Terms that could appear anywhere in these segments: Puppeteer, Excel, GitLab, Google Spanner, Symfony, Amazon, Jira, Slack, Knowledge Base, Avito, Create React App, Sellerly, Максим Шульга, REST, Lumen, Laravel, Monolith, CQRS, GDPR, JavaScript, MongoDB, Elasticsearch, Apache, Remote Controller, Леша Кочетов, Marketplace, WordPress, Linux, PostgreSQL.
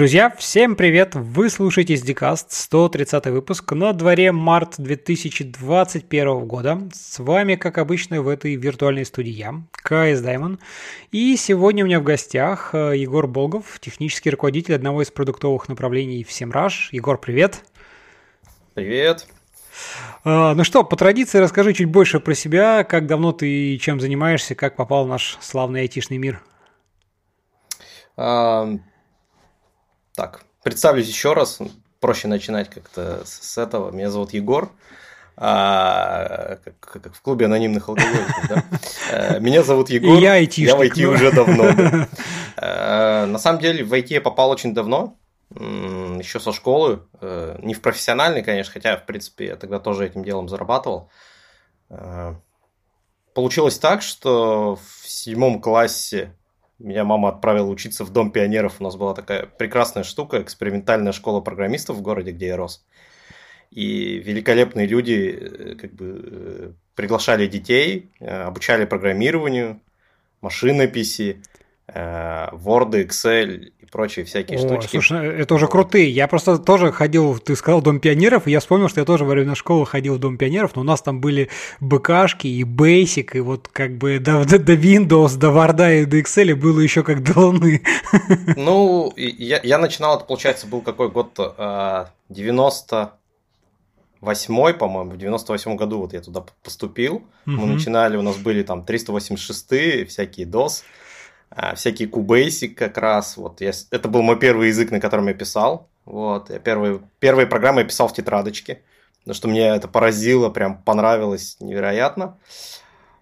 Друзья, всем привет! Вы слушаете SD-Cast, 130 выпуск, на дворе март 2021 года. С вами, как обычно, в этой виртуальной студии я, KS Diamond. И сегодня у меня в гостях Егор Болгов, технический руководитель одного из продуктовых направлений в Semrush. Егор, привет! Привет! Ну что, по традиции расскажи чуть больше про себя, как давно ты чем занимаешься, как попал в наш славный айтишный мир. Так, представлюсь еще раз, проще начинать как-то с этого. Меня зовут Егор, как в клубе анонимных алкоголиков, да? Меня зовут Егор, я в IT уже давно. На самом деле в IT я попал очень давно, еще со школы, не в профессиональный, конечно, хотя, в принципе, я тогда тоже этим делом зарабатывал. Получилось так, что в 7 классе меня мама отправила учиться в Дом пионеров. У нас была такая прекрасная штука, экспериментальная школа программистов в городе, где я рос. И великолепные люди как бы приглашали детей, обучали программированию, машинописи, Word, Excel и прочие всякие штучки. Слушай, это уже крутые. Я просто тоже ходил, ты сказал, в Дом пионеров, и я вспомнил, что я тоже во время школы ходил в Дом пионеров, но у нас там были БКшки и Basic, и вот как бы до Windows, до Word и до Excel было еще как до Луны. Ну, я начинал, это, получается, был какой год-то? 98-й, по-моему, в 98-м году вот я туда поступил. Мы начинали, у нас были там 386-е, всякие DOS, всякие кубейсик как раз. Вот я, это был мой первый язык, на котором я писал. Вот, я первые программы я писал в тетрадочке, потому что мне это поразило, прям понравилось невероятно.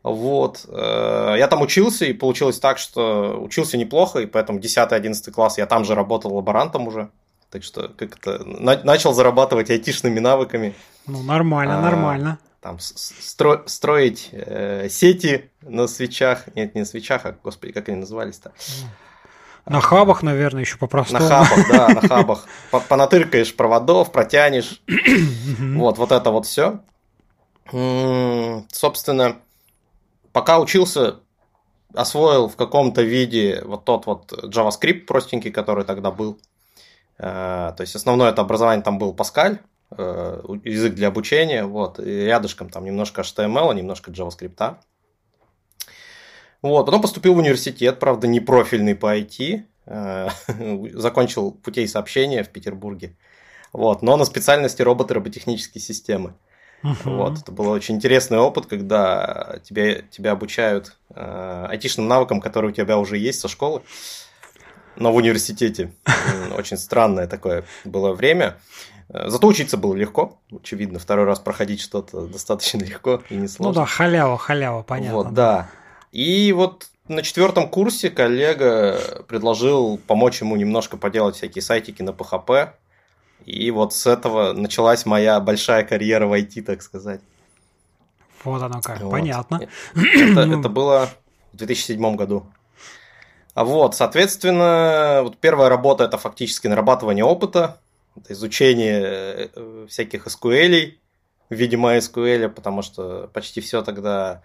Вот. Я там учился, и получилось так, что учился неплохо, и поэтому 10-11 класс я там же работал лаборантом уже. Так что как-то начал зарабатывать айтишными навыками. Ну, нормально. Там строить сети на свечах. Нет, не на свечах, а, господи, как они назывались-то? На хабах, наверное, еще по-простому. На хабах, да, на хабах. Понатыркаешь проводов, протянешь. Вот это вот все. Собственно, пока учился, освоил в каком-то виде вот тот вот JavaScript простенький, который тогда был. То есть основное это образование там было Pascal, язык для обучения, вот, и рядышком там немножко HTML, немножко JavaScript. Вот, потом поступил в университет, правда, не профильный по IT, закончил путей сообщения в Петербурге, вот, но на специальности роботы-роботехнические системы. Вот, это был очень интересный опыт, когда тебя обучают айтишным навыкам, которые у тебя уже есть со школы, но в университете. Очень странное такое было время. Зато учиться было легко, очевидно, второй раз проходить что-то достаточно легко и несложно. Ну да, халява, понятно. Вот, да. И вот на 4-м курсе коллега предложил помочь ему немножко поделать всякие сайтики на PHP, и вот с этого началась моя большая карьера в IT, так сказать. Вот оно как, вот. Понятно. Это было в 2007 году. Вот, соответственно, вот первая работа – это фактически нарабатывание опыта, изучение всяких SQL, видимо, MySQL, потому что почти все тогда...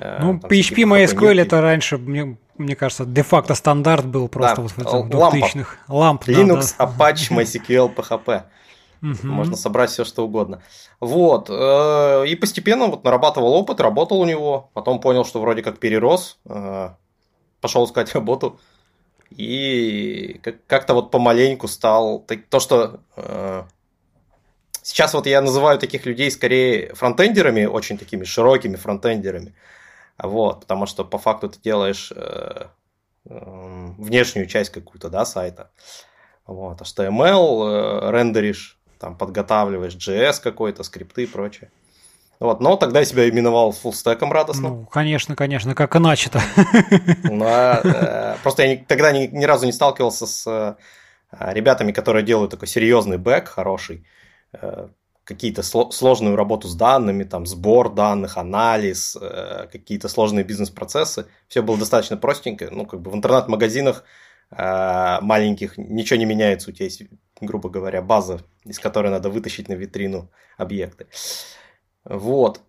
Ну, PHP, MySQL – это раньше, мне кажется, де-факто стандарт был просто да, вот в 2000-х. Ламп, Linux, да. Apache, MySQL, PHP. Можно собрать все, что угодно. Вот. И постепенно вот нарабатывал опыт, работал у него, потом понял, что вроде как перерос, пошел искать работу. И как-то вот помаленьку стал... То, что сейчас вот я называю таких людей скорее фронтендерами, очень такими широкими фронтендерами. Вот, потому что по факту ты делаешь внешнюю часть какую-то, да, сайта. Вот, HTML рендеришь, там подготавливаешь JS какой-то, скрипты и прочее. Вот, но тогда я себя именовал фуллстеком радостно. Ну, конечно, как иначе-то. Просто я тогда ни разу не сталкивался с ребятами, которые делают такой серьезный бэк, хороший, какие-то сложную работу с данными, там, сбор данных, анализ, какие-то сложные бизнес-процессы. Все было достаточно простенько. Ну, как бы в интернет-магазинах маленьких ничего не меняется. У тебя есть, грубо говоря, база, из которой надо вытащить на витрину объекты. Вот.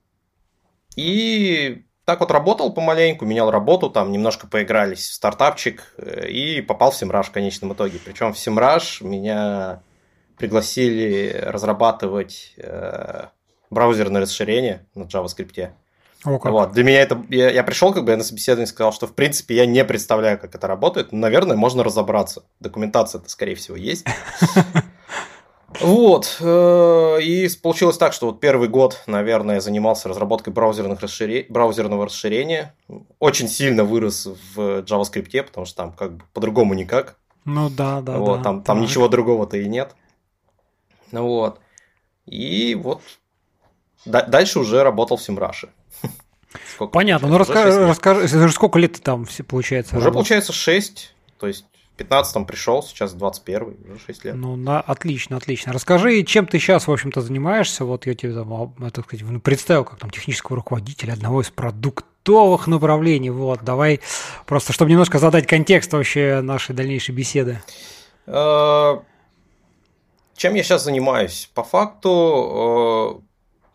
И Так вот работал помаленьку, менял работу, там немножко поигрались в стартапчик и попал в Semrush в конечном итоге. Причем в Semrush меня пригласили разрабатывать браузерное расширение на JavaScript. Вот. Для меня это... Я пришел как бы на собеседование и сказал, что в принципе я не представляю, как это работает, но, наверное, можно разобраться. Документация-то, скорее всего, есть. Вот, и получилось так, что вот первый год, наверное, занимался разработкой браузерного расширения. Очень сильно вырос в JavaScript, потому что там как бы по-другому никак. Ну да, да, вот, да. Там ничего другого-то и нет. Вот. И вот дальше уже работал в Semrush. Понятно, ну расскажи, сколько лет ты там получается? Уже получается 6, то есть... 15-м пришел, сейчас 21-й, уже 6 лет. Ну, отлично, отлично. Расскажи, чем ты сейчас, в общем-то, занимаешься. Вот я тебе там, так сказать, представил как там технического руководителя одного из продуктовых направлений. Вот, давай просто, чтобы немножко задать контекст вообще нашей дальнейшей беседы. Чем я сейчас занимаюсь? По факту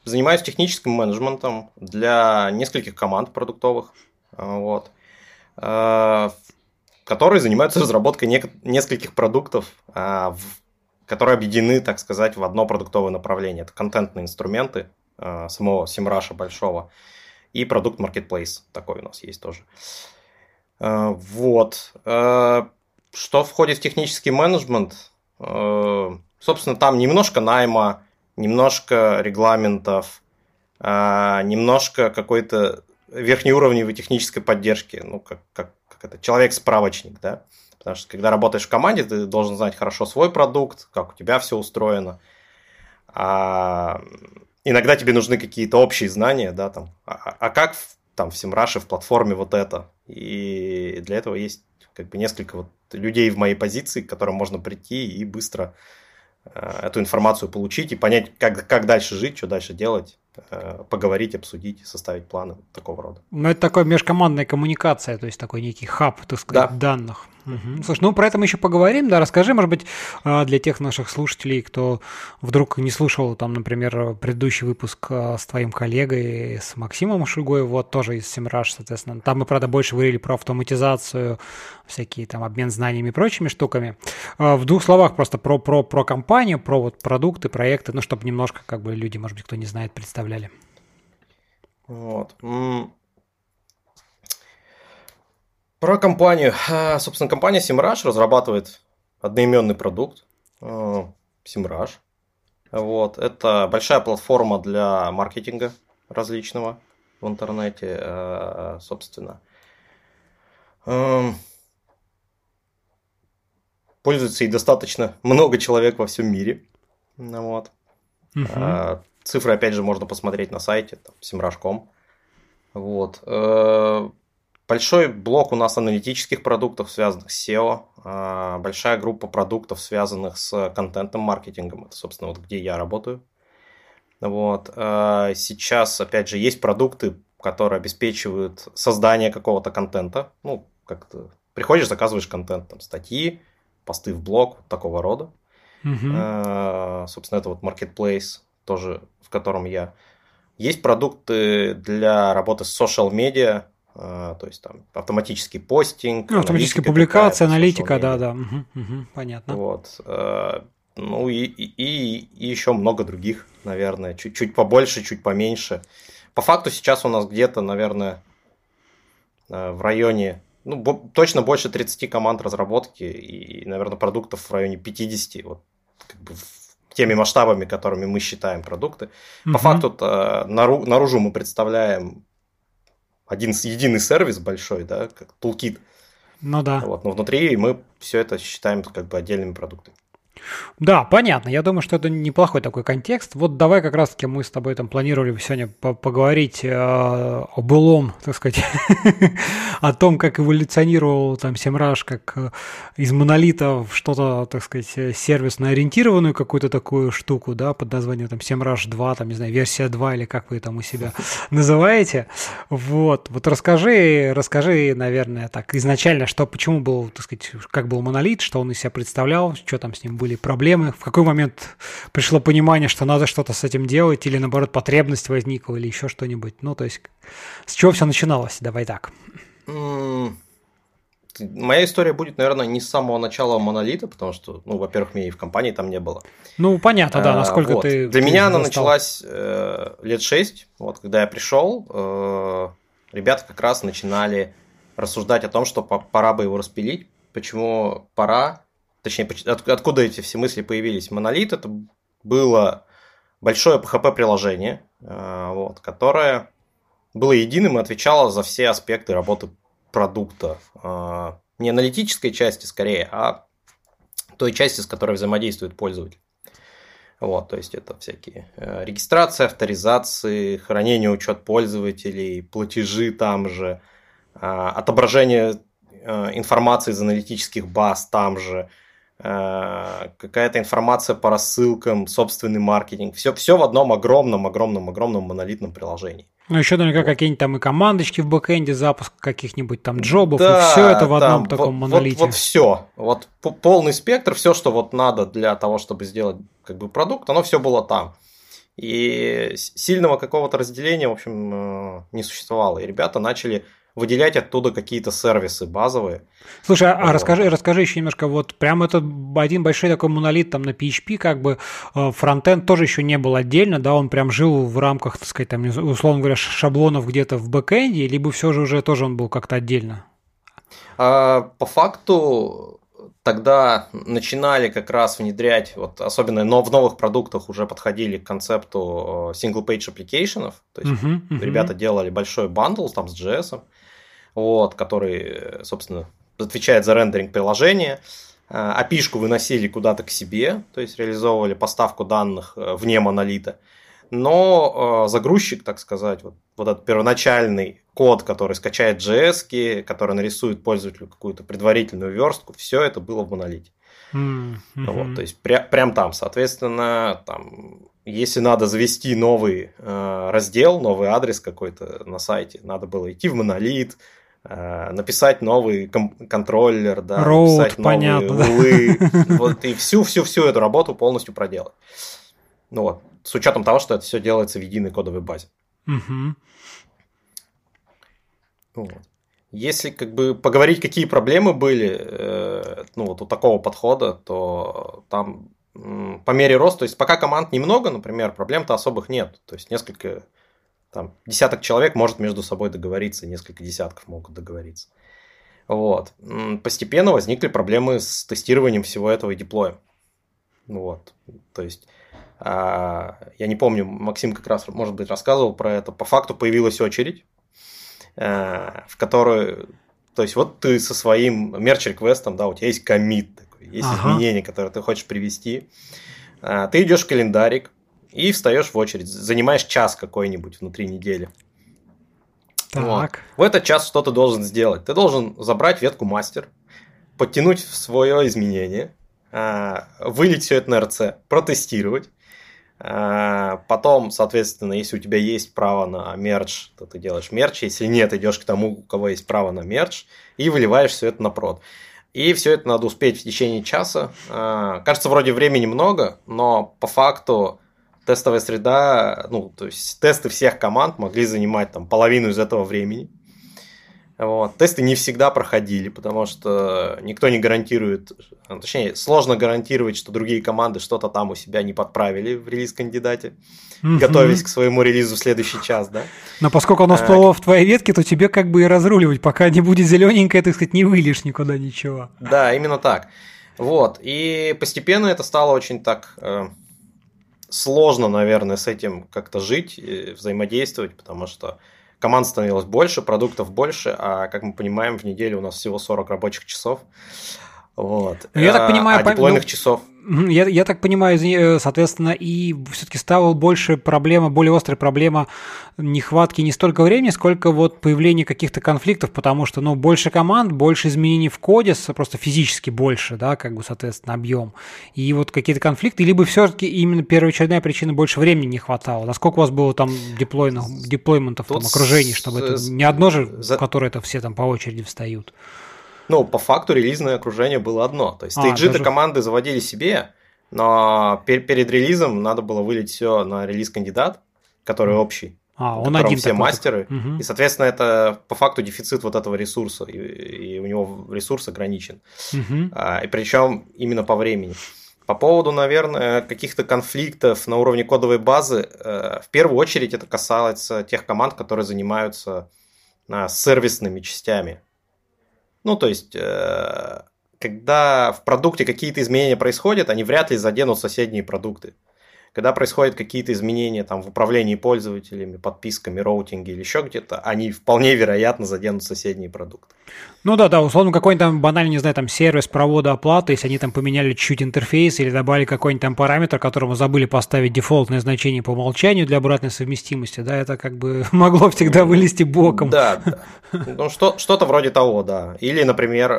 занимаюсь техническим менеджментом для нескольких команд продуктовых. Вот. Которые занимаются разработкой нескольких продуктов, которые объединены, так сказать, в одно продуктовое направление. Это контентные инструменты самого Semrush большого и продукт Marketplace. Такой у нас есть тоже. Вот. Что входит в технический менеджмент? Собственно, там немножко найма, немножко регламентов, немножко какой-то верхнеуровневой технической поддержки. Ну, как это, человек-справочник, да, потому что когда работаешь в команде, ты должен знать хорошо свой продукт, как у тебя все устроено, иногда тебе нужны какие-то общие знания, да, там, как там в Semrush, в платформе вот это, и для этого есть как бы несколько вот людей в моей позиции, к которым можно прийти и быстро эту информацию получить и понять, как дальше жить, что дальше делать, поговорить, обсудить, составить планы такого рода. Ну, это такая межкомандная коммуникация, то есть такой некий хаб, так сказать, да. Данных. Угу. Слушай, ну про это мы еще поговорим, да, расскажи, может быть, для тех наших слушателей, кто вдруг не слушал, там, например, предыдущий выпуск с твоим коллегой, с Максимом Шульгой, вот, тоже из Semrush, соответственно, там мы, правда, больше говорили про автоматизацию, всякие там обмен знаниями и прочими штуками. В двух словах просто про компанию, про вот продукты, проекты, ну, чтобы немножко, как бы, люди, может быть, кто не знает, представить. Вот. Про компанию. Собственно, компания Semrush разрабатывает одноименный продукт Semrush. Вот. Это большая платформа для маркетинга различного в интернете, собственно. Пользуется и достаточно много человек во всем мире. Вот. Uh-huh. Цифры, опять же, можно посмотреть на сайте, там, semrush.com. Вот. Большой блок у нас аналитических продуктов, связанных с SEO. Большая группа продуктов, связанных с контентным маркетингом. Это, собственно, вот где я работаю. Вот. Сейчас, опять же, есть продукты, которые обеспечивают создание какого-то контента. Ну, как-то приходишь, заказываешь контент, там, статьи, посты в блог, такого рода. Mm-hmm. Собственно, это вот Marketplace, тоже в котором я. Есть продукты для работы с social media, то есть там автоматический постинг. Ну, автоматическая публикация, аналитика, да. Угу, угу, понятно. Вот. Ну и еще много других, наверное, чуть побольше, чуть поменьше. По факту сейчас у нас где-то, наверное, в районе, ну, точно больше 30 команд разработки и, наверное, продуктов в районе 50, вот как бы теми масштабами, которыми мы считаем продукты. Uh-huh. По факту наружу мы представляем единый сервис большой, да, как toolkit. Ну да. Вот, но внутри мы все это считаем как бы отдельными продуктами. Да, понятно. Я думаю, что это неплохой такой контекст. Вот давай как раз-таки мы с тобой там планировали сегодня поговорить о былом, так сказать, о том, как эволюционировал там Semrush, как из монолита в что-то, так сказать, сервисно-ориентированную какую-то такую штуку, да, под названием там Semrush 2, там, не знаю, версия 2 или как вы там у себя называете. Вот. Вот расскажи, наверное, так изначально, что, почему был, так сказать, как был монолит, что он из себя представлял, что там с ним будет. были проблемы, в какой момент пришло понимание, что надо что-то с этим делать, или наоборот потребность возникла, или еще что-нибудь. Ну, то есть с чего все начиналось? Давай так. Моя история будет, наверное, не с самого начала монолита, потому что, ну, во-первых, меня и в компании там не было. Ну, понятно, да, насколько вот. Для меня она началась лет 6, вот, когда я пришел, ребята как раз начинали рассуждать о том, что пора бы его распилить. Почему пора, точнее, откуда эти все мысли появились? Монолит – это было большое PHP-приложение, вот, которое было единым и отвечало за все аспекты работы продукта. Не аналитической части скорее, а той части, с которой взаимодействует пользователь. Вот, то есть это всякие регистрации, авторизации, хранение, учет пользователей, платежи там же, отображение информации из аналитических баз там же, какая-то информация по рассылкам, собственный маркетинг. Все в одном огромном монолитном приложении. Ну, еще наверняка вот. Какие-нибудь там и командочки в бэкэнде, запуск каких-нибудь там джобов, да, и все это в одном таком монолите. Вот все. Вот полный спектр, все, что вот надо для того, чтобы сделать как бы продукт, оно все было там. И сильного какого-то разделения, в общем, не существовало. И ребята начали выделять оттуда какие-то сервисы базовые. Слушай, а расскажи еще немножко, вот прям это один большой такой монолит там на PHP, как бы фронтенд тоже еще не был отдельно, да, он прям жил в рамках, так сказать, там, условно говоря, шаблонов где-то в бэкэнде, либо все же уже тоже он был как-то отдельно? По факту тогда начинали как раз внедрять, вот, особенно в новых продуктах уже подходили к концепту single-page application'ов, то есть ребята делали большой бандл там с JS-ом, вот, который, собственно, отвечает за рендеринг приложения. API-шку выносили куда-то к себе, то есть реализовывали поставку данных вне монолита. Но загрузчик, так сказать, вот этот первоначальный код, который скачает JS-ки, который нарисует пользователю какую-то предварительную верстку, все это было в монолите. Вот, то есть прям там, соответственно, там, если надо завести новый раздел, новый адрес какой-то на сайте, надо было идти в монолит, написать новый контроллер, да, Road, написать новые улы, вот, и всю эту работу полностью проделать. Ну вот, с учетом того, что это все делается в единой кодовой базе. Вот. Если как бы поговорить, какие проблемы были, ну вот у такого подхода, то там по мере роста, то есть пока команд немного, например, проблем-то особых нет. То есть несколько, там, десяток человек может между собой договориться, несколько десятков могут договориться. Вот. Постепенно возникли проблемы с тестированием всего этого и деплоем. Вот. То есть я не помню, Максим как раз, может быть, рассказывал про это. По факту появилась очередь, в которую, то есть вот ты со своим Merge Request, да, у тебя есть коммит, есть изменения, которые ты хочешь привести. Ты идешь в календарик и встаешь в очередь, занимаешь час какой-нибудь внутри недели. Так. Вот. В этот час что ты должен сделать? Ты должен забрать ветку мастер, подтянуть в свое изменение, вылить все это на РЦ, протестировать. Потом, соответственно, если у тебя есть право на мердж, то ты делаешь мердж. Если нет, идешь к тому, у кого есть право на мердж, и выливаешь все это на прод. И все это надо успеть в течение часа. Кажется, вроде времени много, но по факту тестовая среда, ну, то есть тесты всех команд могли занимать там половину из этого времени. Вот. Тесты не всегда проходили, потому что никто не гарантирует, точнее, сложно гарантировать, что другие команды что-то там у себя не подправили в релиз-кандидате, готовясь к своему релизу в следующий час, да. Но поскольку оно всплыло в твоей ветке, то тебе как бы и разруливать, пока не будет зелененькое, так сказать, не вылишь никуда ничего. Да, именно так. Вот. И постепенно это стало очень так сложно, наверное, с этим как-то жить, взаимодействовать, потому что команд становилось больше, продуктов больше, а, как мы понимаем, в неделю у нас всего 40 рабочих часов. Вот. Я так понимаю, деплойных часов. Я так понимаю, соответственно, и все-таки стала больше проблема, более острая проблема нехватки не столько времени, сколько вот появления каких-то конфликтов, потому что, ну, больше команд, больше изменений в коде, просто физически больше, да, как бы, соответственно, объем. И вот какие-то конфликты, либо все-таки именно первоочередная причина больше времени не хватало. Насколько у вас было там деплойментов, там, окружений, чтобы это не одно же, в которое это все там по очереди встают? Ну, по факту релизное окружение было одно. То есть, ты джиты команды заводили себе, но перед релизом надо было вылить все на релиз-кандидат, который общий. А, он один все такой, мастеры, угу. И, соответственно, это по факту дефицит вот этого ресурса, и у него ресурс ограничен, угу. И причем именно по времени. По поводу, наверное, каких-то конфликтов на уровне кодовой базы, в первую очередь это касается тех команд, которые занимаются сервисными частями. Ну, то есть, когда в продукте какие-то изменения происходят, они вряд ли заденут соседние продукты. Когда происходят какие-то изменения там, в управлении пользователями, подписками, роутинге или еще где-то, они вполне вероятно заденут соседние продукты. Ну да, да, условно, какой-нибудь там банальный, не знаю, там сервис провода оплаты, если они там поменяли чуть-чуть интерфейс или добавили какой-нибудь там параметр, которому забыли поставить дефолтное значение по умолчанию для обратной совместимости, да, это как бы могло всегда вылезти боком. Да, да. Ну что-то вроде того, да. Или, например,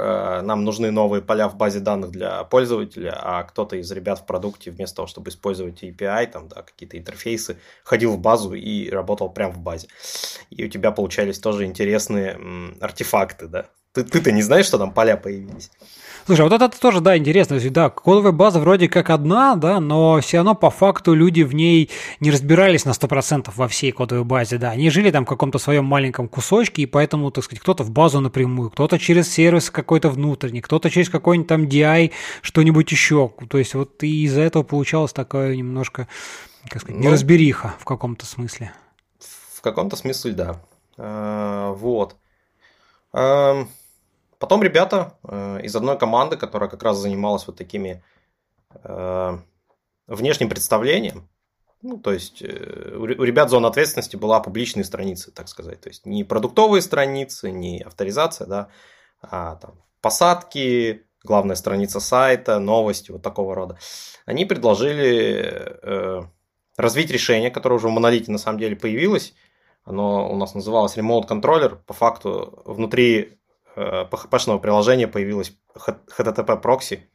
нам нужны новые поля в базе данных для пользователя, а кто-то из ребят в продукте вместо того, чтобы использовать API, там, да, какие-то интерфейсы, ходил в базу и работал прямо в базе. И у тебя получались тоже интересные артефакты, да. Ты-то не знаешь, что там поля появились? Слушай, вот это тоже, да, интересно. Да, кодовая база вроде как одна, да, но все равно по факту люди в ней не разбирались на 100% во всей кодовой базе, да. Они жили там в каком-то своем маленьком кусочке, и поэтому, так сказать, кто-то в базу напрямую, кто-то через сервис какой-то внутренний, кто-то через какой-нибудь там DI, что-нибудь еще. То есть вот и из-за этого получалось такое немножко, как сказать, неразбериха в каком-то смысле. В каком-то смысле, да. Вот. Потом ребята из одной команды, которая как раз занималась вот такими внешним представлением, ну, то есть у ребят зона ответственности была публичные страницы, так сказать, то есть не продуктовые страницы, не авторизация, да, а там посадки, главная страница сайта, новости, вот такого рода. Они предложили развить решение, которое уже в Monolith на самом деле появилось, оно у нас называлось Remote Controller, по факту внутри PHP-шного приложения появилась HTTP-прокси,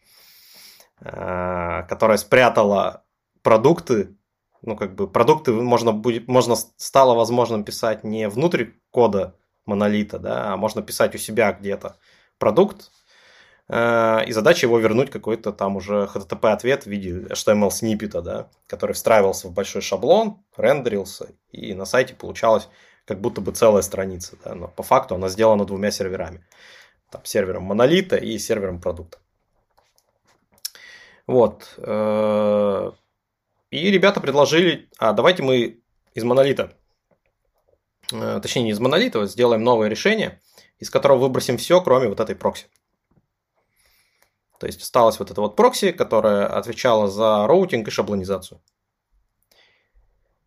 которая спрятала продукты, ну как бы продукты можно стало возможным писать не внутрь кода монолита, да, а можно писать у себя где-то продукт, и задача его вернуть какой-то там уже HTTP-ответ в виде HTML-сниппета, да, который встраивался в большой шаблон, рендерился, и на сайте получалось как будто бы целая страница. Да, но по факту она сделана двумя серверами. Там, сервером монолита и сервером продукта. Вот. И ребята предложили, давайте мы из монолита, точнее не из монолита, сделаем новое решение, из которого выбросим все, кроме вот этой прокси. То есть осталась вот эта вот прокси, которая отвечала за роутинг и шаблонизацию.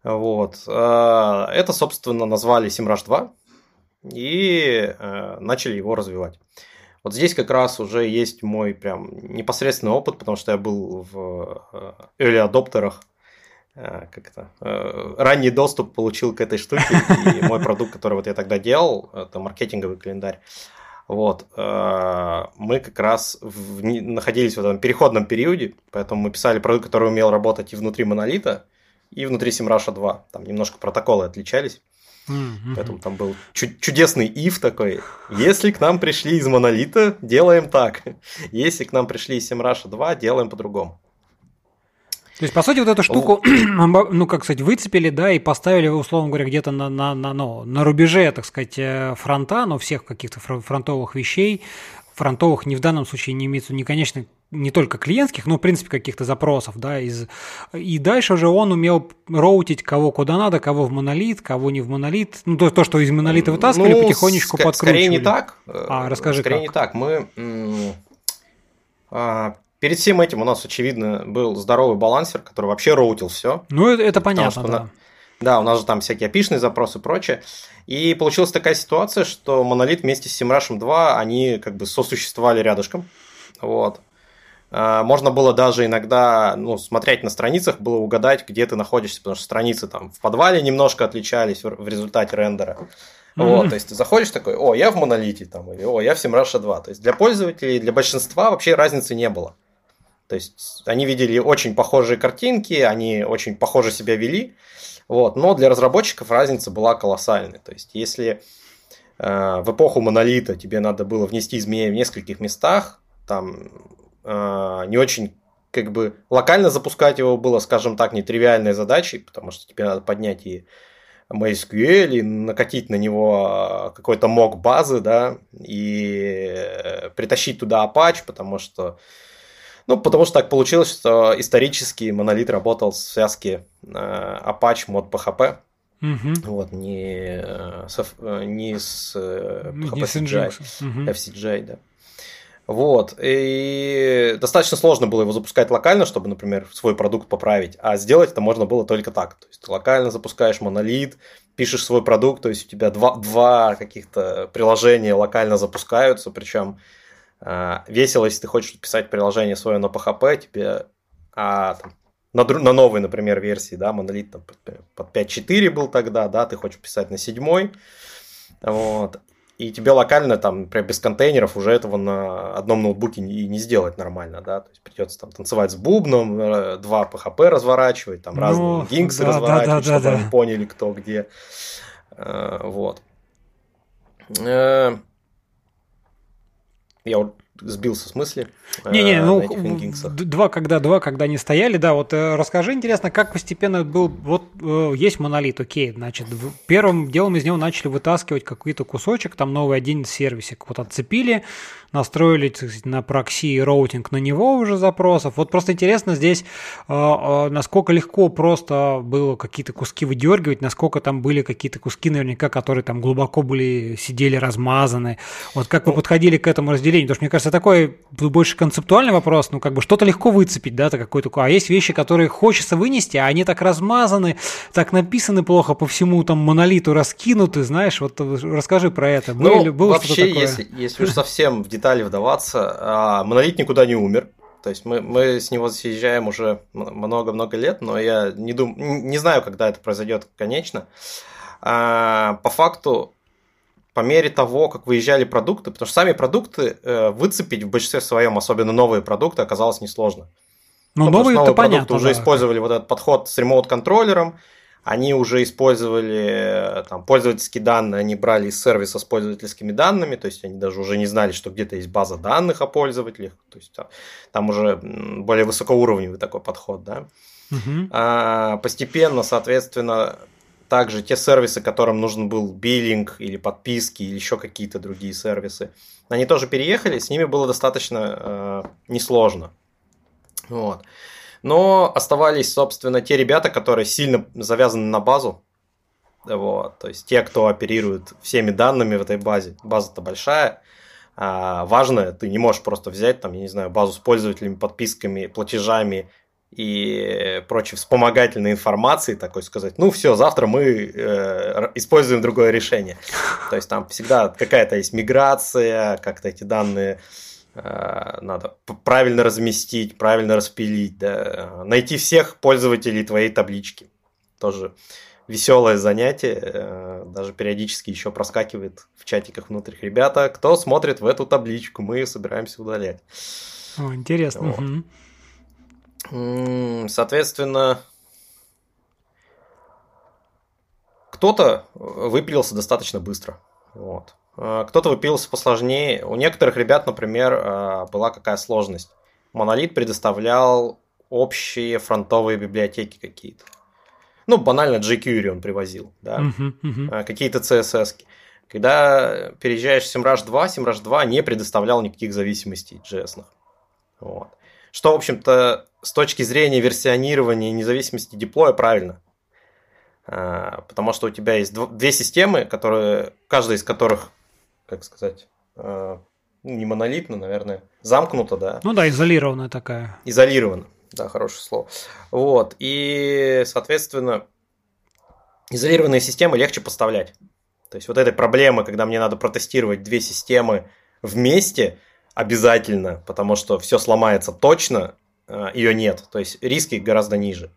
Вот. Это, собственно, назвали Semrush 2 и начали его развивать. Вот здесь как раз уже есть мой прям непосредственный опыт, потому что я был в early adopter'ах, ранний доступ получил к этой штуке, и мой продукт, который вот я тогда делал, это маркетинговый календарь. Вот, мы как раз находились в этом переходном периоде, поэтому мы писали продукт, который умел работать и внутри монолита, и внутри Semrush 2. Там немножко протоколы отличались, поэтому там был чудесный if такой. Если к нам пришли из монолита, делаем так. Если к нам пришли из Semrush 2, делаем по-другому. То есть, по сути, вот эту штуку, ну, как сказать, выцепили, да, и поставили, условно говоря, где-то на рубеже, так сказать, фронта, но всех каких-то фронтовых вещей, фронтовых не в данном случае не имеется, не, конечно, не только клиентских, но, в принципе, каких-то запросов, да, и дальше уже он умел роутить кого куда надо, кого в монолит, кого не в монолит, ну, то, что из монолита вытаскивали, ну, потихонечку подкручивали. Скорее не так. Расскажи, скорее как. Скорее не так. Мы... Перед всем этим у нас, очевидно, был здоровый балансер, который вообще роутил все. Ну, это понятно, да. Да, у нас же там всякие API-шные запросы и прочее. И получилась такая ситуация, что Monolith вместе с Semrush 2, они как бы сосуществовали рядышком. Вот. Можно было даже иногда, ну, смотреть на страницах, было угадать, где ты находишься, потому что страницы там в подвале немножко отличались в результате рендера. Вот, то есть ты заходишь такой, о, я в Monolith, там, или о, я в Semrush 2. То есть для пользователей, для большинства вообще разницы не было. То есть они видели очень похожие картинки, они очень похоже себя вели, вот, но для разработчиков разница была колоссальной. То есть если в эпоху монолита тебе надо было внести изменения в нескольких местах, там не очень как бы локально запускать его было, скажем так, нетривиальной задачей, потому что тебе надо поднять и MySQL, и накатить на него какой-то мок базы, да, и притащить туда Apache, потому что, ну, потому что так получилось, что исторически монолит работал в связке Apache мод PHP. Угу. Вот, не с PHP CGI, FCGI, да. Вот, и достаточно сложно было его запускать локально, чтобы, например, свой продукт поправить, а сделать это можно было только так. То есть ты локально запускаешь монолит, пишешь свой продукт, то есть у тебя два каких-то приложения локально запускаются, причем весело, если ты хочешь писать приложение свое на PHP, тебе на новой, например, версии, да, монолит там, под 5.4 был тогда, да, ты хочешь писать на 7, вот. И тебе локально, там, например, без контейнеров уже этого на одном ноутбуке и не сделать нормально, да, то есть придется там танцевать с бубном, 2 PHP разворачивать, там разные гинксы разворачивать, чтобы они поняли, кто где, вот. Я сбился с мысли. Не-не, ну, когда они стояли, да, вот расскажи, интересно, как постепенно был, вот есть монолит, окей, значит, первым делом из него начали вытаскивать какой-то кусочек, там новый один сервисик, вот отцепили, настроили, так сказать, на прокси и роутинг на него уже запросов, вот просто интересно здесь, насколько легко просто было какие-то куски выдергивать, насколько там были какие-то куски, наверняка, которые там глубоко были, сидели размазаны, вот как вы подходили к этому разделению, потому что, мне кажется, такой больше концептуальный вопрос, ну, как бы что-то легко выцепить, да, какой-то, а есть вещи, которые хочется вынести, а они так размазаны, так написаны плохо по всему там монолиту, раскинуты, знаешь, вот расскажи про это. Ну, было вообще, если уж совсем в детали вдаваться, монолит никуда не умер, то есть мы с него съезжаем уже много-много лет, но я не знаю, когда это произойдет конечно. По факту, по мере того, как выезжали продукты, потому что сами продукты выцепить в большинстве своем, особенно новые продукты, оказалось несложно. Но новые продукты, понятно, уже использовали вот этот подход с ремоут-контроллером, они уже использовали там, пользовательские данные, они брали из сервиса с пользовательскими данными, то есть они даже уже не знали, что где-то есть база данных о пользователях, то есть там уже более высокоуровневый такой подход, да. Угу. Постепенно, соответственно, также те сервисы, которым нужен был биллинг или подписки, или еще какие-то другие сервисы, они тоже переехали, с ними было достаточно несложно. Вот. Но оставались, собственно, те ребята, которые сильно завязаны на базу. Вот. То есть те, кто оперирует всеми данными в этой базе. База-то большая, важная. Ты не можешь просто взять, там, я не знаю, базу с пользователями, подписками, платежами и прочей вспомогательной информации, такой сказать, ну все, завтра мы используем другое решение. То есть там всегда какая-то есть миграция, как-то эти данные надо правильно разместить, правильно распилить, да? Найти всех пользователей твоей таблички. Тоже веселое занятие, даже периодически еще проскакивает в чатиках внутренних. Ребята, кто смотрит в эту табличку, мы ее собираемся удалять. О, интересно. Вот. Угу. Соответственно, кто-то выпилился достаточно быстро, вот. Кто-то выпилился посложнее. У некоторых ребят, например, была какая сложность. Монолит предоставлял общие фронтовые библиотеки какие-то. Ну, банально jQuery он привозил, да? Какие-то CSS-ки. Когда переезжаешь в Semrush 2, Semrush 2 не предоставлял никаких зависимостей JS-ных. Вот. Что, в общем-то, с точки зрения версионирования и независимости деплоя правильно. Потому что у тебя есть две системы, которые, каждая из которых, как сказать, не монолитно, наверное, замкнута, да. Ну да, изолированная такая. Изолирована, да, хорошее слово. Вот, и, соответственно, изолированные системы легче поставлять. То есть вот этой проблемы, когда мне надо протестировать две системы вместе, обязательно, потому что все сломается точно, ее нет. То есть риски гораздо ниже.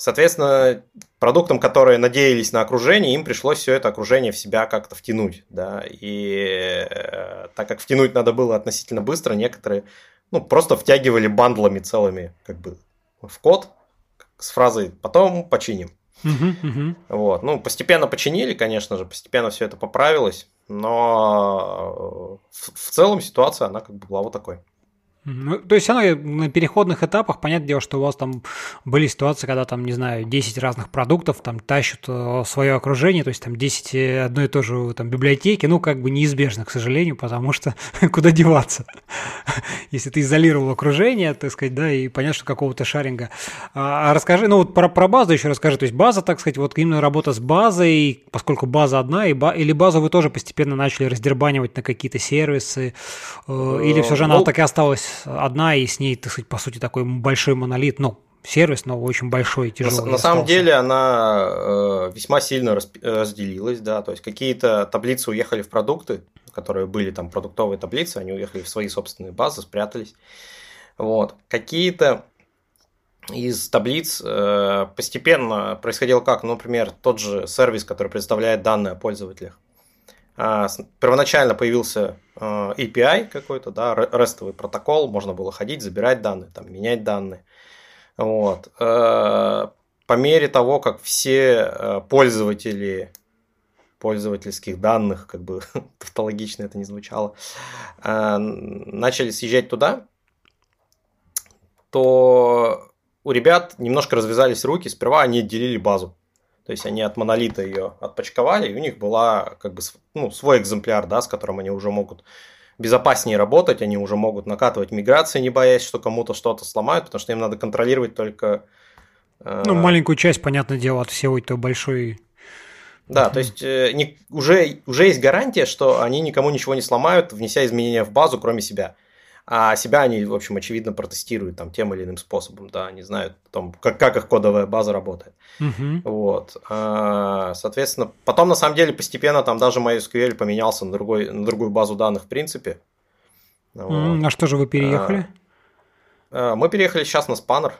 Соответственно, продуктам, которые надеялись на окружение, им пришлось все это окружение в себя как-то втянуть. Да? И так как втянуть надо было относительно быстро, некоторые просто втягивали бандлами целыми как бы в код с фразой «потом починим». Вот. Постепенно починили, конечно же, постепенно все это поправилось. Но в целом ситуация, она как бы была вот такой. Ну, то есть оно на переходных этапах, понятное дело, что у вас там были ситуации, когда там, не знаю, 10 разных продуктов там тащат свое окружение, то есть там 10 одной и той же там библиотеки, ну как бы неизбежно, к сожалению, потому что куда деваться, если ты изолировал окружение, так сказать, да, и понятно, что какого-то шаринга. А расскажи, ну вот про базу еще расскажи, то есть база, так сказать, вот именно работа с базой, поскольку база одна, или базу вы тоже постепенно начали раздербанивать на какие-то сервисы, или все же она так и осталась одна, и с ней, так сказать, по сути, такой большой монолит, ну, сервис, но очень большой и тяжелый. На самом деле она весьма сильно разделилась, да, то есть какие-то таблицы уехали в продукты, которые были там продуктовые таблицы, они уехали в свои собственные базы, спрятались. Вот. Какие-то из таблиц постепенно происходило как, ну, например, тот же сервис, который предоставляет данные о пользователях. Первоначально появился API какой-то, да, REST-овый протокол, можно было ходить, забирать данные, там, менять данные. Вот. По мере того, как все пользователи пользовательских данных, как бы тавтологично это не звучало, начали съезжать туда, то у ребят немножко развязались руки, сперва они делили базу. То есть они от монолита ее отпочковали, и у них была как бы, ну, свой экземпляр, да, с которым они уже могут безопаснее работать, они уже могут накатывать миграции, не боясь, что кому-то что-то сломают, потому что им надо контролировать только... Ну, маленькую часть, понятное дело, от всего этого большой... Да, то есть уже есть гарантия, что они никому ничего не сломают, внеся изменения в базу, кроме себя. А себя они, в общем, очевидно, протестируют там, тем или иным способом, да, они знают, там, как их кодовая база работает. Uh-huh. Вот. Соответственно, потом, на самом деле, постепенно там даже MySQL поменялся на другую базу данных, в принципе. Вот. А что же вы переехали? Мы переехали сейчас на спаннер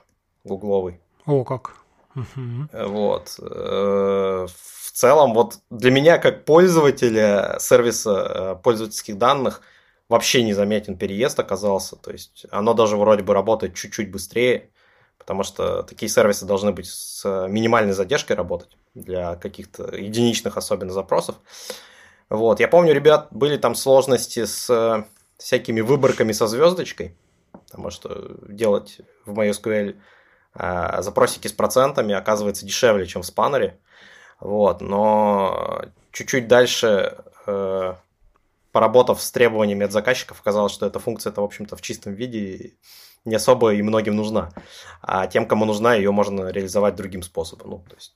гугловый. О, как. Uh-huh. Вот. В целом, вот для меня, как пользователя сервиса пользовательских данных, вообще незаметен переезд оказался, то есть оно даже вроде бы работает чуть-чуть быстрее, потому что такие сервисы должны быть с минимальной задержкой работать для каких-то единичных особенно запросов. Вот. Я помню, ребят, были там сложности с всякими выборками со звездочкой, потому что делать в MySQL запросики с процентами оказывается дешевле, чем в спаннере. Вот. Но чуть-чуть дальше... Поработав с требованиями от заказчиков, оказалось, что эта функция-то, в общем-то, в чистом виде не особо и многим нужна. А тем, кому нужна, ее можно реализовать другим способом. Ну, то есть,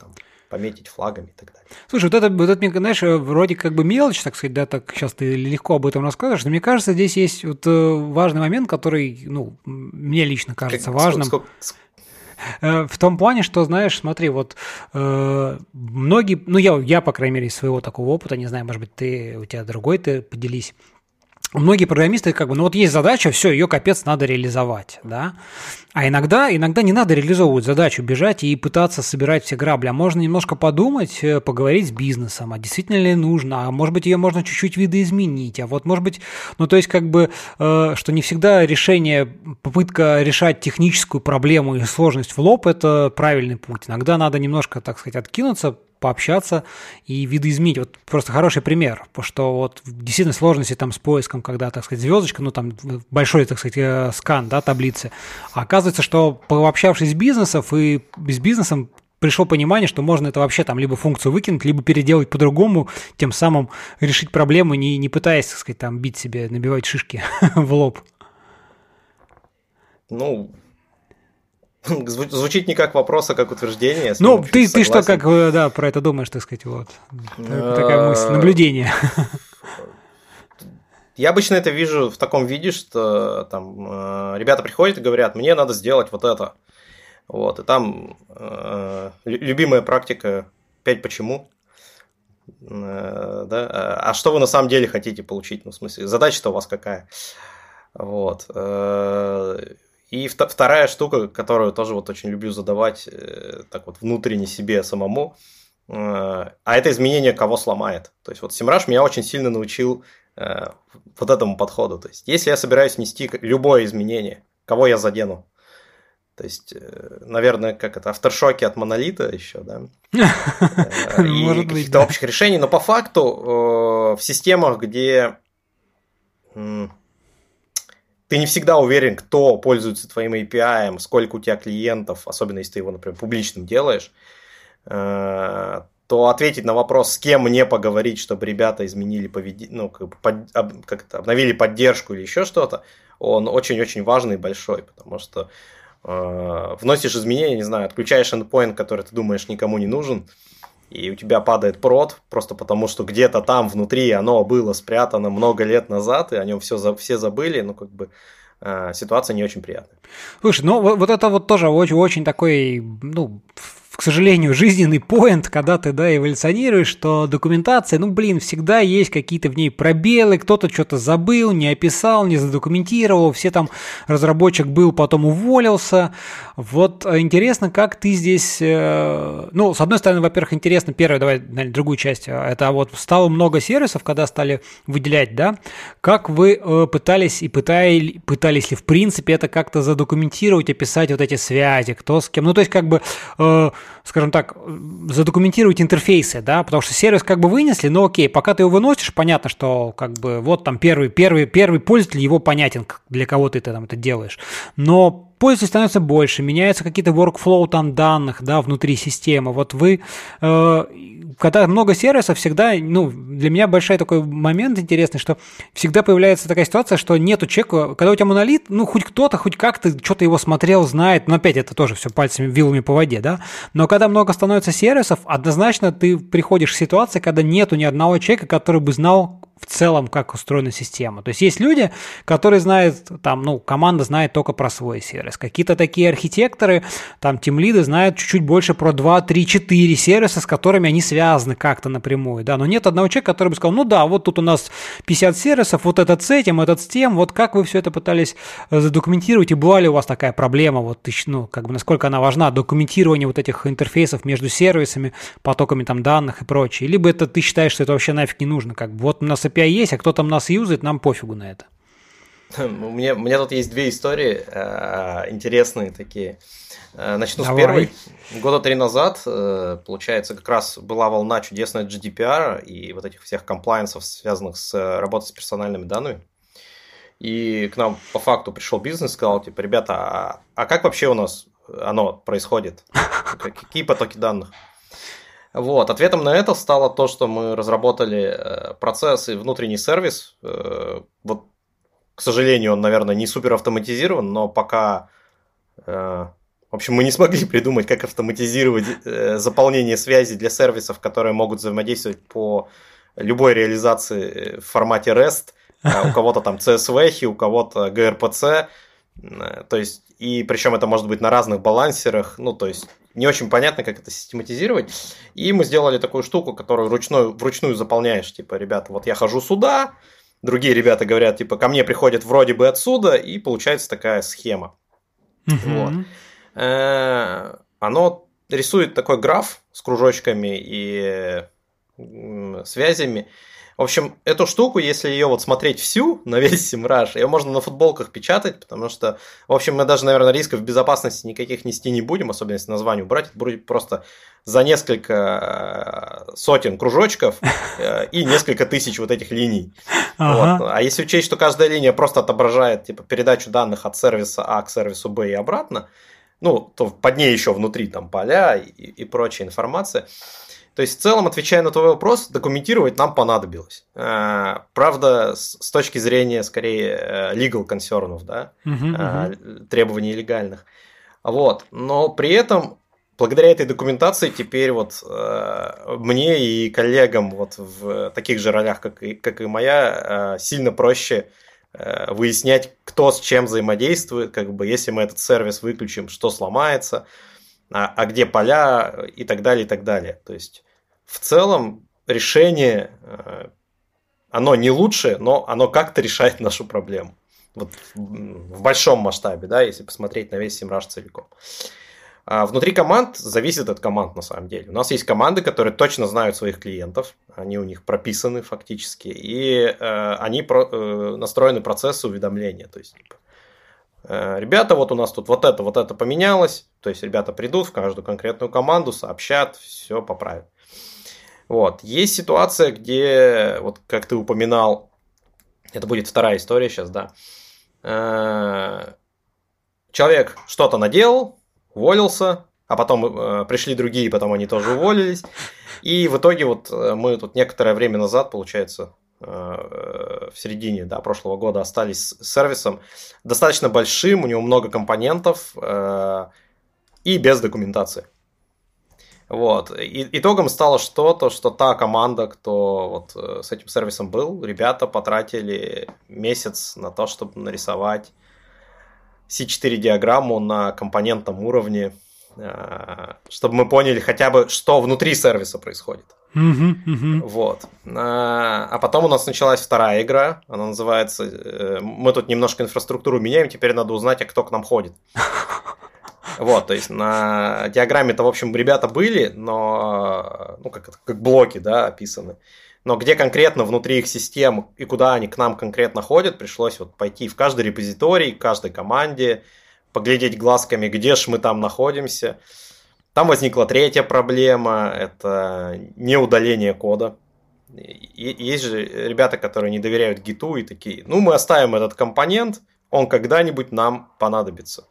там, пометить флагами и так далее. Слушай, вот это, знаешь, вроде как бы мелочь, так сказать, да, так сейчас ты легко об этом рассказываешь, но мне кажется, здесь есть вот важный момент, который, ну, мне лично кажется важным. В том плане, что, знаешь, смотри, вот многие, ну я, по крайней мере, из своего такого опыта, не знаю, может быть, у тебя другой, ты поделись. Многие программисты как бы, ну вот есть задача, все, ее капец надо реализовать, да. А иногда не надо реализовывать задачу, бежать и пытаться собирать все грабли, а можно немножко подумать, поговорить с бизнесом, а действительно ли нужно, а может быть ее можно чуть-чуть видоизменить, а вот может быть, ну то есть как бы, что не всегда попытка решать техническую проблему и сложность в лоб, это правильный путь, иногда надо немножко, так сказать, откинуться, пообщаться и видоизменить. Вот просто хороший пример, что вот действительно сложности там с поиском, когда, так сказать, звездочка, ну там большой, так сказать, скан, да, таблицы. А оказывается, что пообщавшись с бизнесом пришло понимание, что можно это вообще там либо функцию выкинуть, либо переделать по-другому, тем самым решить проблему, не пытаясь, так сказать, там бить себе, набивать шишки в лоб. Ну... Звучит не как вопрос, а как утверждение. Ну, ты что, как да, про это думаешь, так сказать, вот. Такая мысль, наблюдение. Я обычно это вижу в таком виде, что там ребята приходят и говорят, мне надо сделать вот это. Вот, и там любимая практика 5 почему. Да? А что вы на самом деле хотите получить? Ну, в смысле, задача-то у вас какая? Вот. И вторая штука, которую тоже вот очень люблю задавать так вот внутренне себе самому, а это изменение кого сломает. То есть вот Semrush меня очень сильно научил вот этому подходу. То есть если я собираюсь внести любое изменение, кого я задену? То есть, наверное, как это, авторшоки от монолита еще, да? И каких-то общих решений. Но по факту в системах, где... Ты не всегда уверен, кто пользуется твоим API, сколько у тебя клиентов, особенно если ты его, например, публичным делаешь, то ответить на вопрос, с кем мне поговорить, чтобы ребята изменили поведение, ну, как-то обновили поддержку или еще что-то, он очень-очень важный и большой, потому что вносишь изменения, не знаю, отключаешь endpoint, который ты думаешь никому не нужен, и у тебя падает прод, просто потому что где-то там внутри оно было спрятано много лет назад, и о нем все забыли, ну, как бы ситуация не очень приятная. Слушай, ну, вот это вот тоже очень такой, ну, к сожалению, жизненный поинт, когда ты, да, эволюционируешь, что документация, ну, блин, всегда есть какие-то в ней пробелы, кто-то что-то забыл, не описал, не задокументировал, все там, разработчик был, потом уволился. Вот интересно, как ты здесь, ну, с одной стороны, во-первых, интересно, первое, давай, наверное, другую часть, это вот стало много сервисов, когда стали выделять, да, как вы пытались и пытались ли, в принципе, это как-то задокументировать, описать вот эти связи, кто с кем, ну, то есть, как бы, скажем так, задокументировать интерфейсы, да, потому что сервис как бы вынесли, но окей, пока ты его выносишь, понятно, что как бы вот там первый пользователь, его понятен, для кого ты там это делаешь, но пользователей становится больше, меняются какие-то workflow там данных, да, внутри системы, вот вы, когда много сервисов, всегда, ну, для меня большой такой момент интересный, что всегда появляется такая ситуация, что нету человека, когда у тебя монолит, ну, хоть кто-то, хоть как-то что-то его смотрел, знает, но опять это тоже все пальцами, вилами по воде, да, но когда много становится сервисов, однозначно ты приходишь к ситуации, когда нету ни одного человека, который бы знал в целом, как устроена система. То есть есть люди, которые знают, там, ну, команда знает только про свой сервис. Какие-то такие архитекторы, там, тимлиды знают чуть-чуть больше про 2, 3, 4 сервиса, с которыми они связаны как-то напрямую, да. Но нет одного человека, который бы сказал, ну да, вот тут у нас 50 сервисов, вот этот с этим, этот с тем, вот как вы все это пытались задокументировать, и была ли у вас такая проблема, вот, ну, как бы, насколько она важна, документирование вот этих интерфейсов между сервисами, потоками там данных и прочее. Либо это ты считаешь, что это вообще нафиг не нужно, как бы, вот у нас API есть, а кто там нас юзает, нам пофигу на это. У меня тут есть две истории интересные такие. Начну Давай. С первой. Года 3 назад, получается, как раз была волна чудесная GDPR и вот этих всех комплайенсов, связанных с работой с персональными данными. И к нам по факту пришел бизнес, сказал, типа, ребята, а как вообще у нас оно происходит? Какие потоки данных? Вот, ответом на это стало то, что мы разработали процесс и внутренний сервис. Вот, к сожалению, он, наверное, не супер автоматизирован, но пока, в общем, мы не смогли придумать, как автоматизировать заполнение связей для сервисов, которые могут взаимодействовать по любой реализации в формате REST. У кого-то там CSV, у кого-то gRPC. То есть, и причем это может быть на разных балансерах, ну, то есть, не очень понятно, как это систематизировать. И мы сделали такую штуку, которую вручную заполняешь. Типа, ребята, вот я хожу сюда, другие ребята говорят, типа, ко мне приходят вроде бы отсюда, и получается такая схема. Вот. Оно рисует такой граф с кружочками и связями. В общем, эту штуку, если ее вот смотреть всю, на весь Semrush, ее можно на футболках печатать, потому что, в общем, мы даже, наверное, рисков безопасности никаких нести не будем, особенно если название убрать, это будет просто за несколько сотен кружочков и несколько тысяч вот этих линий. Вот. А если учесть, что каждая линия просто отображает, типа, передачу данных от сервиса А к сервису Б и обратно, ну, то под ней еще внутри там поля и прочая информация. То есть, в целом, отвечая на твой вопрос, документировать нам понадобилось. Правда, с точки зрения, скорее, legal concern'ов, да, требований легальных. Вот. Но при этом, благодаря этой документации, теперь вот мне и коллегам вот в таких же ролях, как и моя, сильно проще выяснять, кто с чем взаимодействует, как бы, если мы этот сервис выключим, что сломается, а где поля и так далее, и так далее. То есть, в целом, решение, оно не лучше, но оно как-то решает нашу проблему. Вот в большом масштабе, да, если посмотреть на весь Semrush целиком. А внутри команд зависит от команд, на самом деле. У нас есть команды, которые точно знают своих клиентов, они у них прописаны фактически, и они настроены процессу уведомления, то есть, типа, ребята, вот у нас тут вот это поменялось, то есть ребята придут в каждую конкретную команду, сообщат, все поправят. Вот. Есть ситуация, где, вот как ты упоминал, это будет вторая история сейчас, да, человек что-то наделал, уволился, а потом пришли другие, потом они тоже уволились. И в итоге вот мы тут некоторое время назад, получается, в середине прошлого года остались с сервисом достаточно большим, у него много компонентов и без документации. Вот. И итогом стало что-то, что та команда, кто вот с этим сервисом был, ребята потратили месяц на то, чтобы нарисовать C4-диаграмму на компонентном уровне, чтобы мы поняли хотя бы, что внутри сервиса происходит. Вот. А потом у нас началась вторая игра, она называется... Мы тут немножко инфраструктуру меняем, теперь надо узнать, а кто к нам ходит. Вот, то есть на диаграмме-то, в общем, ребята были, но как блоки, описаны. Но где конкретно внутри их систем и куда они к нам конкретно ходят, пришлось вот пойти в каждый репозиторий, в каждой команде, поглядеть глазками, где же мы там находимся. Там возникла третья проблема – это неудаление кода. И есть же ребята, которые не доверяют гиту и такие, мы оставим этот компонент, он когда-нибудь нам понадобится.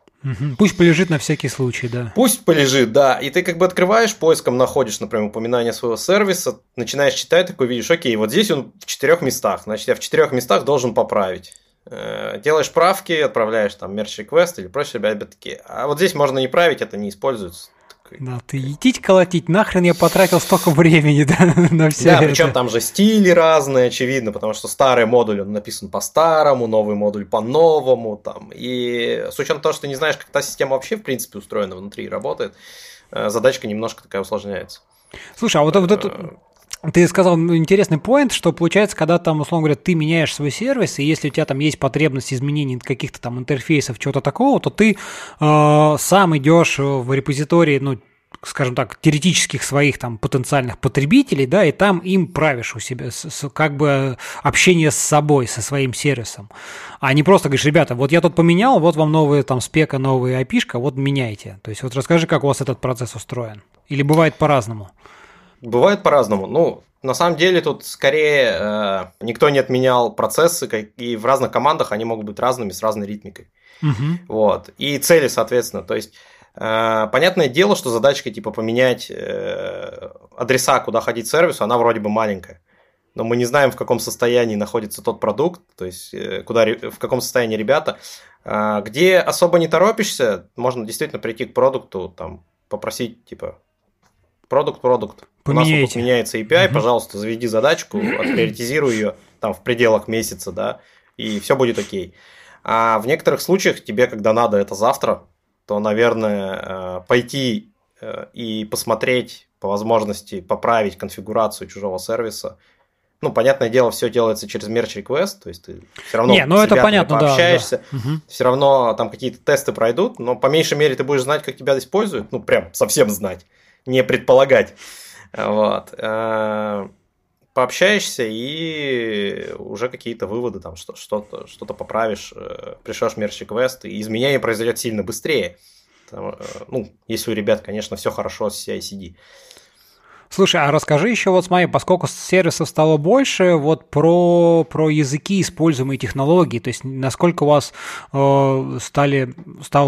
Пусть полежит на всякий случай, да. Пусть полежит, да. И ты открываешь, поиском находишь, например, упоминание своего сервиса, начинаешь читать, такой видишь, окей, вот здесь он в 4 местах, значит, я в 4 местах должен поправить. Делаешь правки, отправляешь там Merge Request или прочие ребята такие, а вот здесь можно не править, это не используется. Да, ты етить-колотить, нахрен я потратил столько времени на все это. Да, причем там же стили разные, очевидно, потому что старый модуль, он написан по-старому, новый модуль по-новому, там, и с учетом того, что ты не знаешь, как та система вообще, в принципе, устроена внутри и работает, задачка немножко такая усложняется. Слушай, а вот это... Ты сказал интересный поинт, что получается, когда там, условно говоря, ты меняешь свой сервис, и если у тебя там есть потребность изменений каких-то там интерфейсов, чего-то такого, то ты сам идешь в репозитории, скажем так, теоретических своих там потенциальных потребителей, да, и там им правишь у себя, как бы общение с собой, со своим сервисом. А не просто говоришь, ребята, вот я тут поменял, вот вам новые там спека, новые айпишка, вот меняйте. То есть вот расскажи, как у вас этот процесс устроен. Или бывает по-разному? Бывает по-разному. На самом деле тут скорее никто не отменял процессы, и в разных командах они могут быть разными, с разной ритмикой. Вот. И цели, соответственно. То есть, понятное дело, что задачка типа поменять адреса, куда ходить сервису, она вроде бы маленькая. Но мы не знаем, в каком состоянии находится тот продукт, то есть в каком состоянии ребята. Где особо не торопишься, можно действительно прийти к продукту, там, попросить типа... Продукт. У нас вот меняется API, пожалуйста, заведи задачку, отприоритизируй ее там в пределах месяца, и все будет окей. А в некоторых случаях тебе, когда надо это завтра, то, наверное, пойти и посмотреть по возможности, поправить конфигурацию чужого сервиса. Понятное дело, все делается через Merge Request, то есть ты все равно с ребятами пообщаешься, все равно там какие-то тесты пройдут, но по меньшей мере ты будешь знать, как тебя здесь пользуют, прям совсем знать. Не предполагать. Вот. Пообщаешься и уже какие-то выводы, там что-то поправишь, пришлёшь Merge Request, и изменение произойдет сильно быстрее. Если у ребят, конечно, все хорошо с CI/CD. Слушай, а расскажи еще смотри, поскольку сервисов стало больше, про языки, используемые технологии, то есть насколько у вас стал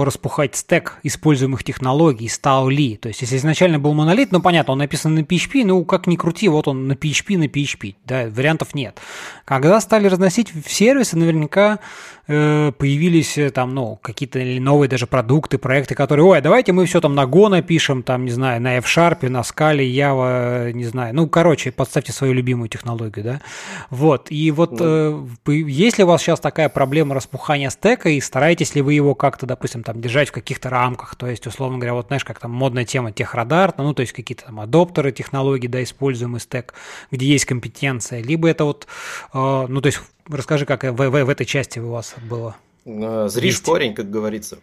распухать стек используемых технологий, стал ли? То есть если изначально был монолит, понятно, он написан на PHP, как ни крути, вот он на PHP, вариантов нет. Когда стали разносить в сервисы, наверняка появились там, какие-то новые даже продукты, проекты, которые, давайте мы все там на Go напишем, там, не знаю, на F-Sharp, на Scala, Java, не знаю, подставьте свою любимую технологию, есть ли у вас сейчас такая проблема распухания стека, и стараетесь ли вы его как-то, допустим, там, держать в каких-то рамках, то есть, условно говоря, как там модная тема техрадар, то есть какие-то там адоптеры технологий, используемый стек, где есть компетенция, либо это расскажи, как в этой части у вас было. Зришь корень, как говорится.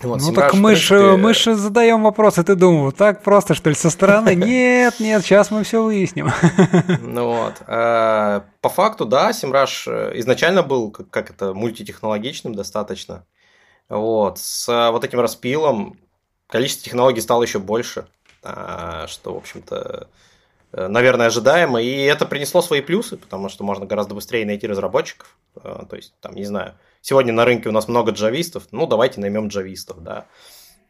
Так мы же задаем вопросы, ты думал, так просто, что ли, со стороны? Нет, сейчас мы все выясним. По факту, Semrush изначально был, мультитехнологичным достаточно. С этим распилом количество технологий стало еще больше, что, в общем-то, наверное, ожидаемо. И это принесло свои плюсы, потому что можно гораздо быстрее найти разработчиков. То есть, там, не знаю, сегодня на рынке у нас много джавистов, ну, давайте наймем джавистов, да.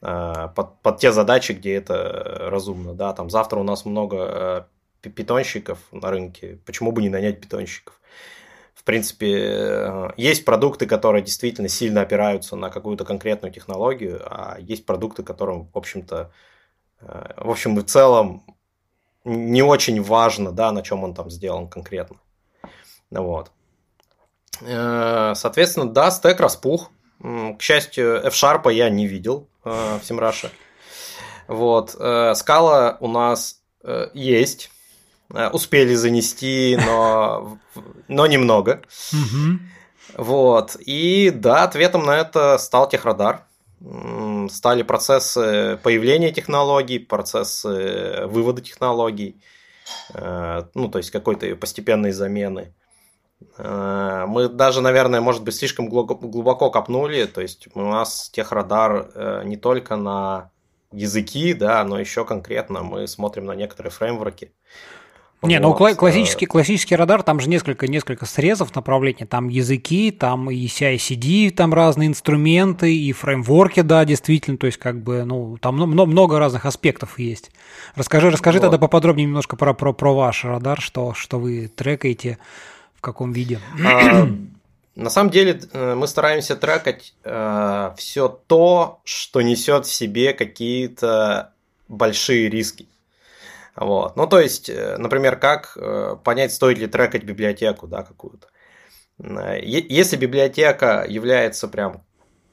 Под те задачи, где это разумно, да. Там завтра у нас много питонщиков на рынке, почему бы не нанять питонщиков? В принципе, есть продукты, которые действительно сильно опираются на какую-то конкретную технологию, а есть продукты, которым, в общем-то, в общем и целом не очень важно, да, на чем он там сделан конкретно. Вот. Соответственно, да, стэк распух. К счастью, F-Sharp я не видел в Semrush. Вот. Скала у нас есть. Успели занести, но немного. Вот. И да, ответом на это стал техрадар. Стали процессы появления технологий, процессы вывода технологий, ну, то есть какой-то постепенной замены. Мы даже, наверное, может быть, слишком глубоко копнули. То есть у нас техрадар не только на языки, да, но еще конкретно мы смотрим на некоторые фреймворки. Не, ну классический радар, там же несколько срезов направлений, там языки, там и CI/CD, там разные инструменты, и фреймворки, да, действительно, то есть как бы, ну, там много разных аспектов есть. Расскажи вот. Тогда поподробнее немножко про ваш радар, что вы трекаете, в каком виде. На самом деле мы стараемся трекать все то, что несет в себе какие-то большие риски. Вот. Ну, то есть, например, как понять, стоит ли трекать библиотеку, да, какую-то. Если библиотека является прям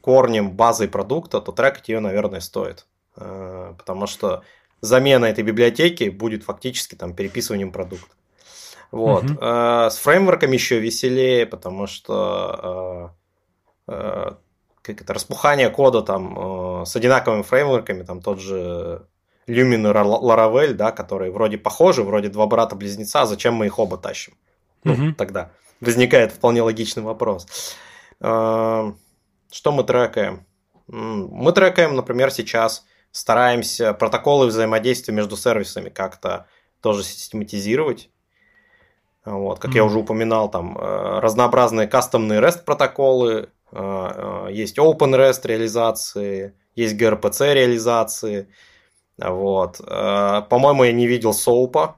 корнем, базой продукта, то трекать ее, наверное, стоит. Потому что замена этой библиотеки будет фактически там переписыванием продукта. Вот. С фреймворками еще веселее, потому что распухание кода там с одинаковыми фреймворками, там тот же Lumin и Laravel, да, которые вроде похожи, вроде два брата-близнеца, зачем мы их оба тащим? Ну, тогда возникает вполне логичный вопрос. Что мы трекаем? Мы трекаем, например, сейчас стараемся протоколы взаимодействия между сервисами как-то тоже систематизировать. Вот, как я уже упоминал, там разнообразные кастомные REST протоколы, есть OpenREST реализации, есть gRPC реализации. Вот. По-моему, я не видел соупа.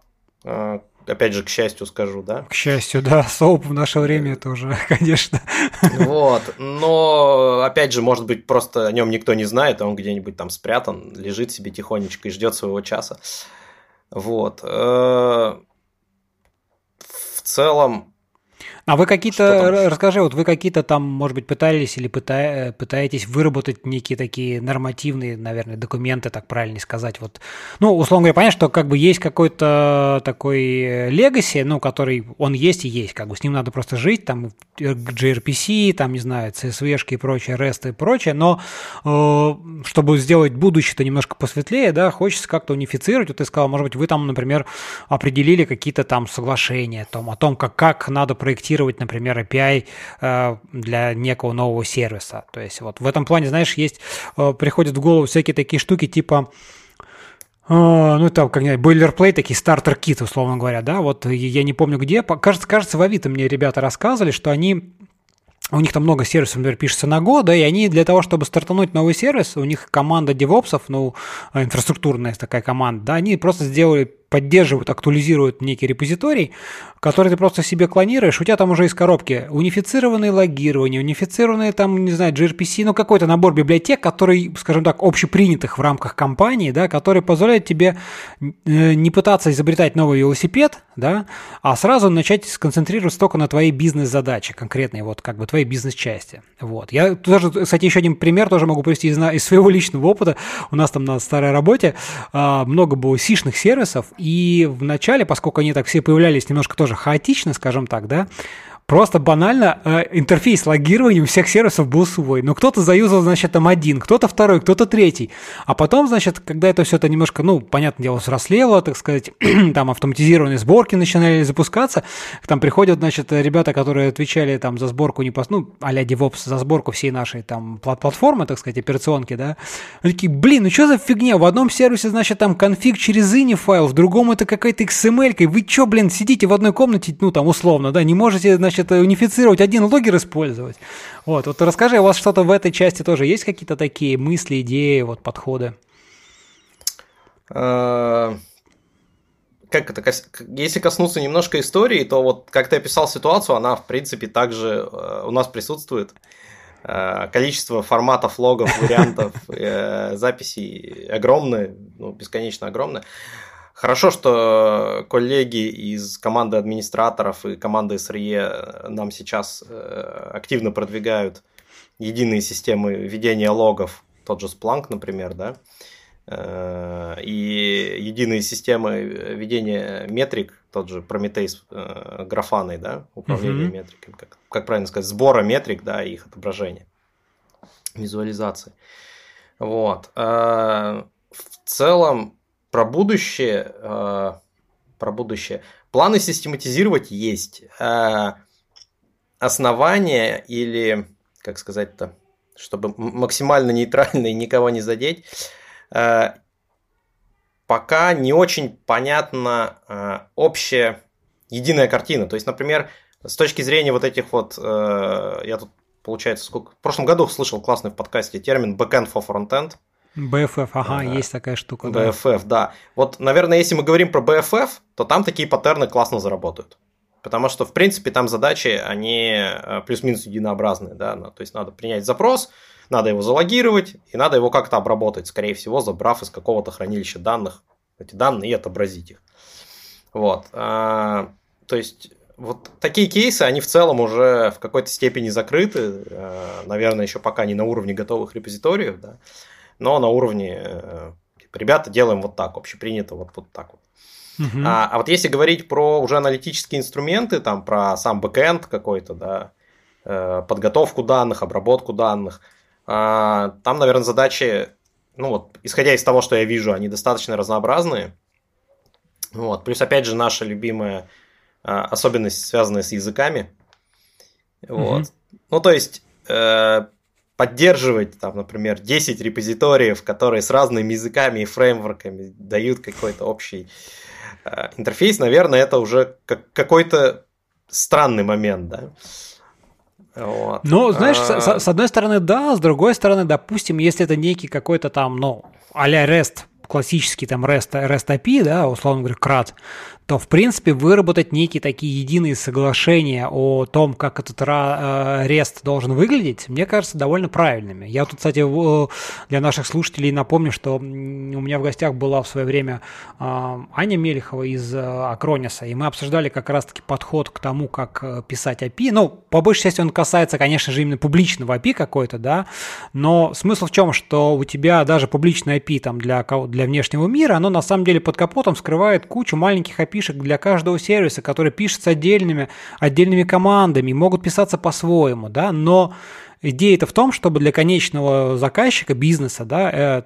Опять же, к счастью скажу, да? К счастью, да. Соуп в наше время это уже, конечно. Вот. Но, опять же, может быть, просто о нем никто не знает, а он где-нибудь там спрятан, лежит себе тихонечко и ждет своего часа. Вот. В целом... А вы какие-то, расскажи, вот вы какие-то там, может быть, пытались или пытаетесь выработать некие такие нормативные, наверное, документы, так правильно сказать, вот, ну, условно говоря, понятно, что как бы есть какой-то такой легаси, ну, который, он есть и есть, как бы с ним надо просто жить, там, gRPC, там, не знаю, CSV-шки и прочее, REST и прочее, но чтобы сделать будущее-то немножко посветлее, да, хочется как-то унифицировать, вот ты сказал, может быть, вы там, например, определили какие-то там соглашения там, о том, как надо проектировать, например, API для некого нового сервиса. То есть вот в этом плане, знаешь, есть, приходят в голову всякие такие штуки типа, ну, там, как-нибудь, бойлерплейт, такие стартер-кит, условно говоря, да, вот я не помню где, кажется, в Авито мне ребята рассказывали, что они... У них там много сервисов, например, пишется на Go, да, и они для того, чтобы стартануть новый сервис, у них команда девопсов, ну, инфраструктурная такая команда, да, они просто сделали, поддерживают, актуализируют некий репозиторий, который ты просто себе клонируешь, у тебя там уже из коробки унифицированные логирования, унифицированные там, не знаю, gRPC, ну, какой-то набор библиотек, который, скажем так, общепринятых в рамках компании, да, который позволяет тебе не пытаться изобретать новый велосипед, да, а сразу начать сконцентрироваться только на твоей бизнес-задаче, конкретной, вот, как бы, твоей бизнес-части. Вот. Я тоже, кстати, еще один пример тоже могу привести из своего личного опыта. У нас там на старой работе много было сишных сервисов, и в начале, поскольку они так все появлялись немножко тоже хаотично, скажем так, да, Просто банально интерфейс логирования у всех сервисов был свой. Но кто-то заюзал, значит, там один, кто-то второй, кто-то третий. А потом, значит, когда это все это немножко, ну, понятное дело, срослело, так сказать, там автоматизированные сборки начинали запускаться, там приходят, значит, ребята, которые отвечали там за сборку, а-ля DevOps, за сборку всей нашей там платформы, так сказать, операционки, да. Они такие, блин, ну что за фигня? В одном сервисе, значит, там конфиг через ini файл, в другом это какая-то XML-ка. Вы что, блин, сидите в одной комнате, ну, там, условно, да, не можете, значит, унифицировать, один логер использовать. Вот расскажи, у вас что-то в этой части тоже есть какие-то такие мысли, идеи, вот, подходы? Как это, если коснуться немножко истории, то вот как ты описал ситуацию, она, в принципе, также у нас присутствует. Количество форматов, логов, вариантов, записей огромное, бесконечно огромное. Хорошо, что коллеги из команды администраторов и команды SRE нам сейчас активно продвигают единые системы ведения логов, тот же Splunk, например, да, и единые системы ведения метрик, тот же Prometheus графаной, да, управление метриками, как правильно сказать, сбора метрик, да, их отображения, визуализации. Вот. В целом про будущее. Планы систематизировать есть. Основания или, как сказать-то, чтобы максимально нейтрально и никого не задеть, пока не очень понятна общая единая картина. То есть, например, с точки зрения вот этих вот, я тут, получается, в прошлом году слышал классный в подкасте термин backend for frontend. BFF, есть такая штука. BFF, да. Вот, наверное, если мы говорим про BFF, то там такие паттерны классно заработают. Потому что, в принципе, там задачи, они плюс-минус единообразные, да. То есть, надо принять запрос, надо его залогировать, и надо его как-то обработать, скорее всего, забрав из какого-то хранилища данных эти данные и отобразить их. Вот. То есть, вот такие кейсы, они в целом уже в какой-то степени закрыты. Наверное, еще пока не на уровне готовых репозиториев, да. Но на уровне, ребята, делаем вот так, общепринято вот так вот. Uh-huh. А вот если говорить про уже аналитические инструменты, там про сам бэкэнд какой-то, да, подготовку данных, обработку данных, там, наверное, задачи, исходя из того, что я вижу, они достаточно разнообразные. Вот. Плюс, опять же, наша любимая особенность, связанная с языками. Uh-huh. Вот. То есть... поддерживать, там, например, 10 репозиториев, которые с разными языками и фреймворками дают какой-то общий интерфейс, наверное, это уже какой-то странный момент, да. Вот. Ну, знаешь, с одной стороны, да, с другой стороны, допустим, если это некий какой-то там, а-ля REST, классический там REST API, да, условно говоря, CRUD, то, в принципе, выработать некие такие единые соглашения о том, как этот REST должен выглядеть, мне кажется, довольно правильными. Я тут, кстати, для наших слушателей напомню, что у меня в гостях была в свое время Аня Мелехова из Acronis, и мы обсуждали как раз-таки подход к тому, как писать API. По большей части он касается, конечно же, именно публичного API какой-то, да, но смысл в чем, что у тебя даже публичное API там, для внешнего мира, оно на самом деле под капотом скрывает кучу маленьких API, пишек для каждого сервиса, который пишется отдельными командами, могут писаться по-своему, да, но идея-то в том, чтобы для конечного заказчика, бизнеса, да,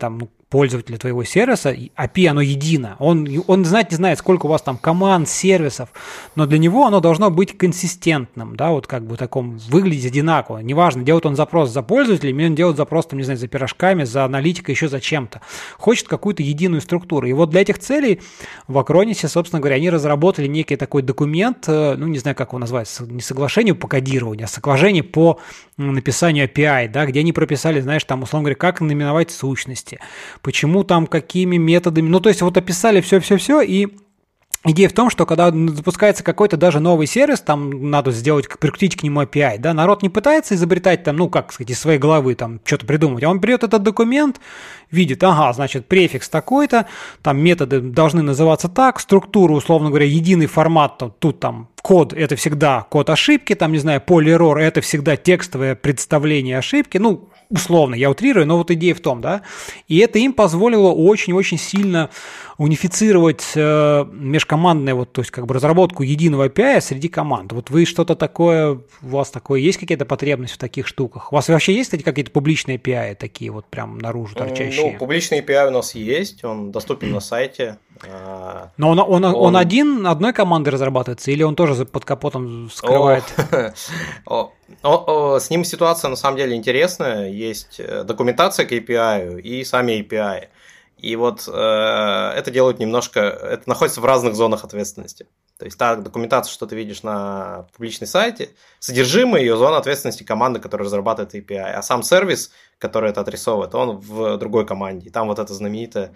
пользователя твоего сервиса, API, оно едино. Он знать не знает, сколько у вас там команд, сервисов, но для него оно должно быть консистентным, да, вот как бы в таком выглядеть одинаково. Неважно, делает он запрос за пользователями, он делает запрос, там, не знаю, за пирожками, за аналитикой, еще за чем-то. Хочет какую-то единую структуру. И вот для этих целей в Acronis, собственно говоря, они разработали некий такой документ, не знаю, как его назвать, не соглашение по кодированию, а соглашение по написанию API, да, где они прописали, знаешь, там, условно говоря, как наименовать сущности, почему там, какими методами, то есть вот описали все, и идея в том, что когда запускается какой-то даже новый сервис, там надо прикрутить к нему API, да, народ не пытается изобретать там, из своей головы там что-то придумать, а он берет этот документ, видит, значит, префикс такой-то, там методы должны называться так, структура, условно говоря, единый формат, тут там код — это всегда код ошибки, там, не знаю, polyerror — это всегда текстовое представление ошибки, ну, условно, я утрирую, но вот идея в том, да, и это им позволило очень-очень сильно унифицировать межкомандное, вот, то есть как бы разработку единого API среди команд. Вот вы что-то такое, у вас такое есть, какие-то потребности в таких штуках? У вас вообще есть, кстати, какие-то публичные API такие вот прям наружу торчащие? Ну, публичный API у нас есть, он доступен на сайте. Но он одной командой разрабатывается, или он тоже под капотом скрывает? С ним ситуация на самом деле интересная. Есть документация к API и сами API. И вот это делают немножко... Это находится в разных зонах ответственности. То есть та документация, что ты видишь на публичном сайте, содержимое ее зона ответственности команды, которая разрабатывает API. А сам сервис, который это отрисовывает, он в другой команде. И там вот это знаменитое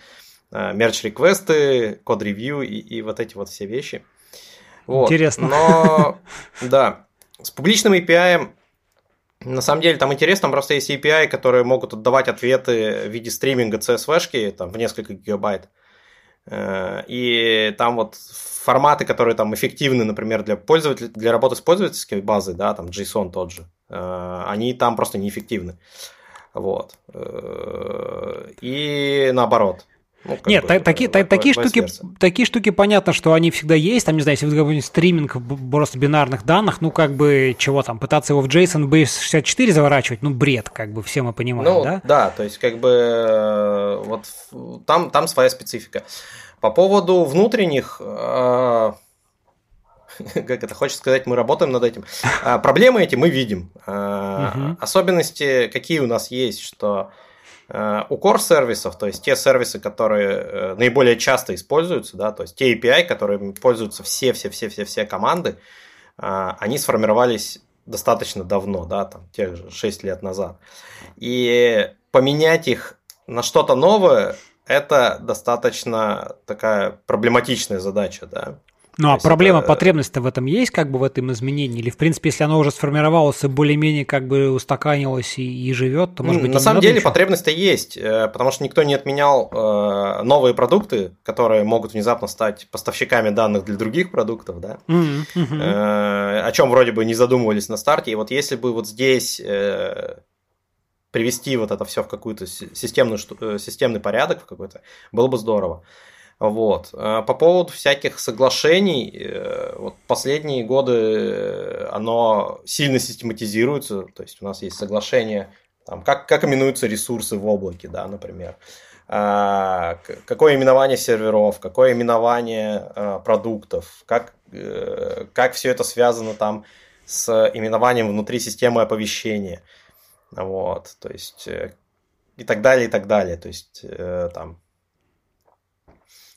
Merge Request, код ревью и вот эти вот все вещи. Вот. Интересно. Но да, с публичным API... На самом деле там интересно, там просто есть API, которые могут отдавать ответы в виде стриминга CSV-шки там, в несколько гигабайт. И там вот форматы, которые там эффективны, например, для работы с пользовательской базой, да, там JSON тот же, они там просто неэффективны. Вот. И наоборот. Ну, нет, такие штуки понятно, что они всегда есть. Там, не знаю, если вы говорите стриминг просто бинарных данных, ну как бы чего там, пытаться его в JSON-64 заворачивать, ну бред, как бы все мы понимаем, ну, да? Да, то есть как бы вот там своя специфика. По поводу внутренних, как это хочется сказать, мы работаем над этим. Проблемы эти мы видим. Особенности какие у нас есть, что... У core-сервисов, то есть те сервисы, которые наиболее часто используются, да, то есть те API, которыми пользуются все команды, они сформировались достаточно давно, да, там, тех же 6 лет назад. И поменять их на что-то новое – это достаточно такая проблематичная задача, да. Ну, а проблема, потребность-то в этом есть, как бы в этом изменении? Или, в принципе, если оно уже сформировалось и более-менее как бы устаканилось и живет, то, может быть, на самом деле потребность-то есть, потому что никто не отменял новые продукты, которые могут внезапно стать поставщиками данных для других продуктов, да? О чем вроде бы не задумывались на старте. И вот если бы вот здесь привести вот это все в какой-то системный порядок, в какой-то, было бы здорово. Вот. По поводу всяких соглашений, вот последние годы оно сильно систематизируется, то есть у нас есть соглашения, там, как именуются ресурсы в облаке, да, например, какое именование серверов, какое именование продуктов, как все это связано там с именованием внутри системы оповещения, вот, то есть и так далее, то есть там...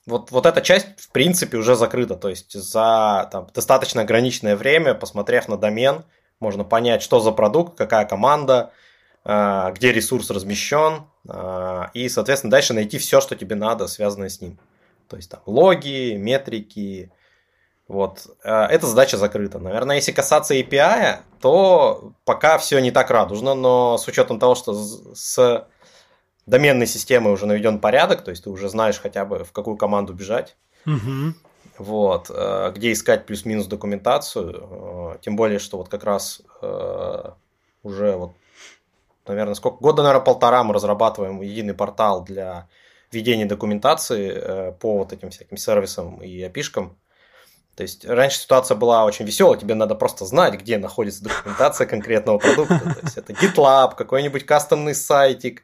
Вот эта часть, в принципе, уже закрыта. То есть за там, достаточно ограниченное время, посмотрев на домен, можно понять, что за продукт, какая команда, где ресурс размещен, и, соответственно, дальше найти все, что тебе надо, связанное с ним. То есть там логи, метрики. Вот. Эта задача закрыта. Наверное, если касаться API, то пока все не так радужно, но с учетом того, что с... доменной системы уже наведен порядок, то есть ты уже знаешь хотя бы в какую команду бежать, вот, где искать плюс-минус документацию, тем более, что вот как раз уже вот, наверное, полтора мы разрабатываем единый портал для ведения документации по вот этим всяким сервисам и API-шкам. То есть раньше ситуация была очень веселая, тебе надо просто знать, где находится документация конкретного продукта, то есть это GitLab, какой-нибудь кастомный сайтик,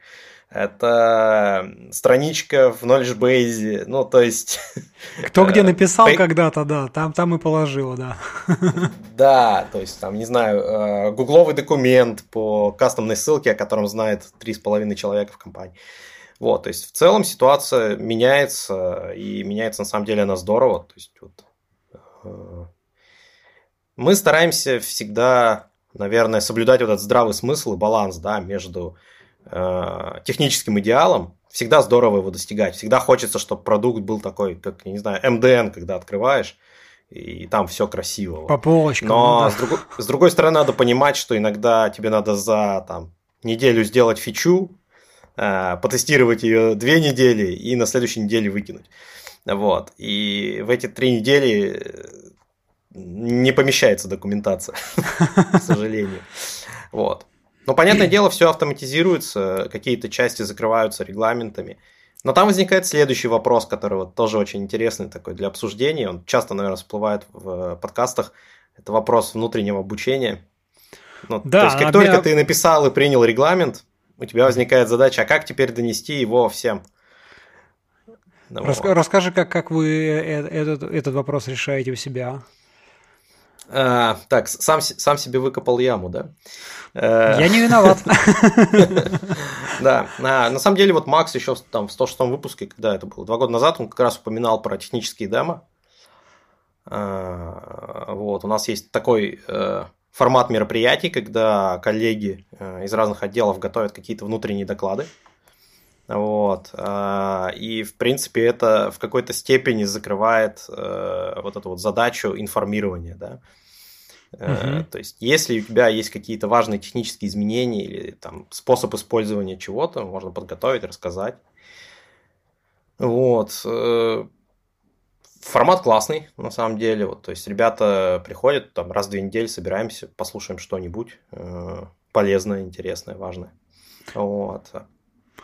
это страничка в Knowledge Base, ну, то есть... Кто где написал когда-то, да, там и положил, да. Да, то есть, там, не знаю, гугловый документ по кастомной ссылке, о котором знает 3,5 человека в компании. Вот, то есть, в целом ситуация меняется, и меняется, на самом деле, она здорово. То есть, вот, мы стараемся всегда, наверное, соблюдать вот этот здравый смысл и баланс, да, между... техническим идеалом, всегда здорово его достигать. Всегда хочется, чтобы продукт был такой, как, я не знаю, МДН, когда открываешь, и там все красиво. По полочкам. Но да. С другой стороны, надо понимать, что иногда тебе надо за там, неделю сделать фичу, потестировать ее 2 недели и на следующей неделе выкинуть. Вот. И в эти 3 недели не помещается документация, к сожалению. Вот. Но, понятное дело, все автоматизируется, какие-то части закрываются регламентами. Но там возникает следующий вопрос, который вот тоже очень интересный такой для обсуждения. Он часто, наверное, всплывает в подкастах. Это вопрос внутреннего обучения. Ну, да, то есть, как только ты написал и принял регламент, у тебя возникает задача, а как теперь донести его всем? Ну, расскажи, как вы этот вопрос решаете у себя. Так, сам себе выкопал яму, да? Я не виноват. Да, на самом деле вот Макс еще там в 106-м выпуске, когда это было, 2 года назад, он как раз упоминал про технические демо. Вот, у нас есть такой формат мероприятий, когда коллеги из разных отделов готовят какие-то внутренние доклады. Вот. И, в принципе, это в какой-то степени закрывает вот эту вот задачу информирования, да. Угу. То есть, если у тебя есть какие-то важные технические изменения или там способ использования чего-то, можно подготовить, рассказать. Вот. Формат классный, на самом деле. Вот, то есть, ребята приходят, там, раз в 2 недели собираемся, послушаем что-нибудь полезное, интересное, важное. Вот.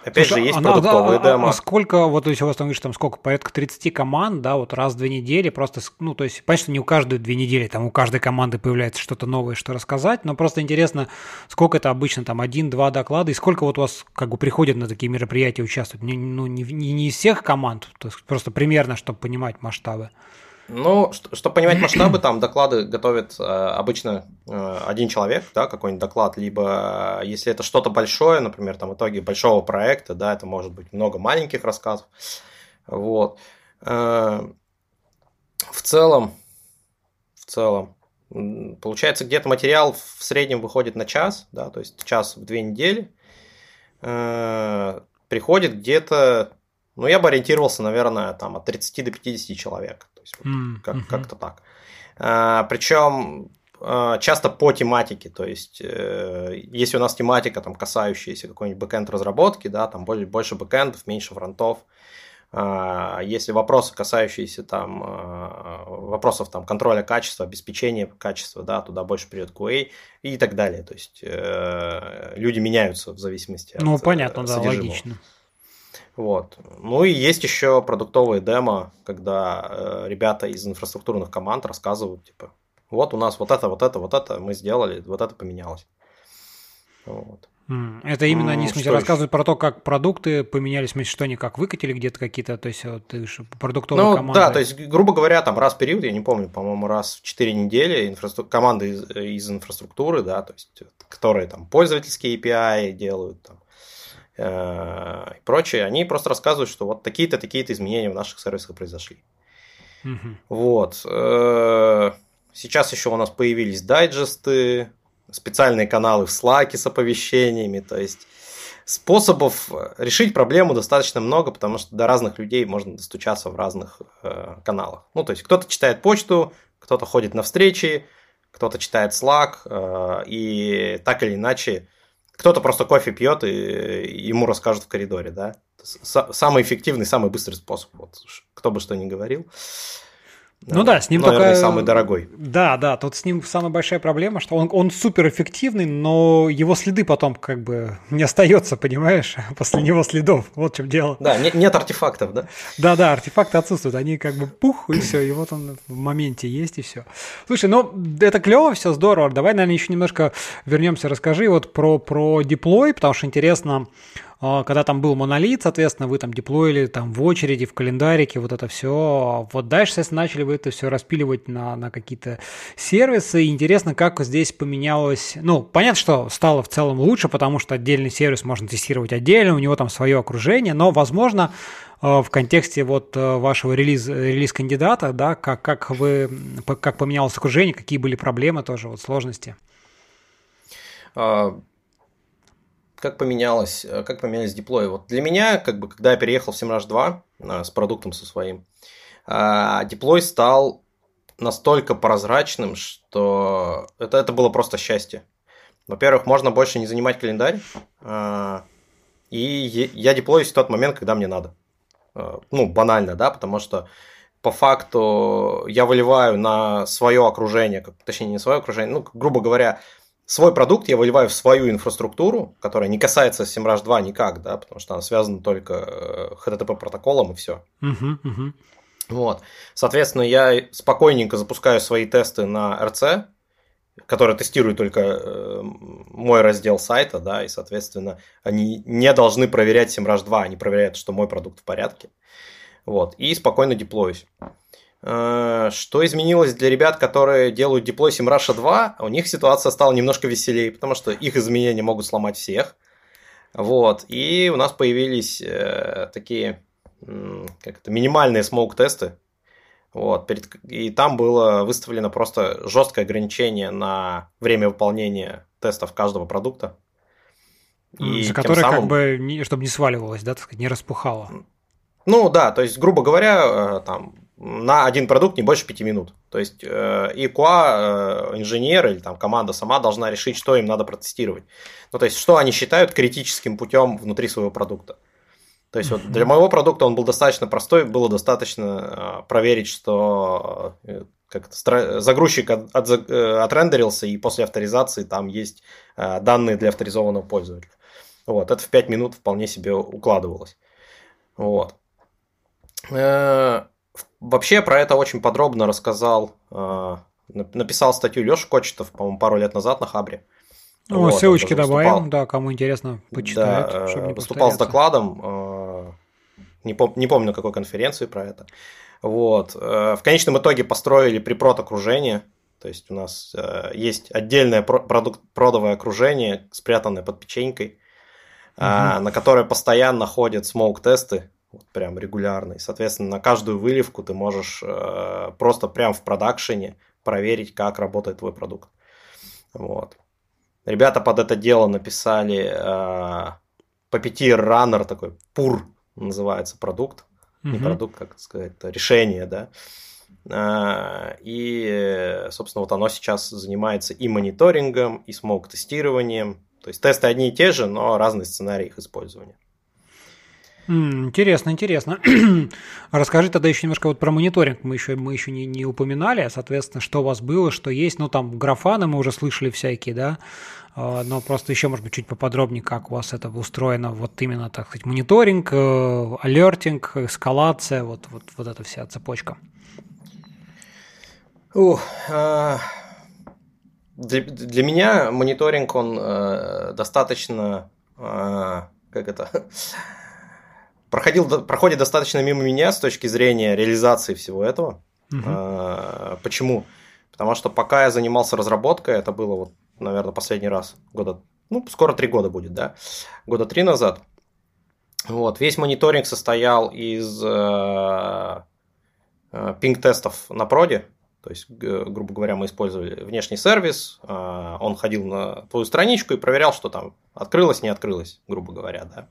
Опять же, есть продуктовые демо. А сколько, вот если у вас там, видишь, там сколько, порядка 30 команд, да, вот раз в 2 недели, просто, ну, то есть, понятно, что не у каждой 2 недели, там, у каждой команды появляется что-то новое, что рассказать, но просто интересно, сколько это обычно, там, 1-2 доклада, и сколько вот у вас, как бы, приходят на такие мероприятия участвовать, ну, не из всех команд, то есть, просто примерно, чтобы понимать масштабы. Ну, чтобы понимать масштабы, там доклады готовит обычно один человек, да, какой-нибудь доклад, либо если это что-то большое, например, там итоги большого проекта, да, это может быть много маленьких рассказов. Вот. В целом, получается, где-то материал в среднем выходит на час, да, то есть час в 2 недели, приходит где-то, ну, я бы ориентировался, наверное, там от 30 до 50 человек. То есть, вот, как-то так. Причем часто по тематике. То есть, если у нас тематика, там, касающаяся какой-нибудь бэкэнд-разработки, да, там больше бэкэндов, меньше фронтов. Если вопросы, касающиеся там, вопросов там, контроля качества, обеспечения качества, да, туда больше придет QA и так далее. То есть, люди меняются в зависимости от содержимого. Ну, понятно, да, логично. Вот. Ну и есть еще продуктовые демо, когда ребята из инфраструктурных команд рассказывают, типа, вот у нас вот это мы сделали, вот это поменялось. Вот. Это именно они, в смысле, рассказывают про то, как продукты поменялись, в смысле, что они как выкатили где-то какие-то, то есть вот, продуктовые команды. Да, то есть, грубо говоря, там раз в период, я не помню, по-моему, раз в 4 недели команды из инфраструктуры, да, то есть, которые там пользовательские API делают, там, и прочее, они просто рассказывают, что вот такие-то изменения в наших сервисах произошли. Mm-hmm. Вот. Сейчас еще у нас появились дайджесты, специальные каналы в Slack с оповещениями, то есть способов решить проблему достаточно много, потому что до разных людей можно достучаться в разных каналах. Ну, то есть кто-то читает почту, кто-то ходит на встречи, кто-то читает Slack, и так или иначе кто-то просто кофе пьет, и ему расскажут в коридоре, да. Самый эффективный, самый быстрый способ, вот, кто бы что ни говорил. Ну да, с ним наверное, только... самый дорогой. Да, тут с ним самая большая проблема, что он суперэффективный, но его следы потом как бы не остается, понимаешь, после него следов, вот в чем дело. Да, нет артефактов, да? Да, артефакты отсутствуют, они как бы пух, и все, и вот он в моменте есть, и все. Слушай, ну это клево, все здорово, давай, наверное, еще немножко вернемся, расскажи вот про деплой, потому что интересно... Когда там был монолит, соответственно, вы там деплоили там в очереди, в календарике, вот это все. Вот дальше, соответственно, начали вы это все распиливать на какие-то сервисы. И интересно, как здесь поменялось... Ну, понятно, что стало в целом лучше, потому что отдельный сервис можно тестировать отдельно, у него там свое окружение, но, возможно, в контексте вот вашего релиз кандидата, да, как поменялось окружение, какие были проблемы тоже, вот сложности? Как поменялись деплои? Вот для меня, как бы, когда я переехал в Semrush 2 с продуктом со своим, деплой стал настолько прозрачным, что это было просто счастье. Во-первых, можно больше не занимать календарь, и я деплоюсь в тот момент, когда мне надо. Ну, банально, да, потому что по факту я выливаю на свое окружение, точнее не свое окружение, ну, грубо говоря, свой продукт я выливаю в свою инфраструктуру, которая не касается Semrush 2 никак, да, потому что она связана только HTTP-протоколом и все. Вот. Соответственно, я спокойненько запускаю свои тесты на РЦ, которые тестируют только мой раздел сайта, да, и, соответственно, они не должны проверять Semrush 2, они проверяют, что мой продукт в порядке. Вот, и спокойно деплоюсь. Что изменилось для ребят, которые делают деплой Semrush 2? У них ситуация стала немножко веселее, потому что их изменения могут сломать всех. Вот, и у нас появились такие минимальные смоук-тесты. Вот, и там было выставлено просто жесткое ограничение на время выполнения тестов каждого продукта. И за которое самым... как бы, не, чтобы не сваливалось, да, так сказать, не распухало. Ну да, то есть, грубо говоря, там, на один продукт не больше 5 минут. То есть, и QA, инженер или там, команда сама должна решить, что им надо протестировать. Ну, то есть, что они считают критическим путем внутри своего продукта. То есть, вот для моего продукта он был достаточно простой, было достаточно проверить, что загрузчик отрендерился, и после авторизации там есть данные для авторизованного пользователя. Вот, это в 5 минут вполне себе укладывалось. Вот. Вообще про это очень подробно рассказал, написал статью Леша Кочетов, по-моему, пару лет назад на Хабре. Ну, вот, ссылочки добавим, да, кому интересно, почитают, да, чтобы не выступал с докладом, не помню, на какой конференции про это. Вот. В конечном итоге построили припрод окружение, то есть у нас есть отдельное продовое окружение, спрятанное под печенькой, на которой постоянно ходят смоук-тесты, вот прям регулярные. Соответственно, на каждую выливку ты можешь просто прям в продакшене проверить, как работает твой продукт. Вот. Ребята под это дело написали Puppeteer Runner, такой пур называется продукт. Не продукт, как сказать, решение, да. И, собственно, вот оно сейчас занимается и мониторингом, и смоук-тестированием. То есть тесты одни и те же, но разные сценарии их использования. Интересно, интересно. Расскажи тогда еще немножко вот про мониторинг. Мы еще не упоминали, соответственно, что у вас было, что есть. Ну, там графаны мы уже слышали всякие, да. Но просто еще, может быть, чуть поподробнее, как у вас это устроено. Вот именно, так сказать, мониторинг, алертинг, эскалация, вот эта вся цепочка. Для меня мониторинг, он достаточно, проходит достаточно мимо меня с точки зрения реализации всего этого. Почему? Потому что пока я занимался разработкой, это было, вот, наверное, последний раз, скоро 3 года будет, да, 3 года назад. Вот, весь мониторинг состоял из пинг-тестов на проде. То есть, грубо говоря, мы использовали внешний сервис, он ходил на твою страничку и проверял, что там открылось, не открылось, грубо говоря, да.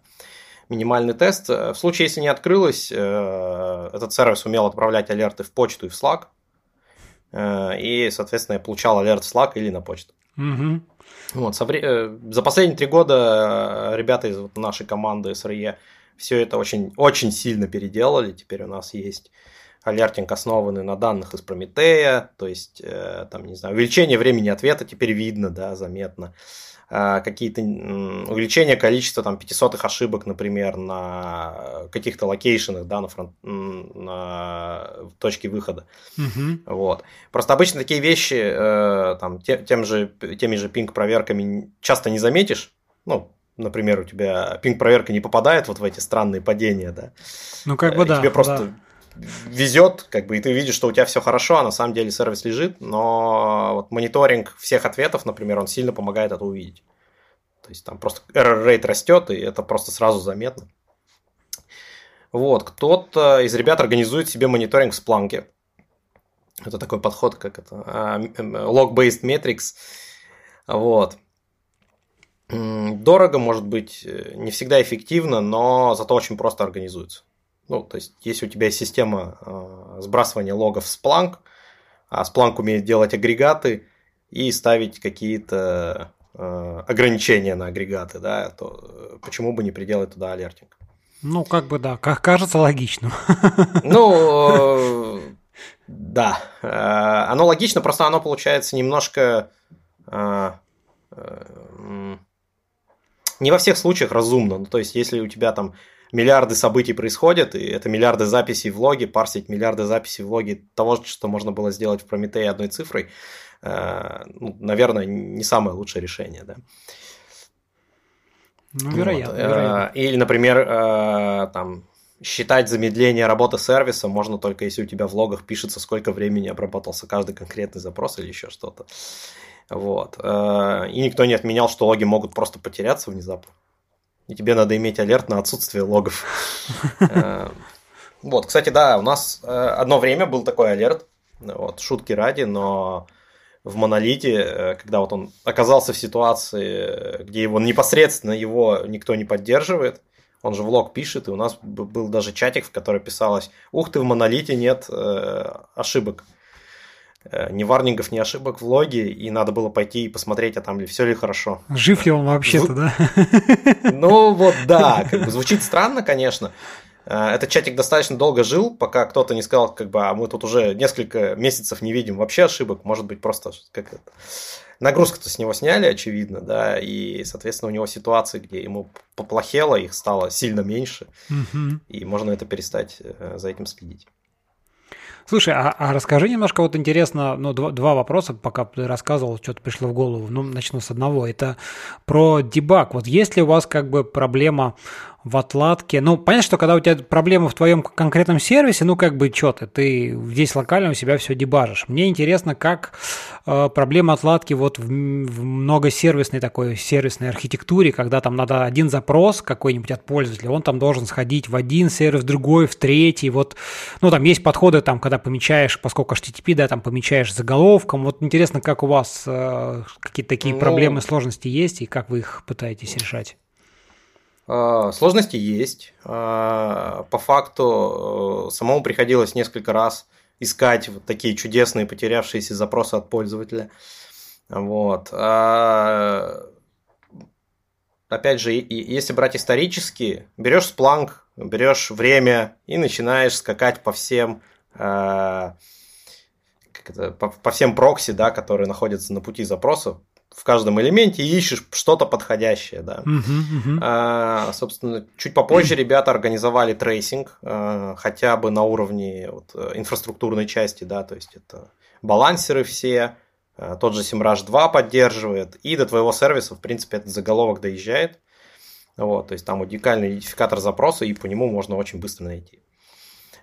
Минимальный тест. В случае, если не открылось, этот сервис умел отправлять алерты в почту и в Slack, и, соответственно, я получал алерт в Slack или на почту. Вот, за последние 3 года ребята из нашей команды СРЕ все это очень, очень сильно переделали, теперь у нас есть... Алертинг, основанный на данных из Прометея, то есть, там, не знаю, увеличение времени ответа теперь видно, да, заметно. Какие-то увеличение количества там 500-х ошибок, например, на каких-то локейшенах, да, на точке выхода. Вот. Просто обычно такие вещи там, теми же пинг-проверками часто не заметишь, ну, например, у тебя пинг-проверка не попадает вот в эти странные падения, да. Ну, как бы да. Тебе просто... Да. Везет, как бы, и ты видишь, что у тебя все хорошо, а на самом деле сервис лежит, но вот мониторинг всех ответов, например, он сильно помогает это увидеть. То есть там просто error rate растет, и это просто сразу заметно. Вот, кто-то из ребят организует себе мониторинг в Splunk. Это такой подход, как это, log-based metrics. Вот. Дорого, может быть, не всегда эффективно, но зато очень просто организуется. Ну, то есть, если у тебя есть система сбрасывания логов в Splunk, а Splunk умеет делать агрегаты и ставить какие-то ограничения на агрегаты, да, то почему бы не приделать туда алертинг? Ну, как бы да, кажется логичным. Ну, да. Оно логично, просто оно получается немножко... Не во всех случаях разумно. Ну, то есть, если у тебя там миллиарды событий происходят, и это миллиарды записей в логе, парсить миллиарды записей в логе того, что можно было сделать в Прометее одной цифрой, ну, наверное, не самое лучшее решение, да. Ну, вероятно, вот. Вероятно. Или, например, там, считать замедление работы сервиса можно только если у тебя в логах пишется, сколько времени обработался каждый конкретный запрос или еще что-то. Вот. И никто не отменял, что логи могут просто потеряться внезапно. И тебе надо иметь алерт на отсутствие логов. Вот, кстати, да, у нас одно время был такой алерт. Вот, шутки ради, но в Монолите, когда вот он оказался в ситуации, где его непосредственно его никто не поддерживает, он же влог пишет, и у нас был даже чатик, в который писалось: «Ух ты, в Монолите нет ошибок». Ни варнингов, ни ошибок в логе, и надо было пойти и посмотреть, а там ли все ли хорошо. Жив ли он вообще-то, да? Ну вот да, как бы звучит странно, конечно. Этот чатик достаточно долго жил, пока кто-то не сказал, как бы, а мы тут уже несколько месяцев не видим вообще ошибок, может быть, просто как это... Нагрузку-то с него сняли, очевидно, да, и, соответственно, у него ситуации, где ему поплохело, их стало сильно меньше, и можно это перестать за этим следить. Слушай, а расскажи немножко, вот интересно, ну, два вопроса, пока ты рассказывал, что-то пришло в голову. Ну, начну с одного. Это про дебаг. Вот есть ли у вас как бы проблема в отладке? Ну, понятно, что когда у тебя проблема в твоем конкретном сервисе, ну, как бы, что ты здесь локально у себя все дебажишь. Мне интересно, как проблема отладки вот в многосервисной такой сервисной архитектуре, когда там надо один запрос какой-нибудь от пользователя, он там должен сходить в один сервис, в другой, в третий. Вот, ну, там есть подходы, там, когда помечаешь, поскольку HTTP, да, там помечаешь заголовком. Вот интересно, как у вас какие-то такие проблемы, сложности есть, и как вы их пытаетесь решать? Сложности есть. По факту самому приходилось несколько раз искать вот такие чудесные потерявшиеся запросы от пользователя. Вот. Опять же, если брать исторически, берешь Splunk, берешь время и начинаешь скакать по всем прокси, да, которые находятся на пути запроса. В каждом элементе ищешь что-то подходящее, да. Собственно, чуть попозже ребята организовали трейсинг, хотя бы на уровне вот, инфраструктурной части, да, то есть это балансеры все, тот же Semrush 2 поддерживает, и до твоего сервиса, в принципе, этот заголовок доезжает. Вот, то есть там уникальный идентификатор запроса, и по нему можно очень быстро найти.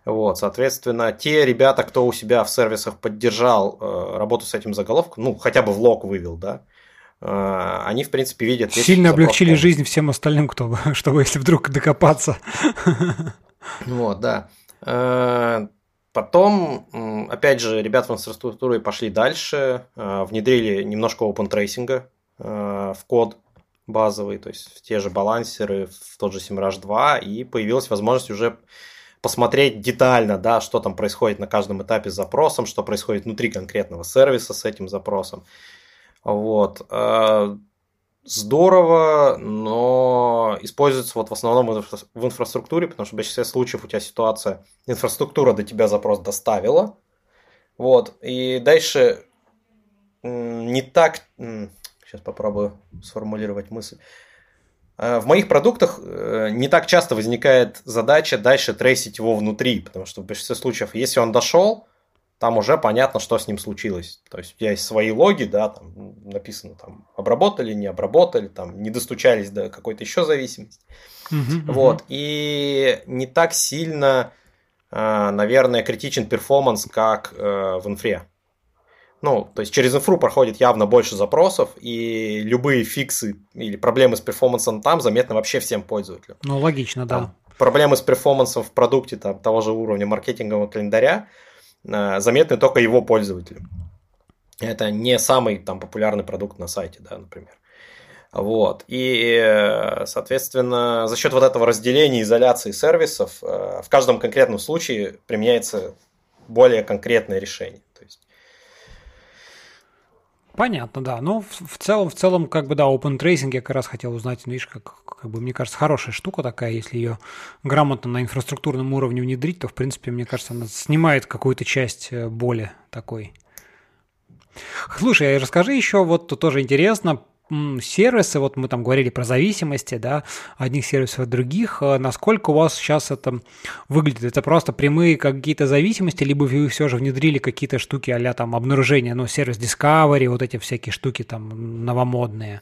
Вот, соответственно, те ребята, кто у себя в сервисах поддержал работу с этим заголовком, ну, хотя бы в лог вывел, да, они, в принципе, видят... Сильно облегчили жизнь всем остальным, кто, чтобы, если вдруг докопаться. Вот, да. Потом, опять же, ребята в инфраструктуре пошли дальше, внедрили немножко open трейсинга в код базовый, то есть в те же балансеры, в тот же Semrush 2, и появилась возможность уже... посмотреть детально, да, что там происходит на каждом этапе с запросом, что происходит внутри конкретного сервиса с этим запросом. Вот. Здорово, но используется вот в основном в инфраструктуре, потому что в большинстве случаев у тебя ситуация, инфраструктура до тебя запрос доставила, вот, и дальше не так... Сейчас попробую сформулировать мысль. В моих продуктах не так часто возникает задача дальше трейсить его внутри, потому что в большинстве случаев, если он дошел, там уже понятно, что с ним случилось. То есть у тебя есть свои логи, да, там написано, там обработали, не обработали, там не достучались до какой-то еще зависимости. Вот. И не так сильно, наверное, критичен перформанс, как в инфре. Ну, то есть через инфру проходит явно больше запросов, и любые фиксы или проблемы с перформансом там заметны вообще всем пользователям. Ну, логично, да. Там проблемы с перформансом в продукте там, того же уровня маркетингового календаря заметны только его пользователям. Это не самый там, популярный продукт на сайте, да, например. Вот. И, соответственно, за счет вот этого разделения и изоляции сервисов в каждом конкретном случае применяется более конкретное решение. Понятно, да. Ну, в целом, как бы, да, open tracing я как раз хотел узнать, видишь, как бы, мне кажется, хорошая штука такая, если ее грамотно на инфраструктурном уровне внедрить, то, в принципе, мне кажется, она снимает какую-то часть боли такой. Слушай, расскажи еще, вот тоже интересно, сервисы, вот мы там говорили про зависимости, да, одних сервисов от других, насколько у вас сейчас это выглядит? Это просто прямые какие-то зависимости, либо вы все же внедрили какие-то штуки а-ля там обнаружение, ну, сервис Discovery, вот эти всякие штуки там новомодные,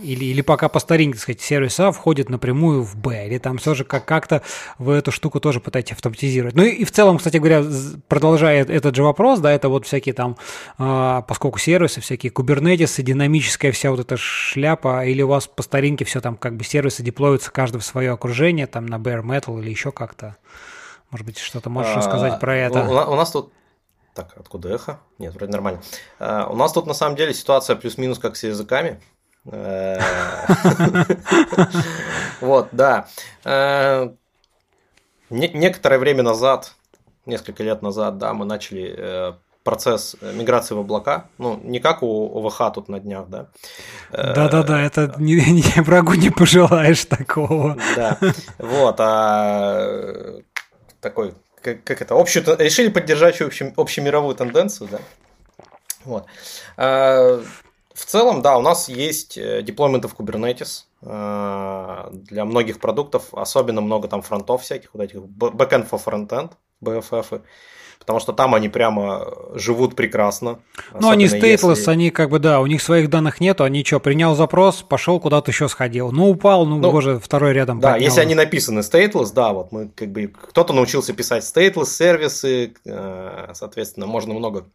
или пока по старинке, так сказать, сервис А входит напрямую в Б, или там все же как-то вы эту штуку тоже пытаетесь автоматизировать. Ну и в целом, кстати говоря, продолжая этот же вопрос, да, это вот всякие там, поскольку сервисы, всякие кубернетисы, динамическая вся вот эта шляпа, или у вас по старинке все там как бы сервисы деплоятся каждый в свое окружение, там на Bare Metal или еще как-то? Может быть, что-то можешь рассказать про это? У нас тут... Так, откуда эхо? Нет, вроде нормально. У нас тут на самом деле ситуация плюс-минус как с языками. Вот, да. Некоторое время назад, несколько лет назад, да, мы начали процесс миграции в облака. Ну, не как у ОВХ тут на днях, да? Да-да-да, это врагу не пожелаешь такого. Да, вот, а такой... Как это? Решили поддержать общемировую тенденцию, да? Вот. В целом, да, у нас есть деплойменты в Kubernetes для многих продуктов, особенно много там фронтов всяких, вот этих backend for frontend, BFF, потому что там они прямо живут прекрасно. Ну, они stateless, если... они как бы, да, у них своих данных нету, они что, принял запрос, пошел куда-то еще сходил, ну, упал, ну боже, второй рядом поднял. Да, если они написаны stateless, да, вот мы как бы, кто-то научился писать stateless сервисы, соответственно, можно много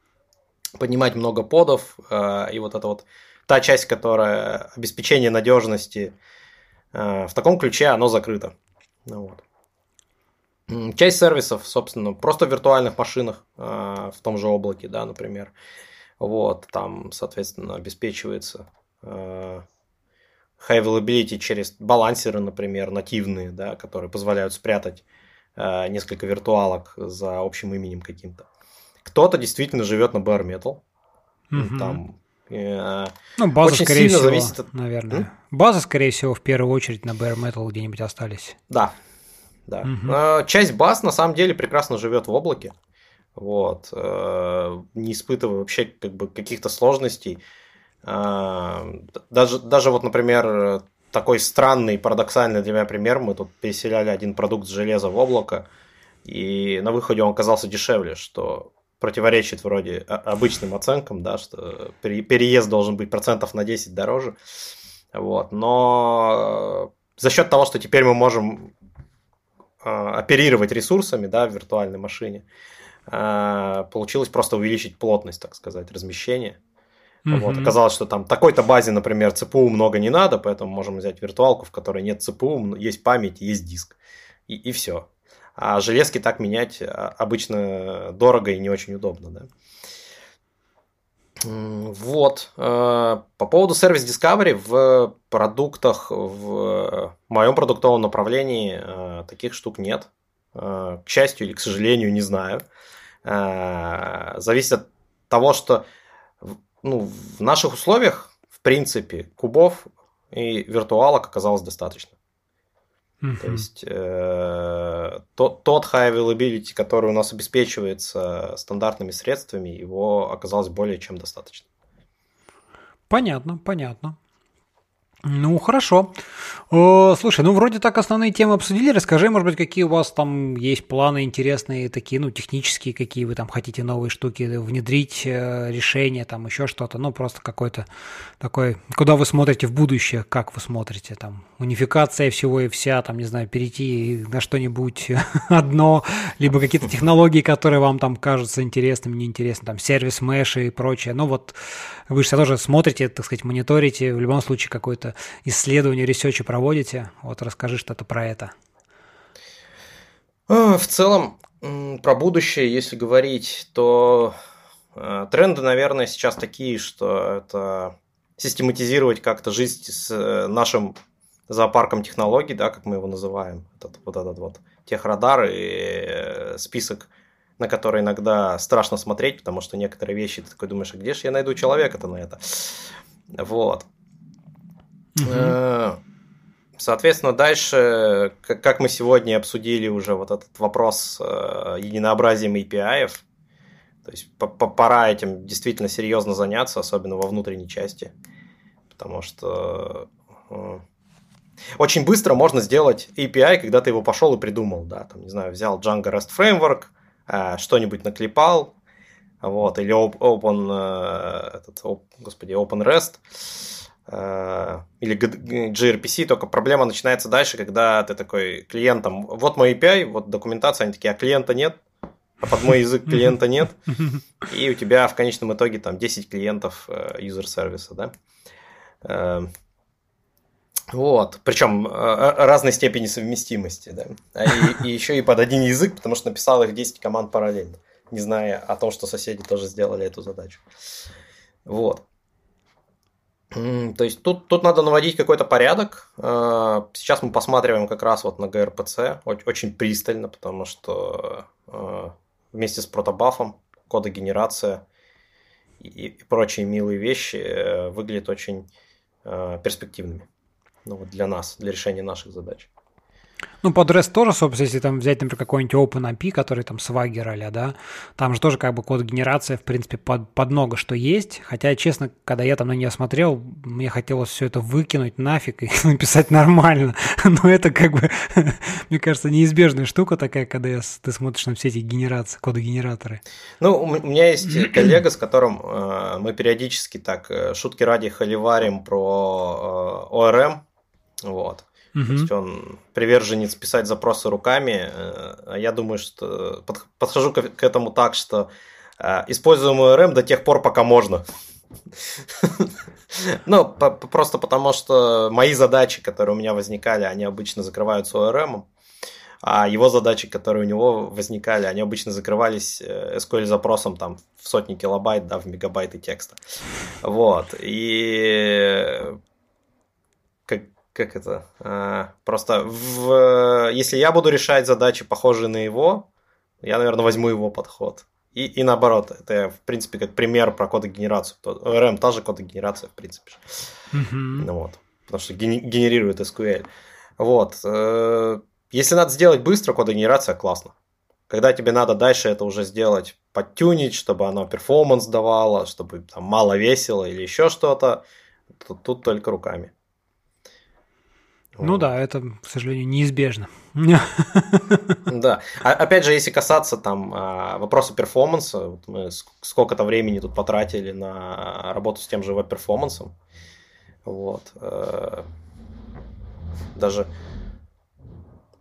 поднимать, много подов, и вот это вот та часть, которая обеспечение надежности, в таком ключе оно закрыто. Ну, вот. Часть сервисов, собственно, просто в виртуальных машинах, в том же облаке, да, например. Вот, там, соответственно, обеспечивается high availability через балансеры, например, нативные, да, которые позволяют спрятать несколько виртуалок за общим именем каким-то. Кто-то действительно живет на Bare Metal. Mm-hmm. Там, ну, база, очень скорее сильно всего, зависит от... наверное. База, скорее всего, в первую очередь на Bare Metal где-нибудь остались. Да. Да. Угу. Часть баз на самом деле прекрасно живет в облаке, вот. Не испытывая вообще как бы каких-то сложностей. Даже вот, например, такой странный, парадоксальный для меня пример. Мы тут переселяли один продукт с железа в облако, и на выходе он оказался дешевле, что противоречит вроде обычным оценкам, да, что переезд должен быть процентов на 10 дороже. Вот. Но за счет того, что теперь мы можем оперировать ресурсами, да, в виртуальной машине, получилось просто увеличить плотность, так сказать, размещения. Mm-hmm. Вот, оказалось, что там такой-то базе, например, ЦПУ много не надо, поэтому можем взять виртуалку, в которой нет ЦПУ, есть память, есть диск, и все. А железки так менять обычно дорого и не очень удобно, да. Вот. По поводу сервис Discovery в продуктах, в моем продуктовом направлении таких штук нет. К счастью или к сожалению, не знаю. Зависит от того, что, ну, в наших условиях, в принципе, кубов и виртуалок оказалось достаточно. Mm-hmm. То есть тот high availability, который у нас обеспечивается стандартными средствами, его оказалось более чем достаточно. Понятно, понятно. Ну, хорошо. Слушай, ну, вроде так основные темы обсудили. Расскажи, может быть, какие у вас там есть планы интересные такие, ну, технические, какие вы там хотите новые штуки внедрить, решения, там, еще что-то. Ну, просто какой-то такой, куда вы смотрите в будущее, как вы смотрите, там, унификация всего и вся, там, не знаю, перейти на что-нибудь одно, либо какие-то технологии, которые вам там кажутся интересными, неинтересными, там, сервис меши и прочее. Ну, вот вы же тоже смотрите, так сказать, мониторите, в любом случае какой-то исследования, ресерчи проводите. Вот расскажи что-то про это. В целом, про будущее, если говорить, то тренды, наверное, сейчас такие, что это систематизировать как-то жизнь с нашим зоопарком технологий, да, как мы его называем, этот, вот техрадар и список на который иногда страшно смотреть, потому что некоторые вещи ты такой думаешь, а где же я найду человека-то на это? Вот. Mm-hmm. Соответственно, дальше, как мы сегодня обсудили уже вот этот вопрос единообразием API-ев, то есть пора этим действительно серьезно заняться, особенно во внутренней части, потому что очень быстро можно сделать API, когда ты его пошел и придумал, да, там, не знаю, взял Django REST Framework, что-нибудь наклепал, вот, или OpenREST, или gRPC, только проблема начинается дальше, когда ты такой клиентом, вот мой API, вот документация, они такие, а клиента нет, а под мой язык клиента нет, и у тебя в конечном итоге там 10 клиентов юзер-сервиса, да. Вот, причем разной степени совместимости, да, и еще и под один язык, потому что написал их 10 команд параллельно, не зная о том, что соседи тоже сделали эту задачу. Вот. То есть тут надо наводить какой-то порядок. Сейчас мы посматриваем как раз вот на gRPC очень пристально, потому что вместе с протобафом, кодогенерация и прочие милые вещи выглядят очень перспективными, ну, вот для нас, для решения наших задач. Ну, под REST тоже, собственно, если там взять, например, какой-нибудь OpenAPI, который там Swagger а-ля, да, там же тоже как бы код-генерация, в принципе, под много что есть, хотя, честно, когда я там на нее смотрел, мне хотелось все это выкинуть нафиг и написать нормально, но это как бы, мне кажется, неизбежная штука такая, когда ты смотришь на все эти генерации, коды-генераторы. Ну, у меня есть коллега, с которым мы периодически так шутки ради холиварим про ORM, вот. Uh-huh. То есть он приверженец писать запросы руками. Я думаю, что подхожу к этому так, что используем ORM до тех пор, пока можно. Ну, просто потому что мои задачи, которые у меня возникали, они обычно закрываются ORM, а его задачи, которые у него возникали, они обычно закрывались SQL-запросом там в сотни килобайт, да, в мегабайты текста. Вот. И... Как это? Просто если я буду решать задачи, похожие на его, я, наверное, возьму его подход. И наоборот, это, в принципе, как пример про кодогенерацию. ORM та же кодогенерация, в принципе. Mm-hmm. Ну, вот. Потому что генерирует SQL. Вот. Если надо сделать быстро, кодогенерация классно. Когда тебе надо дальше это уже сделать, подтюнить, чтобы оно перформанс давало, чтобы там мало весело или еще что-то, тут только руками. Ну да, это, к сожалению, неизбежно. Да. Опять же, если касаться там вопроса перформанса, вот мы сколько-то времени тут потратили на работу с тем же веб-перформансом. Вот. Даже,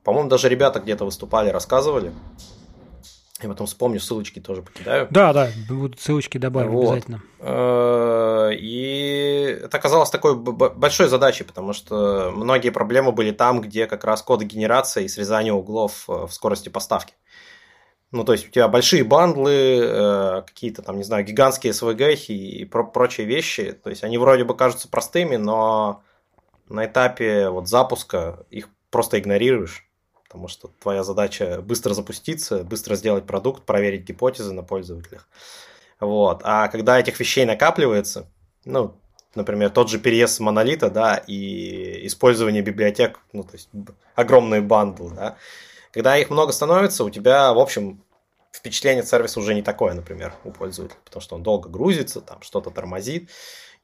по-моему, даже ребята где-то выступали, рассказывали. Я потом вспомню, ссылочки тоже покидаю. Да, будут ссылочки добавим вот. Обязательно. И это оказалось такой большой задачей, потому что многие проблемы были там, где как раз кодогенерация и срезание углов в скорости поставки. Ну, то есть у тебя большие бандлы, какие-то там, не знаю, гигантские SVG и прочие вещи. То есть они вроде бы кажутся простыми, но на этапе вот запуска их просто игнорируешь. Потому что твоя задача быстро запуститься, быстро сделать продукт, проверить гипотезы на пользователях. Вот. А когда этих вещей накапливается, ну, например, тот же переезд с монолита, да, и использование библиотек, ну, то есть огромные бандлы, да, когда их много становится, у тебя, в общем, впечатление от сервиса уже не такое, например, у пользователя, потому что он долго грузится, там что-то тормозит.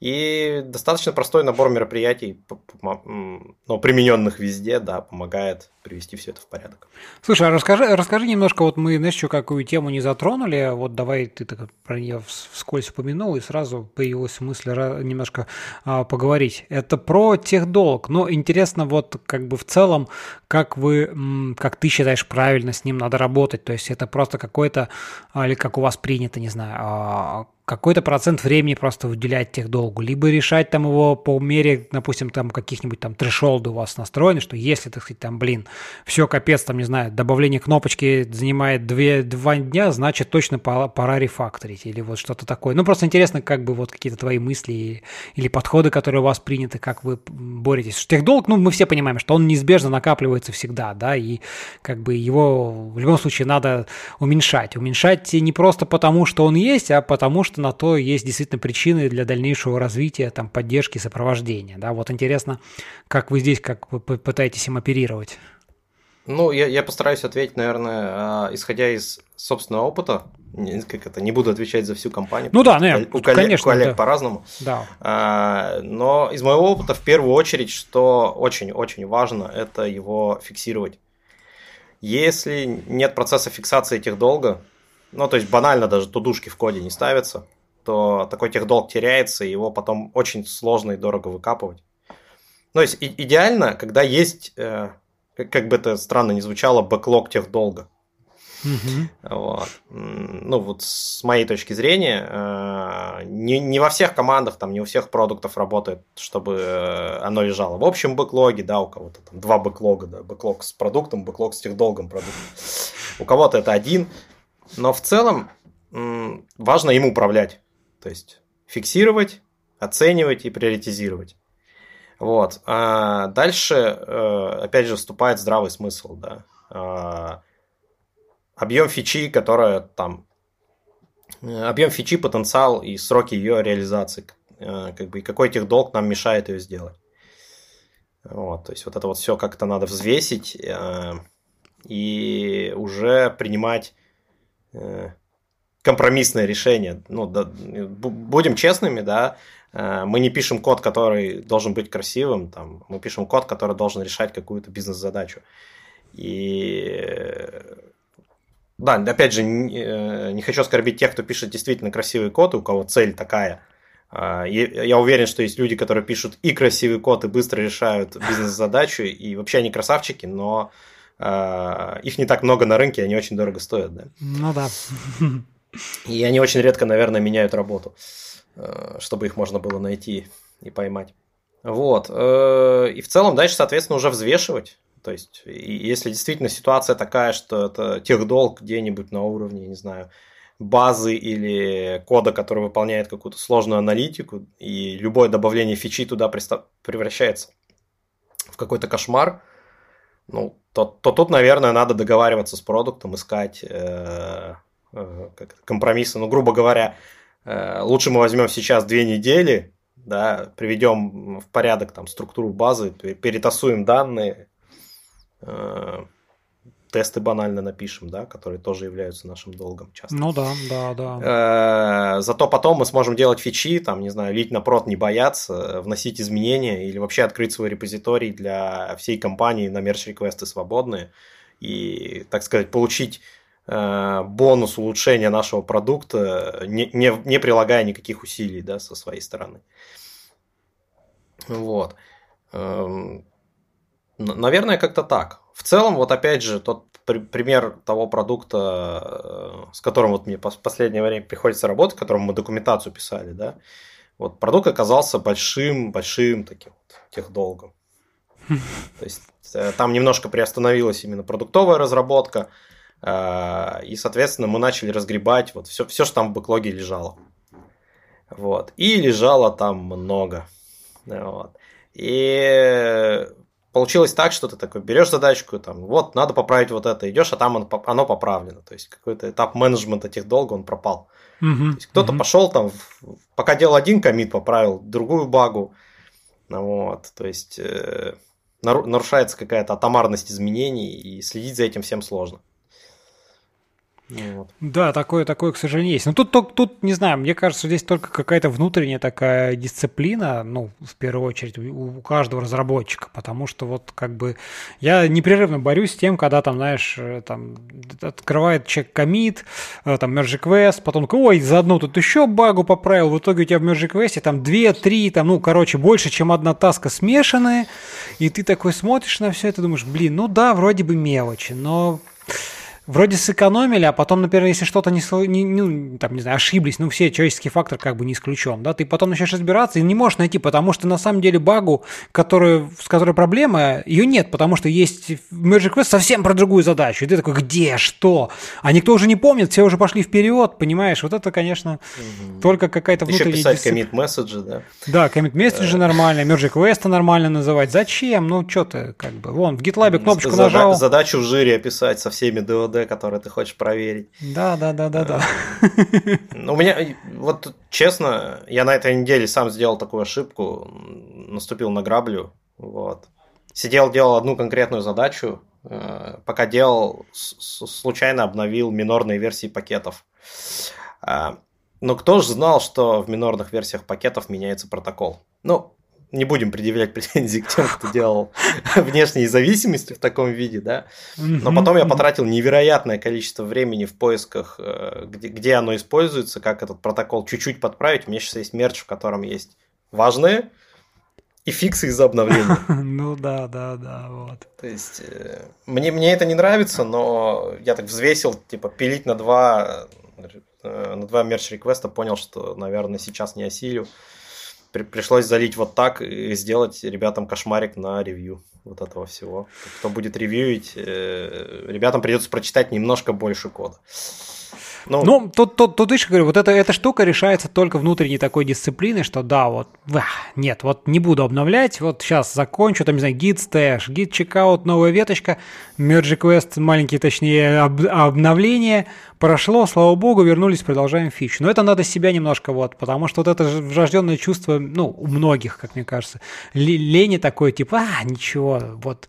И достаточно простой набор мероприятий, но примененных везде, да, помогает привести все это в порядок. Слушай, а расскажи немножко, вот мы, знаешь, что, какую тему не затронули, вот давай ты так про нее вскользь вспомянул, и сразу появилась мысль немножко поговорить. Это про техдолг, но интересно вот как бы в целом, как ты считаешь, правильно с ним надо работать, то есть это просто какой-то, или как у вас принято, не знаю, какой-то процент времени просто выделять техдолгу, либо решать там его по мере, допустим, там каких-нибудь там трешолды у вас настроены, что если, так сказать, там, блин, все, капец, там, не знаю, добавление кнопочки занимает 2 дня, значит, точно пора рефакторить или вот что-то такое. Ну, просто интересно, как бы вот какие-то твои мысли или подходы, которые у вас приняты, как вы боретесь. Техдолг, ну, мы все понимаем, что он неизбежно накапливается всегда, да, и как бы его в любом случае надо уменьшать. Уменьшать не просто потому, что он есть, а потому, что на то есть действительно причины для дальнейшего развития, там, поддержки, сопровождения. Да? Вот интересно, как вы здесь как вы пытаетесь им оперировать? Ну, я постараюсь ответить, наверное, исходя из собственного опыта. Не буду отвечать за всю компанию. Ну да, нет, у коллег по-разному. Да. Но из моего опыта, в первую очередь, что очень-очень важно, это его фиксировать. Если нет процесса фиксации техдолга, ну, то есть банально даже тудушки в коде не ставятся, то такой техдолг теряется, и его потом очень сложно и дорого выкапывать. То есть идеально, когда есть, как бы это странно ни звучало, бэклог техдолга. Mm-hmm. Вот. Ну, вот с моей точки зрения, не во всех командах, там, не у всех продуктов работает, чтобы оно лежало в общем бэклоге, да, у кого-то там 2 бэклога, да, бэклог с продуктом, бэклог с техдолгом продукта. У кого-то это 1. Но в целом важно им управлять, то есть фиксировать, оценивать и приоритизировать. Вот. А дальше, опять же, вступает здравый смысл. Да. Объем фичи, которая там... Объем фичи, потенциал и сроки ее реализации. Как бы, и какой техдолг нам мешает ее сделать. Вот. То есть вот это вот все как-то надо взвесить и уже принимать компромиссное решение. Ну, да, будем честными, да, мы не пишем код, который должен быть красивым, там, мы пишем код, который должен решать какую-то бизнес-задачу. И да, опять же, не хочу оскорбить тех, кто пишет действительно красивый код, у кого цель такая. Я уверен, что есть люди, которые пишут и красивый код, и быстро решают бизнес-задачу, и вообще они красавчики, но их не так много на рынке, они очень дорого стоят, да? Ну да. И они очень редко, наверное, меняют работу, чтобы их можно было найти и поймать. Вот. И в целом дальше, соответственно, уже взвешивать. То есть, если действительно ситуация такая, что это техдолг где-нибудь на уровне, не знаю, базы или кода, который выполняет какую-то сложную аналитику, и любое добавление фичи туда превращается в какой-то кошмар, ну, то тут, наверное, надо договариваться с продуктом, искать компромиссы. Ну, грубо говоря, лучше мы возьмем сейчас 2 недели, да, приведем в порядок там структуру базы, перетасуем данные, тесты банально напишем, да, которые тоже являются нашим долгом часто. Ну да, да, да. Зато потом мы сможем делать фичи, там, не знаю, лить на прод, не бояться, вносить изменения или вообще открыть свой репозиторий для всей компании на мерч-реквесты свободные и, так сказать, получить бонус улучшения нашего продукта, не прилагая никаких усилий, да, со своей стороны. Вот. Наверное, как-то так. В целом, вот опять же, тот пример того продукта, с которым вот мне в последнее время приходится работать, которому мы документацию писали, да, вот продукт оказался большим таким вот техдолгом. То есть там немножко приостановилась именно продуктовая разработка, и, соответственно, мы начали разгребать вот все, что там в бэклоге лежало. Вот. И лежало там много. Вот. И получилось так, что ты такой берешь задачку, там, вот, надо поправить вот это, идешь, а там оно поправлено. То есть какой-то этап менеджмента техдолга, он пропал. Mm-hmm. То есть кто-то пошел там, пока делал один коммит, поправил другую багу. Вот. То есть нарушается какая-то атомарность изменений, и следить за этим всем сложно. Вот. Да, такое, к сожалению, есть. Но тут, не знаю, мне кажется, здесь только какая-то внутренняя такая дисциплина, ну, в первую очередь, у каждого разработчика, потому что вот как бы я непрерывно борюсь с тем, когда там, знаешь, там открывает человек коммит, там merge request, потом, ой, заодно тут еще багу поправил, в итоге у тебя в merge request там 2-3, там, ну, короче, больше, чем одна таска смешанная, и ты такой смотришь на все это, думаешь, блин, ну да, вроде бы мелочи, но... вроде сэкономили, а потом, например, если что-то не знаю, ошиблись, ну, все, человеческий фактор как бы не исключен, да, ты потом начинаешь разбираться и не можешь найти, потому что на самом деле багу, с которой проблема, ее нет, потому что есть Merge Request совсем про другую задачу, и ты такой, где, что, а никто уже не помнит, все уже пошли вперед, понимаешь, вот это, конечно, только какая-то внутренняя еще писать commit-месседжи, да? Да, commit-месседжи нормально, Merge Request нормально называть, зачем, ну, что ты, как бы, вон, в GitLab кнопочку нажал. Задачу в жире описать со всеми ДОД, которые ты хочешь проверить. Да. У меня, вот честно, я на этой неделе сам сделал такую ошибку, наступил на граблю, вот. Сидел, делал одну конкретную задачу, пока делал, случайно обновил минорные версии пакетов. Но кто же знал, что в минорных версиях пакетов меняется протокол? Ну, не будем предъявлять претензии к тем, кто делал внешние зависимости в таком виде, да. Но потом я потратил невероятное количество времени в поисках, где оно используется, как этот протокол чуть-чуть подправить. У меня сейчас есть мерч, в котором есть важные и фиксы из-за обновления. Ну да, вот. То есть мне это не нравится, но я так взвесил, типа, пилить на два мерч-реквеста, понял, что, наверное, сейчас не осилю. Пришлось залить вот так и сделать ребятам кошмарик на ревью вот этого всего. Кто будет ревьюить, ребятам придется прочитать немножко больше кода. Ну, тут еще говорю, вот эта штука решается только внутренней такой дисциплины, что да, вот, нет, вот не буду обновлять, вот сейчас закончу, там, не знаю, git stash, git checkout, новая веточка, merge request, маленькие, точнее, обновление, прошло, слава богу, вернулись, продолжаем фичу. Но это надо себя немножко вот, потому что вот это врожденное чувство, ну, у многих, как мне кажется, лени такое, типа, ничего, вот.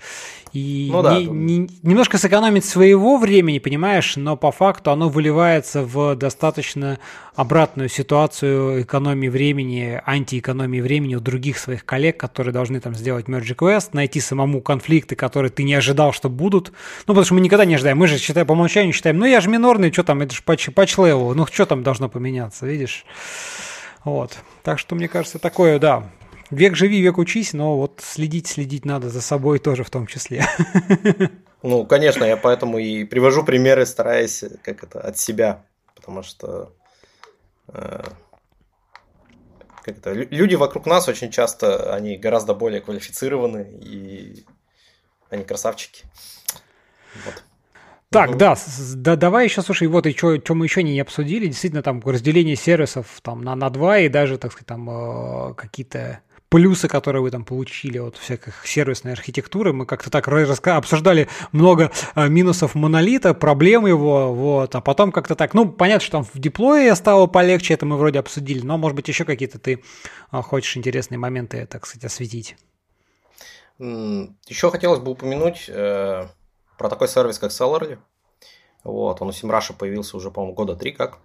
И ну, да, немножко сэкономить своего времени, понимаешь, но по факту оно выливается в достаточно обратную ситуацию экономии времени, антиэкономии времени у других своих коллег, которые должны там сделать merge request, найти самому конфликты, которые ты не ожидал, что будут. Ну, потому что мы никогда не ожидаем, мы же считаем, по умолчанию считаем, ну, я же минорный, что там, это же патч-левел, ну, что там должно поменяться, видишь? Вот, так что, мне кажется, такое, да. Век живи, век учись, но вот следить надо за собой тоже в том числе. Ну, конечно, я поэтому и привожу примеры, стараясь от себя, потому что люди вокруг нас очень часто, они гораздо более квалифицированы, и они красавчики. Вот. Так, да, давай еще, слушай, вот и что мы еще не обсудили, действительно, там разделение сервисов там, на два и даже, так сказать, там какие-то плюсы, которые вы там получили от всяких сервисной архитектуры. Мы как-то так обсуждали много минусов монолита, проблем его, вот, а потом как-то так, ну, понятно, что там в деплое стало полегче, это мы вроде обсудили, но, может быть, еще какие-то ты хочешь интересные моменты, так сказать, осветить. Еще хотелось бы упомянуть про такой сервис, как Sellerly. Вот, он у Semrush появился уже, по-моему, 3 года как.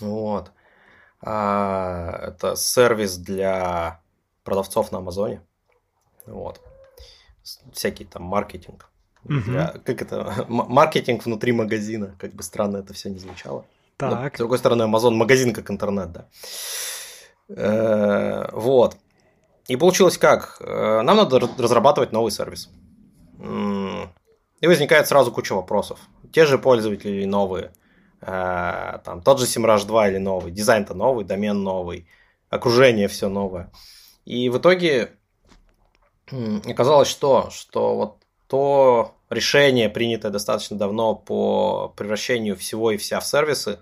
Вот. Это сервис для продавцов на Амазоне. Вот. Всякий там маркетинг. Маркетинг внутри магазина. Как бы странно это все не звучало. Так. Но, с другой стороны, Амазон магазин как интернет, да. Вот. И получилось как? Нам надо разрабатывать новый сервис. И возникает сразу куча вопросов. Те же пользователи или новые? Там, тот же Semrush 2 или новый, дизайн-то новый, домен новый, окружение все новое. И в итоге оказалось, что вот то решение, принятое достаточно давно по превращению всего и вся в сервисы,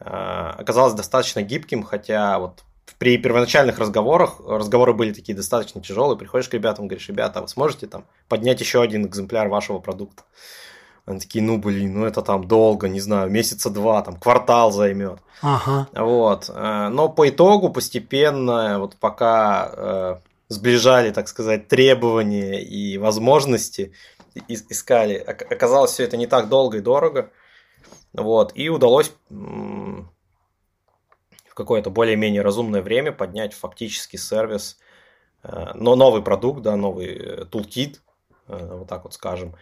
оказалось достаточно гибким, хотя вот при первоначальных разговорах, разговоры были такие достаточно тяжелые, приходишь к ребятам, говоришь, ребята, а вы сможете там поднять еще один экземпляр вашего продукта? Они такие, ну это там долго, не знаю, месяца 2, там квартал займет. Ага. Вот. Но по итогу постепенно, вот пока сближали, так сказать, требования и возможности, искали, оказалось, все это не так долго и дорого. Вот. И удалось в какое-то более-менее разумное время поднять фактически сервис, но новый продукт, да, новый toolkit, вот так вот скажем,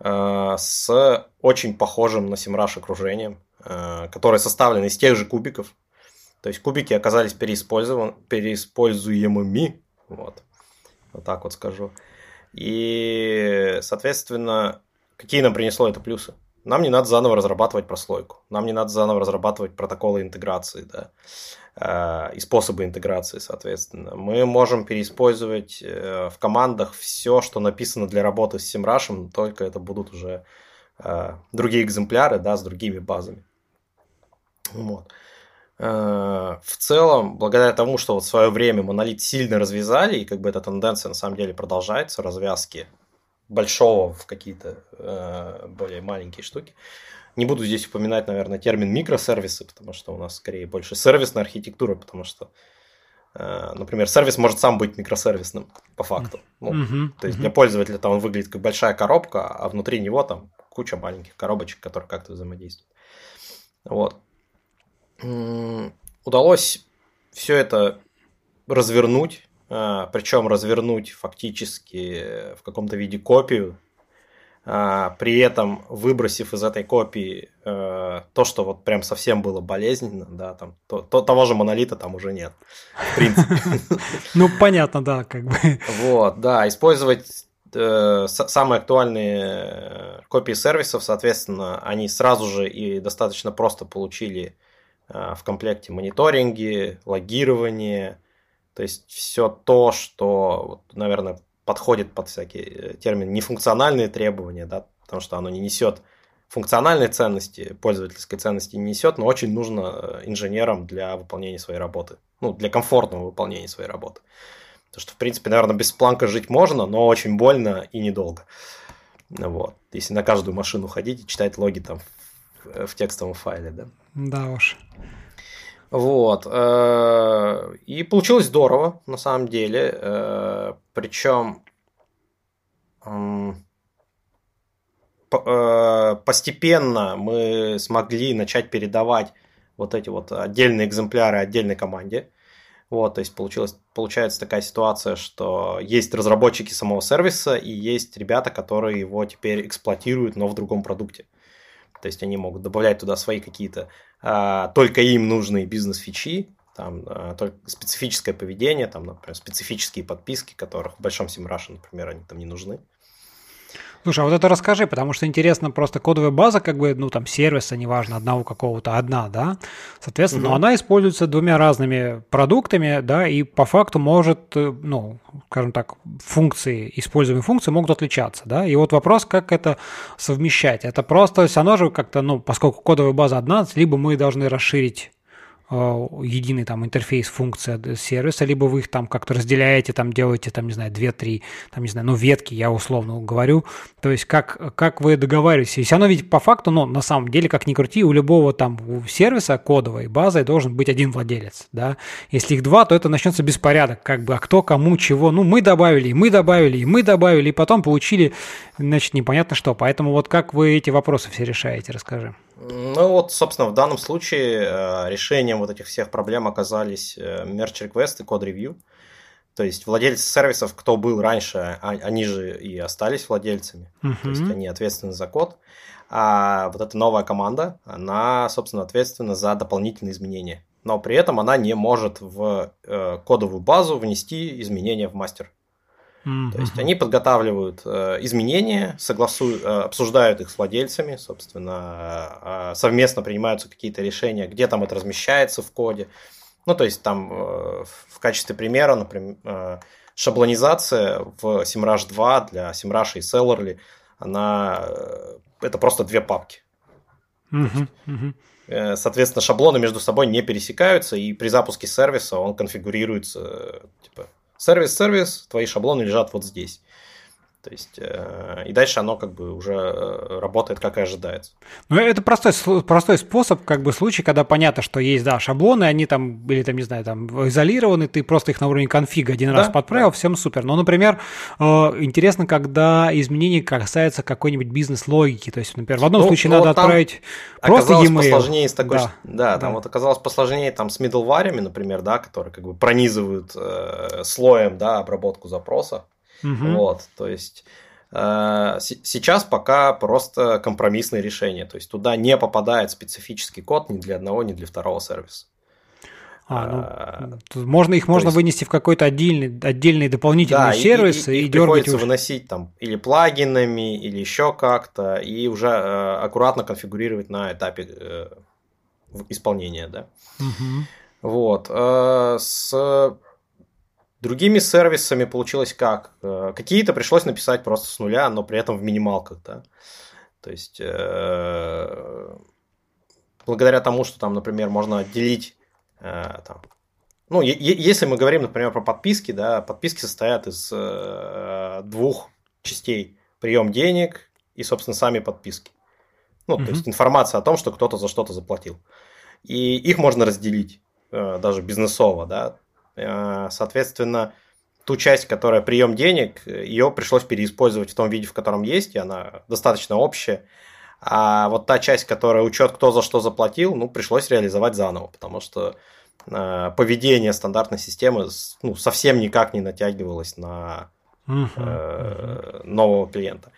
с очень похожим на Semrush окружением, которое составлено из тех же кубиков. То есть кубики оказались переиспользуемыми. Вот так вот скажу. И, соответственно, какие нам принесло это плюсы? Нам не надо заново разрабатывать прослойку, нам не надо заново разрабатывать протоколы интеграции, да, и способы интеграции, соответственно. Мы можем переиспользовать в командах все, что написано для работы с Semrush, только это будут уже другие экземпляры, да, с другими базами. Вот. В целом, благодаря тому, что вот в свое время монолит сильно развязали, и как бы эта тенденция на самом деле продолжается, развязки большого в какие-то более маленькие штуки. Не буду здесь упоминать, наверное, термин микросервисы, потому что у нас скорее больше сервисная архитектура, потому что, например, сервис может сам быть микросервисным по факту. Ну, то есть для пользователя там он выглядит как большая коробка, а внутри него там куча маленьких коробочек, которые как-то взаимодействуют. Вот. Удалось все это развернуть, причем развернуть фактически в каком-то виде копию, при этом выбросив из этой копии то, что вот прям совсем было болезненно, да, там того же монолита там уже нет, в принципе. Ну, понятно, да, как бы. Вот, да, использовать самые актуальные копии сервисов, соответственно, они сразу же и достаточно просто получили в комплекте мониторинги, логирование. То есть все то, что, наверное, подходит под всякий термин нефункциональные требования, да, потому что оно не несет функциональной ценности, пользовательской ценности не несет, но очень нужно инженерам для выполнения своей работы, ну, для комфортного выполнения своей работы. Потому что, в принципе, наверное, без Splunk жить можно, но очень больно и недолго. Вот. Если на каждую машину ходить и читать логи там в текстовом файле, да. Да уж. Вот. И получилось здорово, на самом деле. Причем постепенно мы смогли начать передавать вот эти вот отдельные экземпляры отдельной команде. Вот, то есть получается такая ситуация, что есть разработчики самого сервиса и есть ребята, которые его теперь эксплуатируют, но в другом продукте. То есть они могут добавлять туда свои какие-то только им нужные бизнес-фичи, там, только специфическое поведение, там, например, специфические подписки, которых в большом Semrush, например, они там не нужны. Слушай, а вот это расскажи, потому что интересно, просто кодовая база, как бы, ну, там, сервиса, неважно, одного какого-то, одна, да, соответственно, но она используется двумя разными продуктами, да, и по факту может, ну, скажем так, функции, используемые функции могут отличаться, да, и вот вопрос, как это совмещать, это просто, то есть оно же как-то, ну, поскольку кодовая база одна, либо мы должны расширить единый там интерфейс функции сервиса, либо вы их там как-то разделяете, там делаете, там, не знаю, 2-3, там, не знаю, ну, ветки, я условно говорю, то есть как вы договариваетесь, и все равно ведь по факту, ну, на самом деле, как ни крути, у любого там сервиса кодовой базой должен быть один владелец, да, если их два, то это начнется беспорядок, как бы, а кто кому чего, ну, мы добавили, и мы добавили, и мы добавили, и потом получили, значит, непонятно что, поэтому вот как вы эти вопросы все решаете, расскажи. Ну вот, собственно, в данном случае решением вот этих всех проблем оказались Merge Request и Code Review. То есть владельцы сервисов, кто был раньше, они же и остались владельцами. То есть они ответственны за код. А вот эта новая команда, она, собственно, ответственна за дополнительные изменения. Но при этом она не может в кодовую базу внести изменения в мастер. То есть они подготавливают изменения, обсуждают их с владельцами, собственно, совместно принимаются какие-то решения, где там это размещается в коде. Ну, то есть там в качестве примера, например, шаблонизация в Semrush 2 для Semrush и Sellerly, это просто две папки. Соответственно, шаблоны между собой не пересекаются, и при запуске сервиса он конфигурируется, типа, сервис, твои шаблоны лежат вот здесь. То есть, и дальше оно как бы уже работает, как и ожидается. Ну, это простой способ, как бы, случай, когда понятно, что есть, да, шаблоны, они там, или там, не знаю, там изолированы, ты просто их на уровне конфига один раз подправил, всем супер. Но, например, интересно, когда изменения касаются какой-нибудь бизнес-логики, то есть, например, в одном случае надо отправить просто e-mail. Посложнее с такой, вот оказалось посложнее там с middleware, например, да, которые как бы пронизывают слоем, да, обработку запроса. Вот, то есть сейчас пока просто компромиссные решения, то есть туда не попадает специфический код ни для одного, ни для второго сервиса. Можно вынести в какой-то отдельный дополнительный сервис и дергать. Приходится выносить там или плагинами, или еще как-то, и уже аккуратно конфигурировать на этапе исполнения, да. Угу. Вот. С другими сервисами получилось как? Какие-то пришлось написать просто с нуля, но при этом в минималках, да. То есть благодаря тому, что там, например, можно отделить там, ну, если мы говорим, например, про подписки, да, подписки состоят из двух частей: прием денег и, собственно, сами подписки. Ну, то есть информация о том, что кто-то за что-то заплатил. И их можно разделить даже бизнесово, да. Соответственно, ту часть, которая прием денег, ее пришлось переиспользовать в том виде, в котором есть, и она достаточно общая. А вот та часть, которая учет, кто за что заплатил, ну, пришлось реализовать заново, потому что поведение стандартной системы ну, совсем никак не натягивалось на нового клиента.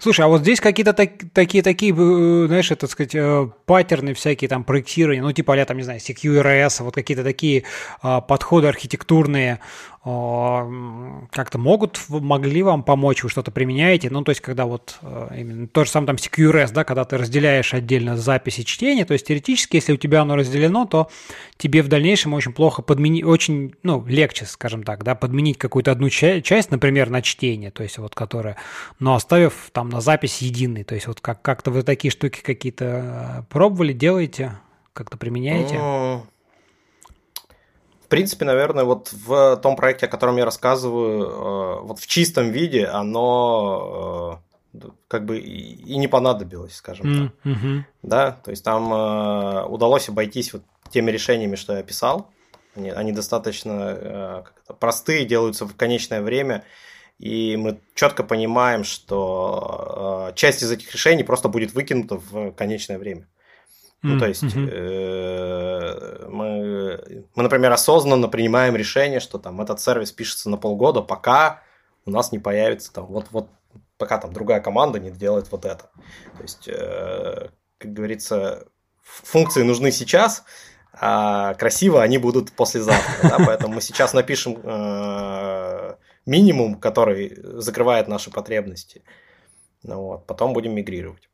Слушай, а вот здесь какие-то такие, знаешь, это, так сказать, паттерны всякие там проектирования, ну, типа, там, не знаю, CQRS, вот какие-то такие подходы архитектурные как-то могли вам помочь, вы что-то применяете, ну, то есть, когда вот именно то же самое там CQRS, да, когда ты разделяешь отдельно записи чтения, то есть, теоретически, если у тебя оно разделено, то тебе в дальнейшем очень плохо подменить, очень, ну, легче, скажем так, да, подменить какую-то одну часть, например, на чтение, то есть, вот, которая, но оставив там на запись единый, то есть, вот как-то вы такие штуки какие-то пробовали, делаете, как-то применяете? В принципе, наверное, вот в том проекте, о котором я рассказываю, вот в чистом виде оно как бы и не понадобилось, скажем так. Mm-hmm. Да, то есть там удалось обойтись вот теми решениями, что я описал. Они достаточно простые, делаются в конечное время. И мы четко понимаем, что часть из этих решений просто будет выкинута в конечное время. Ну, то есть мы, например, осознанно принимаем решение, что там этот сервис пишется на полгода, пока у нас не появится там вот пока там другая команда не делает вот это. То есть, как говорится, функции нужны сейчас, а красиво они будут послезавтра. Да? Поэтому мы сейчас напишем минимум, который закрывает наши потребности. Ну, вот, потом будем мигрировать.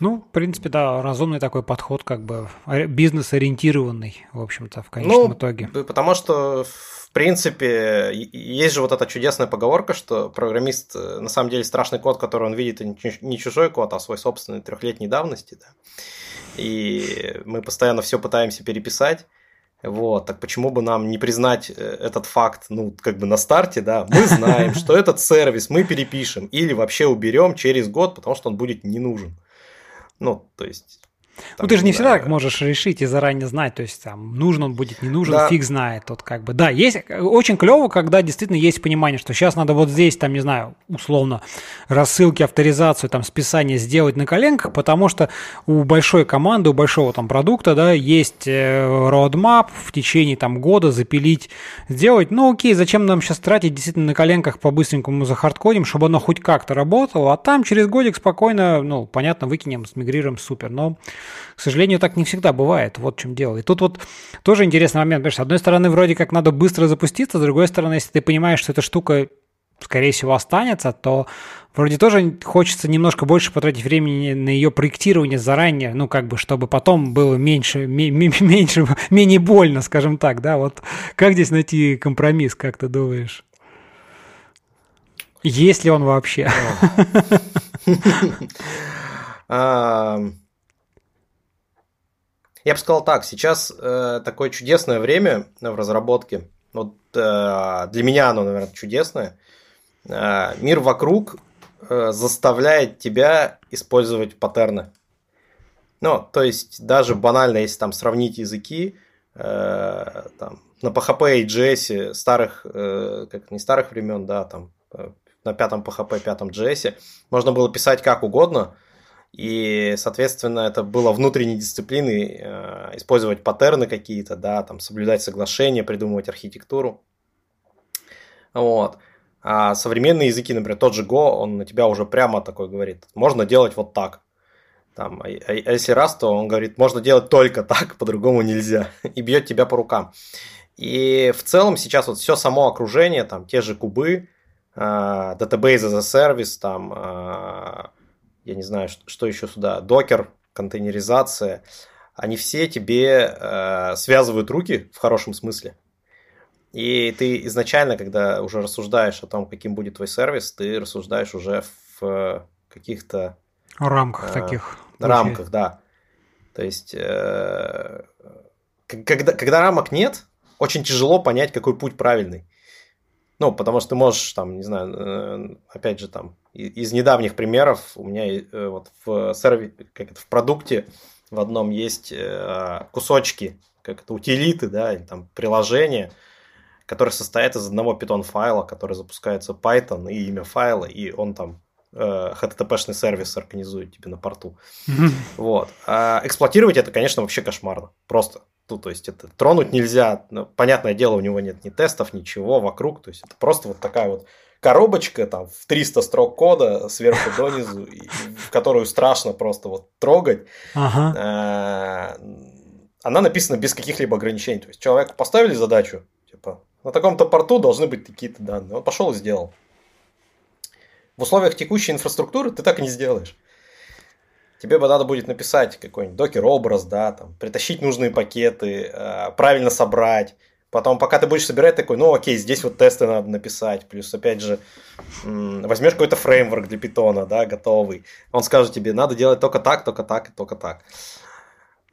Ну, в принципе, да, разумный такой подход, как бы бизнес-ориентированный, в общем-то, в конечном итоге. Потому что, в принципе, есть же вот эта чудесная поговорка, что программист, на самом деле, страшный код, который он видит, не чужой код, а свой собственный 3-летней давности, да. И мы постоянно все пытаемся переписать. Вот, так почему бы нам не признать этот факт, ну, как бы на старте, да, мы знаем, что этот сервис мы перепишем или вообще уберем через год, потому что он будет не нужен. Ну, то есть... Там, ну, ты же не всегда так можешь решить и заранее знать, то есть там нужен он будет, не нужен, да. Фиг знает. Вот как бы, да, есть очень клево, когда действительно есть понимание, что сейчас надо вот здесь, там, не знаю, условно, рассылки, авторизацию, там, списание сделать на коленках, потому что у большой команды, у большого там продукта, да, есть roadmap в течение там года запилить, сделать. Ну, окей, зачем нам сейчас тратить действительно на коленках по-быстренькому захардкодим, чтобы оно хоть как-то работало, а там через годик спокойно, ну, понятно, выкинем, смигрируем, супер, но... К сожалению, так не всегда бывает. Вот в чем дело. И тут вот тоже интересный момент. Понимаешь, с одной стороны, вроде как надо быстро запуститься, с другой стороны, если ты понимаешь, что эта штука, скорее всего, останется, то вроде тоже хочется немножко больше потратить времени на ее проектирование заранее, ну, как бы, чтобы потом было менее больно, скажем так, да? Вот как здесь найти компромисс, как ты думаешь? Есть ли он вообще? Я бы сказал так, сейчас такое чудесное время в разработке. Вот для меня оно, наверное, чудесное. Мир вокруг заставляет тебя использовать паттерны. Ну, то есть, даже банально, если там сравнить языки, там, на PHP и JS старых, как не старых времен, да, там, на 5-м PHP, 5-м JS можно было писать как угодно. И, соответственно, это было внутренней дисциплиной использовать паттерны какие-то, да, там, соблюдать соглашения, придумывать архитектуру. Вот. А современные языки, например, тот же Go, он на тебя уже прямо такой говорит: можно делать вот так. Там, а если раз, то он говорит, можно делать только так, по-другому нельзя. И бьет тебя по рукам. И в целом сейчас вот все само окружение, там те же кубы, Database as a Service, там, я не знаю, что еще сюда, докер, контейнеризация, они все тебе связывают руки в хорошем смысле. И ты изначально, когда уже рассуждаешь о том, каким будет твой сервис, ты рассуждаешь уже в каких-то... рамках таких. Рамках, да. То есть, когда рамок нет, очень тяжело понять, какой путь правильный. Ну, потому что ты можешь, там, не знаю, опять же, там, из недавних примеров у меня вот в сервисе, как это, в продукте в одном есть кусочки, как это, утилиты, да, или там приложения, которые состоят из одного Python-файла, который запускается Python и имя файла, и он там HTTP-шный сервис организует тебе на порту. Mm-hmm. Вот. А эксплуатировать это, конечно, вообще кошмарно. Просто. Ну, то есть, это тронуть нельзя. Ну, понятное дело, у него нет ни тестов, ничего вокруг. То есть, это просто вот такая вот коробочка там, в 300 строк кода сверху донизу, в которую страшно просто вот трогать. Она написана без каких-либо ограничений. То есть, человеку поставили задачу, типа, на таком-то порту должны быть какие-то данные. Он пошел и сделал. В условиях текущей инфраструктуры ты так и не сделаешь. Тебе бы надо будет написать какой-нибудь докер-образ, да, там, притащить нужные пакеты, правильно собрать. Потом, пока ты будешь собирать, такой, ну окей, здесь вот тесты надо написать. Плюс, опять же, возьмешь какой-то фреймворк для питона, да, готовый. Он скажет тебе, надо делать только так и только так.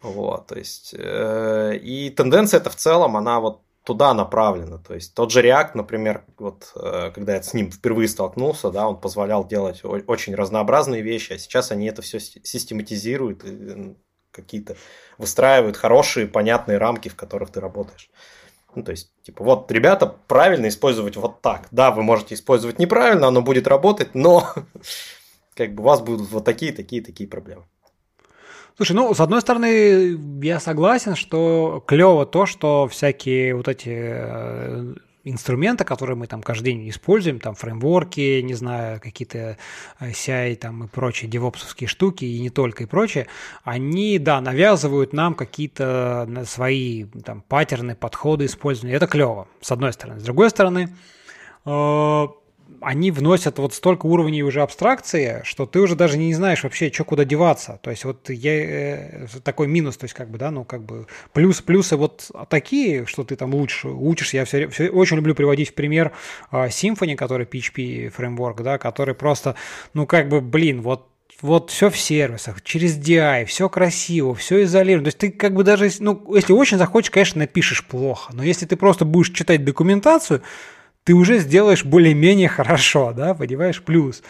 Вот, то есть, и тенденция-то в целом, она вот туда направлено. То есть тот же React, например, вот когда я с ним впервые столкнулся, да, он позволял делать очень разнообразные вещи, а сейчас они это все систематизируют, и какие-то выстраивают хорошие, понятные рамки, в которых ты работаешь. Ну, то есть, типа, вот, ребята, правильно использовать вот так. Да, вы можете использовать неправильно, оно будет работать, но как бы у вас будут вот такие проблемы. Слушай, ну, с одной стороны, я согласен, что клево то, что всякие вот эти инструменты, которые мы там каждый день используем, там фреймворки, не знаю, какие-то CI там и прочие девопсовские штуки, и не только, и прочее, они, да, навязывают нам какие-то свои там паттерны, подходы использования. Это клево, с одной стороны. С другой стороны... они вносят вот столько уровней уже абстракции, что ты уже даже не знаешь вообще, что куда деваться. То есть вот я, такой минус, то есть как бы, да, ну как бы плюсы вот такие, что ты там лучше учишь. Я все очень люблю приводить в пример Symfony, который PHP фреймворк, да, который просто, ну как бы, блин, вот все в сервисах, через DI, все красиво, все изолировано. То есть ты как бы даже, ну если очень захочешь, конечно, напишешь плохо, но если ты просто будешь читать документацию, ты уже сделаешь более-менее хорошо, да, понимаешь, плюс.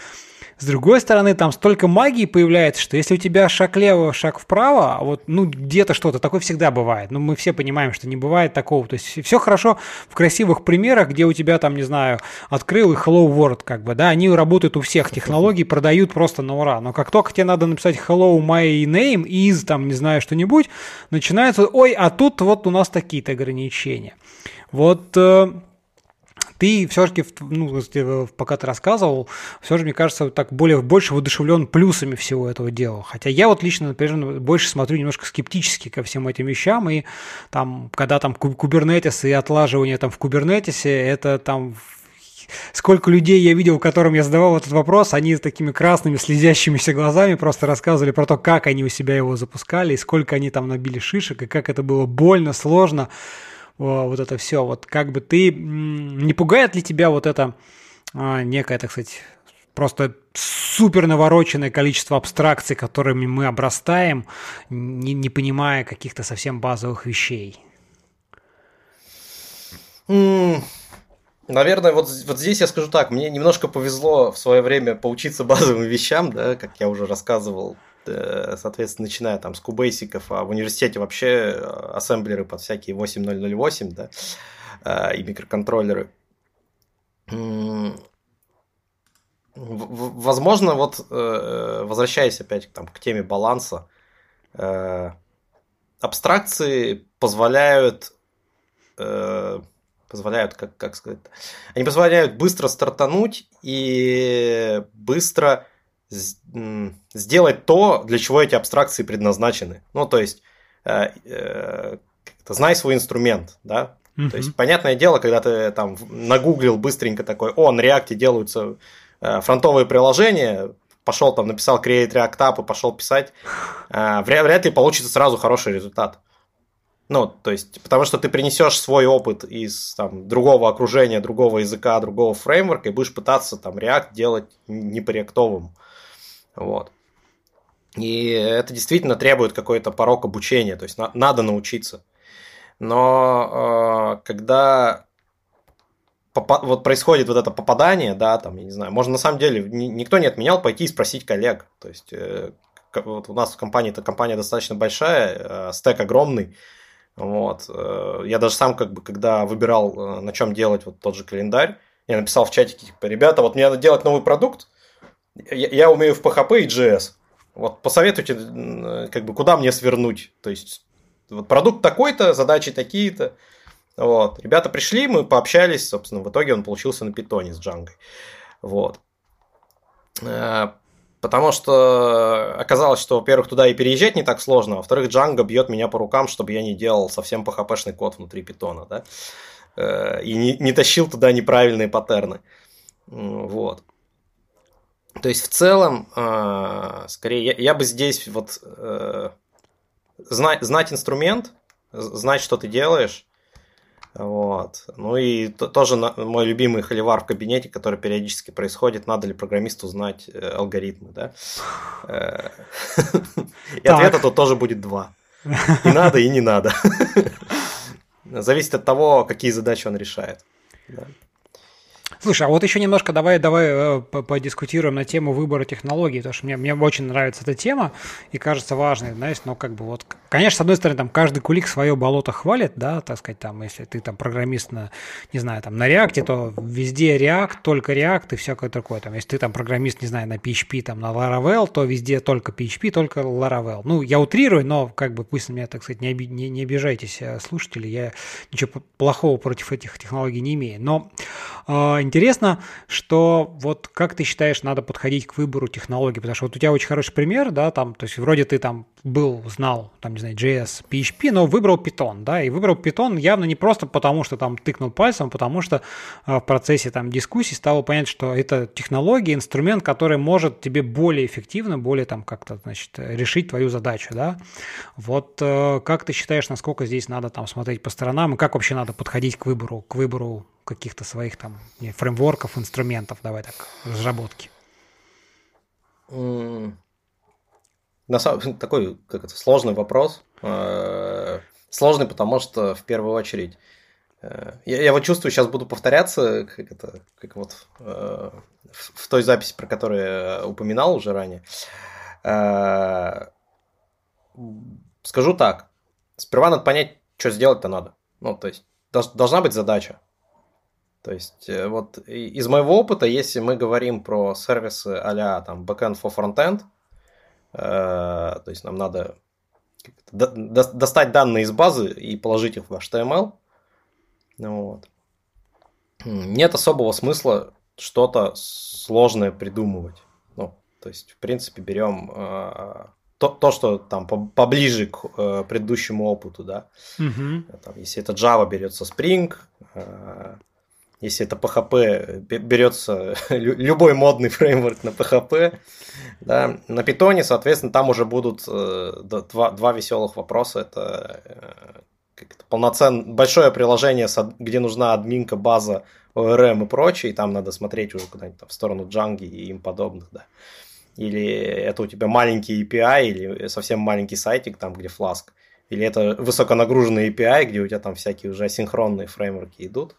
С другой стороны, там столько магии появляется, что если у тебя шаг лево, шаг вправо, вот, ну, где-то что-то, такое всегда бывает. Ну, мы все понимаем, что не бывает такого. То есть все хорошо в красивых примерах, где у тебя там, не знаю, открыл и Hello World, как бы, да, они работают у всех технологий, продают просто на ура. Но как только тебе надо написать Hello My Name из, там, не знаю, что-нибудь, начинается, ой, а тут вот у нас такие-то ограничения. Вот... ты все-таки, ну, пока ты рассказывал, все же, мне кажется, так больше воодушевлен плюсами всего этого дела. Хотя я вот лично, например, больше смотрю немножко скептически ко всем этим вещам. И там, когда там Kubernetes и отлаживание там в Kubernetes, это там... Сколько людей я видел, которым я задавал этот вопрос, они с такими красными слезящимися глазами просто рассказывали про то, как они у себя его запускали, и сколько они там набили шишек, и как это было больно, сложно. Вот это все, вот как бы ты, не пугает ли тебя вот это некое, так сказать, просто супер навороченное количество абстракций, которыми мы обрастаем, не понимая каких-то совсем базовых вещей? Наверное, вот здесь я скажу так, мне немножко повезло в свое время поучиться базовым вещам, да, как я уже рассказывал, соответственно, начиная там с кубейсиков, а в университете вообще ассемблеры под всякие 8008, да, и микроконтроллеры. Возможно, вот, возвращаясь опять там, к теме баланса, абстракции позволяют, как сказать, они позволяют быстро стартануть и быстро сделать то, для чего эти абстракции предназначены. Ну, то есть, как-то знай свой инструмент, да. То есть, понятное дело, когда ты там нагуглил быстренько такой, о, на React делаются фронтовые приложения, пошел там, написал Create React App и пошел писать, вряд ли получится сразу хороший результат. Ну, то есть, потому что ты принесешь свой опыт из там, другого окружения, другого языка, другого фреймворка и будешь пытаться там React делать не по-реактовому. Вот. И это действительно требует какой-то порог обучения, то есть надо научиться. Но когда вот происходит вот это попадание, да, там, я не знаю, можно на самом деле, никто не отменял пойти и спросить коллег. То есть вот у нас в компании, эта компания достаточно большая, стэк огромный. Вот. Я даже сам, как бы, когда выбирал, на чем делать вот тот же календарь, я написал в чатике, типа, ребята, вот мне надо делать новый продукт, я умею в PHP и JS. Вот посоветуйте, как бы, куда мне свернуть, то есть... Вот продукт такой-то, задачи такие-то. Вот. Ребята пришли, мы пообщались, собственно, в итоге он получился на питоне с джангой. Вот. Потому что оказалось, что, во-первых, туда и переезжать не так сложно, а во-вторых, джанга бьет меня по рукам, чтобы я не делал совсем PHP-шный код внутри питона, да? И не тащил туда неправильные паттерны. Вот. То есть, в целом, скорее, я бы здесь вот... Знать инструмент, знать, что ты делаешь. Вот. Ну и тоже мой любимый холивар в кабинете, который периодически происходит, надо ли программисту знать алгоритмы, да? И ответа тут тоже будет два. И надо, и не надо. Зависит от того, какие задачи он решает. Слушай, а вот еще немножко давай подискутируем на тему выбора технологий, потому что мне очень нравится эта тема и кажется важной, знаешь, но как бы вот, конечно, с одной стороны, там каждый кулик свое болото хвалит, да, так сказать, там, если ты там программист на, не знаю, там на React, то везде React, только React и всякое такое, там, если ты там программист, не знаю, на PHP, там, на Laravel, то везде только PHP, только Laravel. Ну, я утрирую, но как бы пусть на меня, так сказать, не обижайтесь, слушатели, я ничего плохого против этих технологий не имею, но интересно, что вот как ты считаешь, надо подходить к выбору технологий, потому что вот у тебя очень хороший пример, да, там, то есть вроде ты там знал, там, не знаю, JS, PHP, но выбрал Python, да, и выбрал Python явно не просто потому, что там тыкнул пальцем, потому что в процессе там дискуссий стало понятно, что это технология, инструмент, который может тебе более эффективно, более там как-то, значит, решить твою задачу, да. Вот как ты считаешь, насколько здесь надо там смотреть по сторонам, и как вообще надо подходить к выбору каких-то своих там фреймворков, инструментов, давай так, разработки? Такой, как это, сложный вопрос. Сложный, потому что в первую очередь... Я вот чувствую, сейчас буду повторяться, как вот в той записи, про которую я упоминал уже ранее. Скажу так. Сперва надо понять, что сделать-то надо. Ну, то есть, должна быть задача. То есть, вот из моего опыта, если мы говорим про сервисы а-ля там, backend for frontend, то есть нам надо достать данные из базы и положить их в HTML, вот. Нет особого смысла что-то сложное придумывать. Ну, то есть, в принципе, берем то, что там поближе к предыдущему опыту, да. Там, если это Java, берется Spring, если это PHP, берется любой модный фреймворк на PHP. Да. На Python, соответственно, там уже будут два веселых вопроса. Это большое приложение, где нужна админка, база, ORM и прочее, и там надо смотреть уже куда-нибудь там, в сторону Django и им подобных. Да. Или это у тебя маленький API, или совсем маленький сайтик, там, где Flask. Или это высоконагруженный API, где у тебя там всякие уже асинхронные фреймворки идут.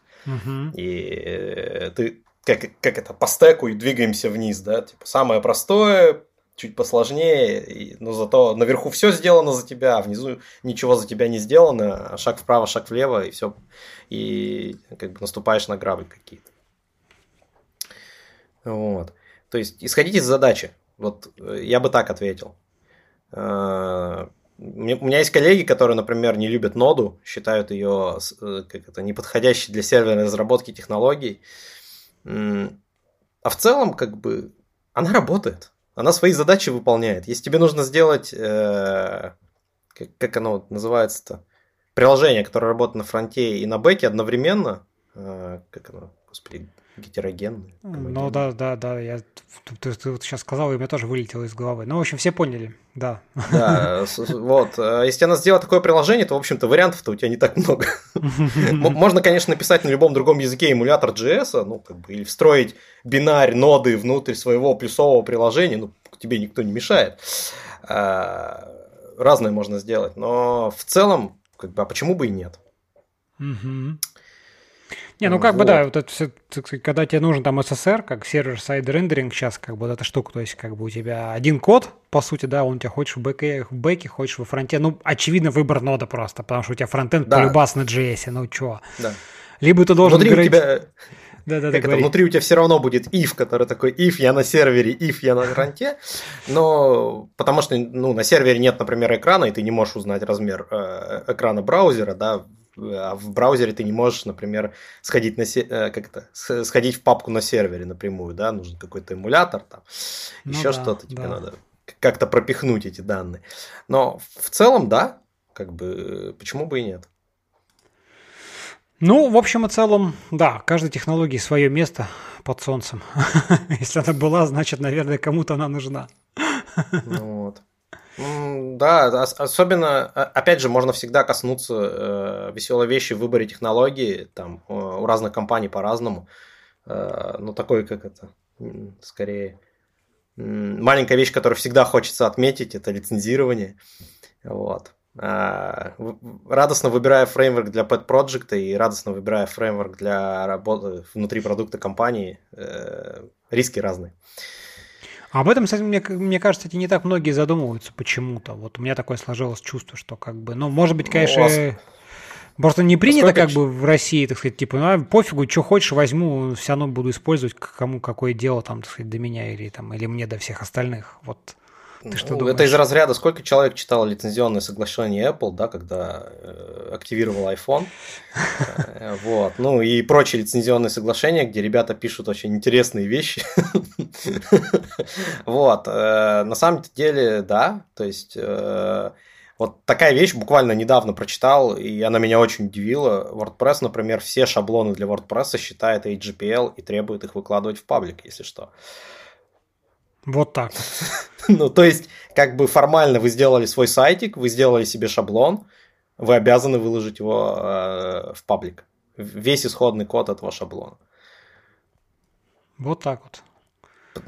И ты как это, по стеку и двигаемся вниз, да, типа самое простое, чуть посложнее, но зато наверху все сделано за тебя, а внизу ничего за тебя не сделано, шаг вправо, шаг влево, и все, и как бы наступаешь на грабли какие-то. Вот. То есть исходить из задачи, вот я бы так ответил. У меня есть коллеги, которые, например, не любят ноду, считают ее неподходящей для серверной разработки технологий. А в целом, как бы, она работает. она свои задачи выполняет. Если тебе нужно сделать, как оно называется-то, приложение, которое работает на фронте и на бэке одновременно, как оно, господи, гетерогенное. Ну да, я ты вот сейчас сказал, и у меня тоже вылетело из головы. Ну, в общем, все поняли, да. Да, вот. Если она сделала такое приложение, то, в общем-то, вариантов-то у тебя не так много. Можно, конечно, написать на любом другом языке эмулятор JS, ну, как бы, или встроить бинарь ноды внутрь своего плюсового приложения, ну, тебе никто не мешает. Разное можно сделать, но в целом, как бы, а почему бы и нет? Не, ну как вот. Бы да, вот это все, когда тебе нужен там SSR, как сервер-сайд рендеринг сейчас, как бы вот эта штука, то есть как бы у тебя один код, по сути, да, он у тебя хочешь в бэке, хочешь во фронте, ну очевидно выбор нода просто, потому что у тебя фронтенд полюбас на JS, ну чё. Да. Либо ты должен... Внутри у тебя все равно будет if, который такой if я на сервере, if я на фронте, но потому что ну, на сервере нет, например, экрана, и ты не можешь узнать размер экрана браузера, да, а в браузере ты не можешь, например, сходить в папку на сервере напрямую, да, нужен какой-то эмулятор, там, ну еще да, что-то, тебе надо как-то пропихнуть эти данные. Но в целом, да, как бы, почему бы и нет. Ну, в общем и целом, да, каждой технологии свое место под солнцем. Если она была, значит, наверное, кому-то она нужна. Ну вот. Да, особенно, опять же, можно всегда коснуться веселой вещи в выборе технологии, там, у разных компаний по-разному, но такой, как это, скорее, маленькая вещь, которую всегда хочется отметить, это лицензирование, вот. Радостно выбирая фреймворк для pet project и радостно выбирая фреймворк для работы внутри продукта компании, риски разные. Об этом, кстати, мне кажется, не так многие задумываются почему-то. Вот у меня такое сложилось чувство, что как бы, ну, может быть, конечно, просто не принято как бы в России, так сказать, типа, ну, пофигу, что хочешь, возьму, все равно буду использовать, кому какое дело, там, так сказать, до меня или мне до всех остальных. Вот ты что думаешь? Это из разряда, сколько человек читало лицензионное соглашение Apple, да, когда активировал iPhone, вот, ну, и прочие лицензионные соглашения, где ребята пишут очень интересные вещи, вот, на самом деле, да, то есть, вот такая вещь буквально недавно прочитал, и она меня очень удивила, WordPress, например, все шаблоны для WordPress считает AGPL и требует их выкладывать в паблик, если что. Вот так. Ну, то есть, как бы формально вы сделали свой сайтик, вы сделали себе шаблон, вы обязаны выложить его в паблик. Весь исходный код этого шаблона. Вот так вот.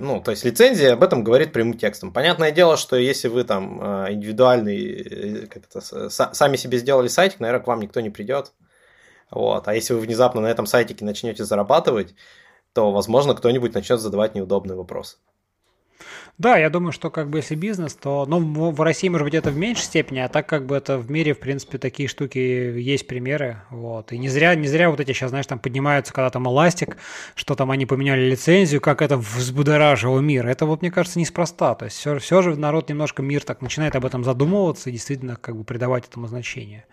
Ну, то есть, лицензия об этом говорит прямым текстом. Понятное дело, что если вы там индивидуальный, как-то, сами себе сделали сайтик, наверное, к вам никто не придет. Вот. А если вы внезапно на этом сайтике начнете зарабатывать, то, возможно, кто-нибудь начнет задавать неудобные вопросы. Да, я думаю, что как бы если бизнес, то ну, в России, может быть, это в меньшей степени, а так как бы это в мире, в принципе, такие штуки есть примеры, вот, и не зря вот эти сейчас, знаешь, там поднимаются, когда там эластик, что там они поменяли лицензию, как это взбудоражило мир, это вот, мне кажется, неспроста, то есть все же народ немножко, мир так начинает об этом задумываться и действительно как бы придавать этому значение,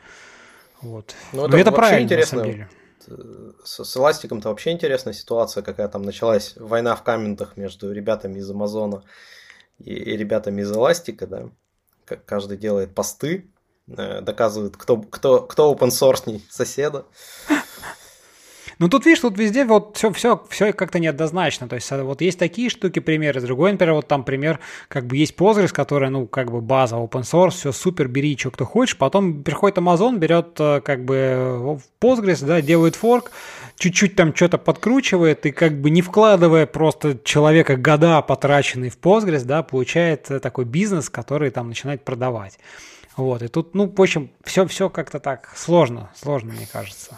вот, но это правильно интересно. На самом деле. С эластиком-то вообще интересная ситуация, какая там началась война в комментах между ребятами из Амазона и ребятами из эластика, да, как каждый делает посты, доказывает, кто open-source-ней соседа. Ну, тут, видишь, тут везде вот все как-то неоднозначно. То есть, вот есть такие штуки, примеры. Другой, например, вот там пример, как бы есть Postgres, которая, ну, как бы база, open source, все супер, бери, что кто хочешь. Потом приходит Amazon, берет, как бы, Postgres, да, делает форк, чуть-чуть там что-то подкручивает и, как бы, не вкладывая просто человека года, потраченный в Postgres, да, получает такой бизнес, который там начинает продавать. Вот, и тут, ну, в общем, все как-то так сложно, мне кажется.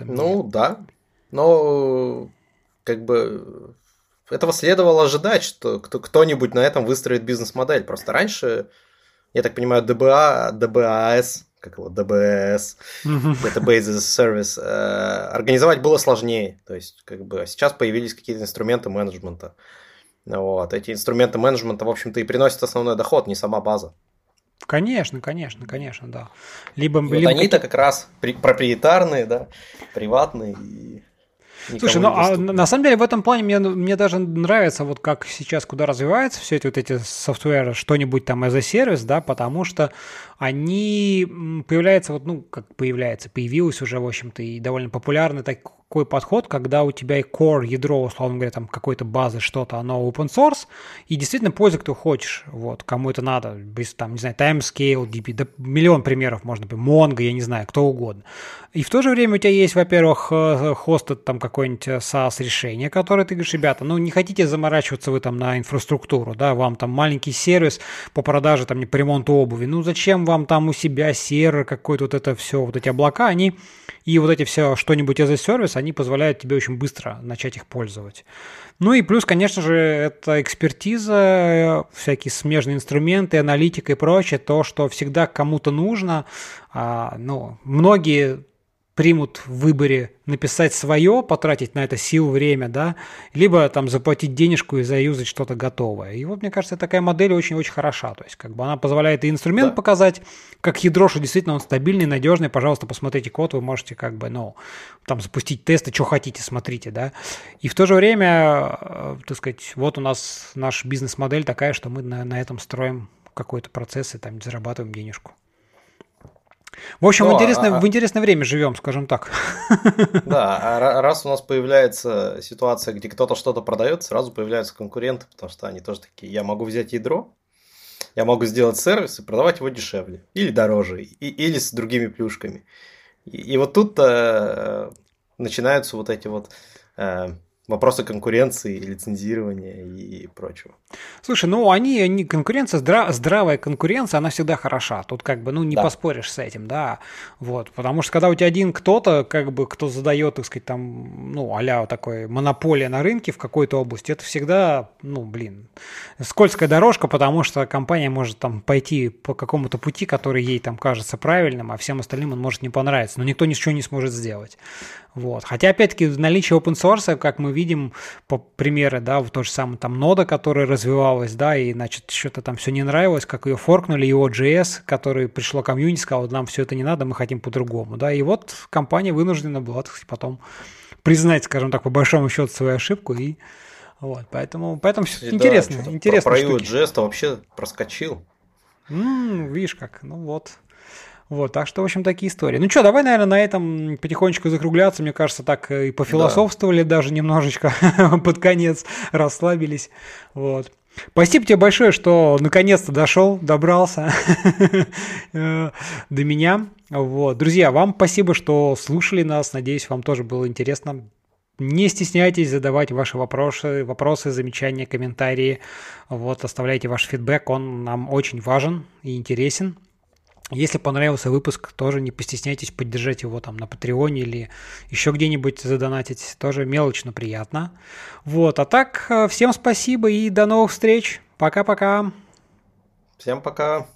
Ну да, но как бы этого следовало ожидать, что кто-нибудь на этом выстроит бизнес-модель. Просто раньше, я так понимаю, DBAS, Database as a Service, организовать было сложнее. То есть как бы сейчас появились какие-то инструменты менеджмента. Вот. Эти инструменты менеджмента, в общем-то, и приносят основной доход, не сама база. Конечно, да. Либо, вот они-то как раз проприетарные, да, приватные. Слушай, ну а на самом деле в этом плане мне даже нравится, вот как сейчас, куда развивается все эти вот эти софтверы, что-нибудь там as a сервис, да, потому что они появляются, вот, ну, как появляется, появилось уже, в общем-то, и довольно популярный такой подход, когда у тебя и core, ядро, условно говоря, там какой-то базы, что-то, оно open source, и действительно пользуй, кто хочешь, вот, кому это надо, без, там, не знаю, timescale, DB, да, миллион примеров можно, Mongo, я не знаю, кто угодно. И в то же время у тебя есть, во-первых, хостед там какое-нибудь SaaS-решение, которое ты говоришь, ребята, ну, не хотите заморачиваться вы там на инфраструктуру, да, вам там маленький сервис по продаже, там, не по ремонту обуви, ну, зачем вам там у себя сервер какой-то, вот это все, вот эти облака, они, и вот эти все что-нибудь as a service, они позволяют тебе очень быстро начать их пользовать. Ну и плюс, конечно же, это экспертиза, всякие смежные инструменты, аналитика и прочее, то, что всегда кому-то нужно. Ну, многие примут в выборе написать свое, потратить на это сил, время, да, либо там заплатить денежку и заюзать что-то готовое. И вот, мне кажется, такая модель очень-очень хороша. То есть, как бы она позволяет и инструмент показать, как ядро, что действительно он стабильный, надежный. Пожалуйста, посмотрите код, вы можете как бы, ну, там запустить тесты, что хотите, смотрите, да. И в то же время, так сказать, вот у нас наша бизнес-модель такая, что мы на этом строим какой-то процесс и там зарабатываем денежку. В общем, в интересное время живем, скажем так. Да, а раз у нас появляется ситуация, где кто-то что-то продает, сразу появляются конкуренты, потому что они тоже такие: я могу взять ядро, я могу сделать сервис и продавать его дешевле, или дороже, или с другими плюшками. И вот тут начинаются вот эти вот... Вопросы конкуренции, лицензирования и прочего. Слушай, ну они конкуренция, здравая конкуренция, она всегда хороша. Тут как бы, ну, не поспоришь с этим, да. Вот, потому что когда у тебя один кто-то, как бы, кто задает, так сказать, там, ну, а-ля вот такой монополия на рынке в какой-то области, это всегда, ну, блин, скользкая дорожка, потому что компания может там пойти по какому-то пути, который ей там кажется правильным, а всем остальным он может не понравиться, но никто ничего не сможет сделать. Вот. Хотя, опять-таки, наличие open source, как мы видим, по примеры, да, в то же самое там нода, которая развивалась, да, и, значит, что-то там все не нравилось, как ее форкнули, и OJS, который пришло комьюнити, сказал: нам все это не надо, мы хотим по-другому, да, и вот компания вынуждена была, так сказать, потом признать, скажем так, по большому счету свою ошибку, и вот, поэтому все интересно, да, интересно. Про OJS-то вообще проскочил. Видишь как, ну вот. Вот, так что, в общем, такие истории. Ну что, давай, наверное, на этом потихонечку закругляться. Мне кажется, так и пофилософствовали даже немножечко под конец, расслабились. Вот. Спасибо тебе большое, что наконец-то дошел, добрался до меня. Вот. Друзья, вам спасибо, что слушали нас. Надеюсь, вам тоже было интересно. Не стесняйтесь задавать ваши вопросы, замечания, комментарии. Вот, оставляйте ваш фидбэк, он нам очень важен и интересен. Если понравился выпуск, тоже не постесняйтесь поддержать его там на Патреоне или еще где-нибудь задонатить. Тоже мелочно приятно. Вот, а так всем спасибо и до новых встреч. Пока-пока. Всем пока.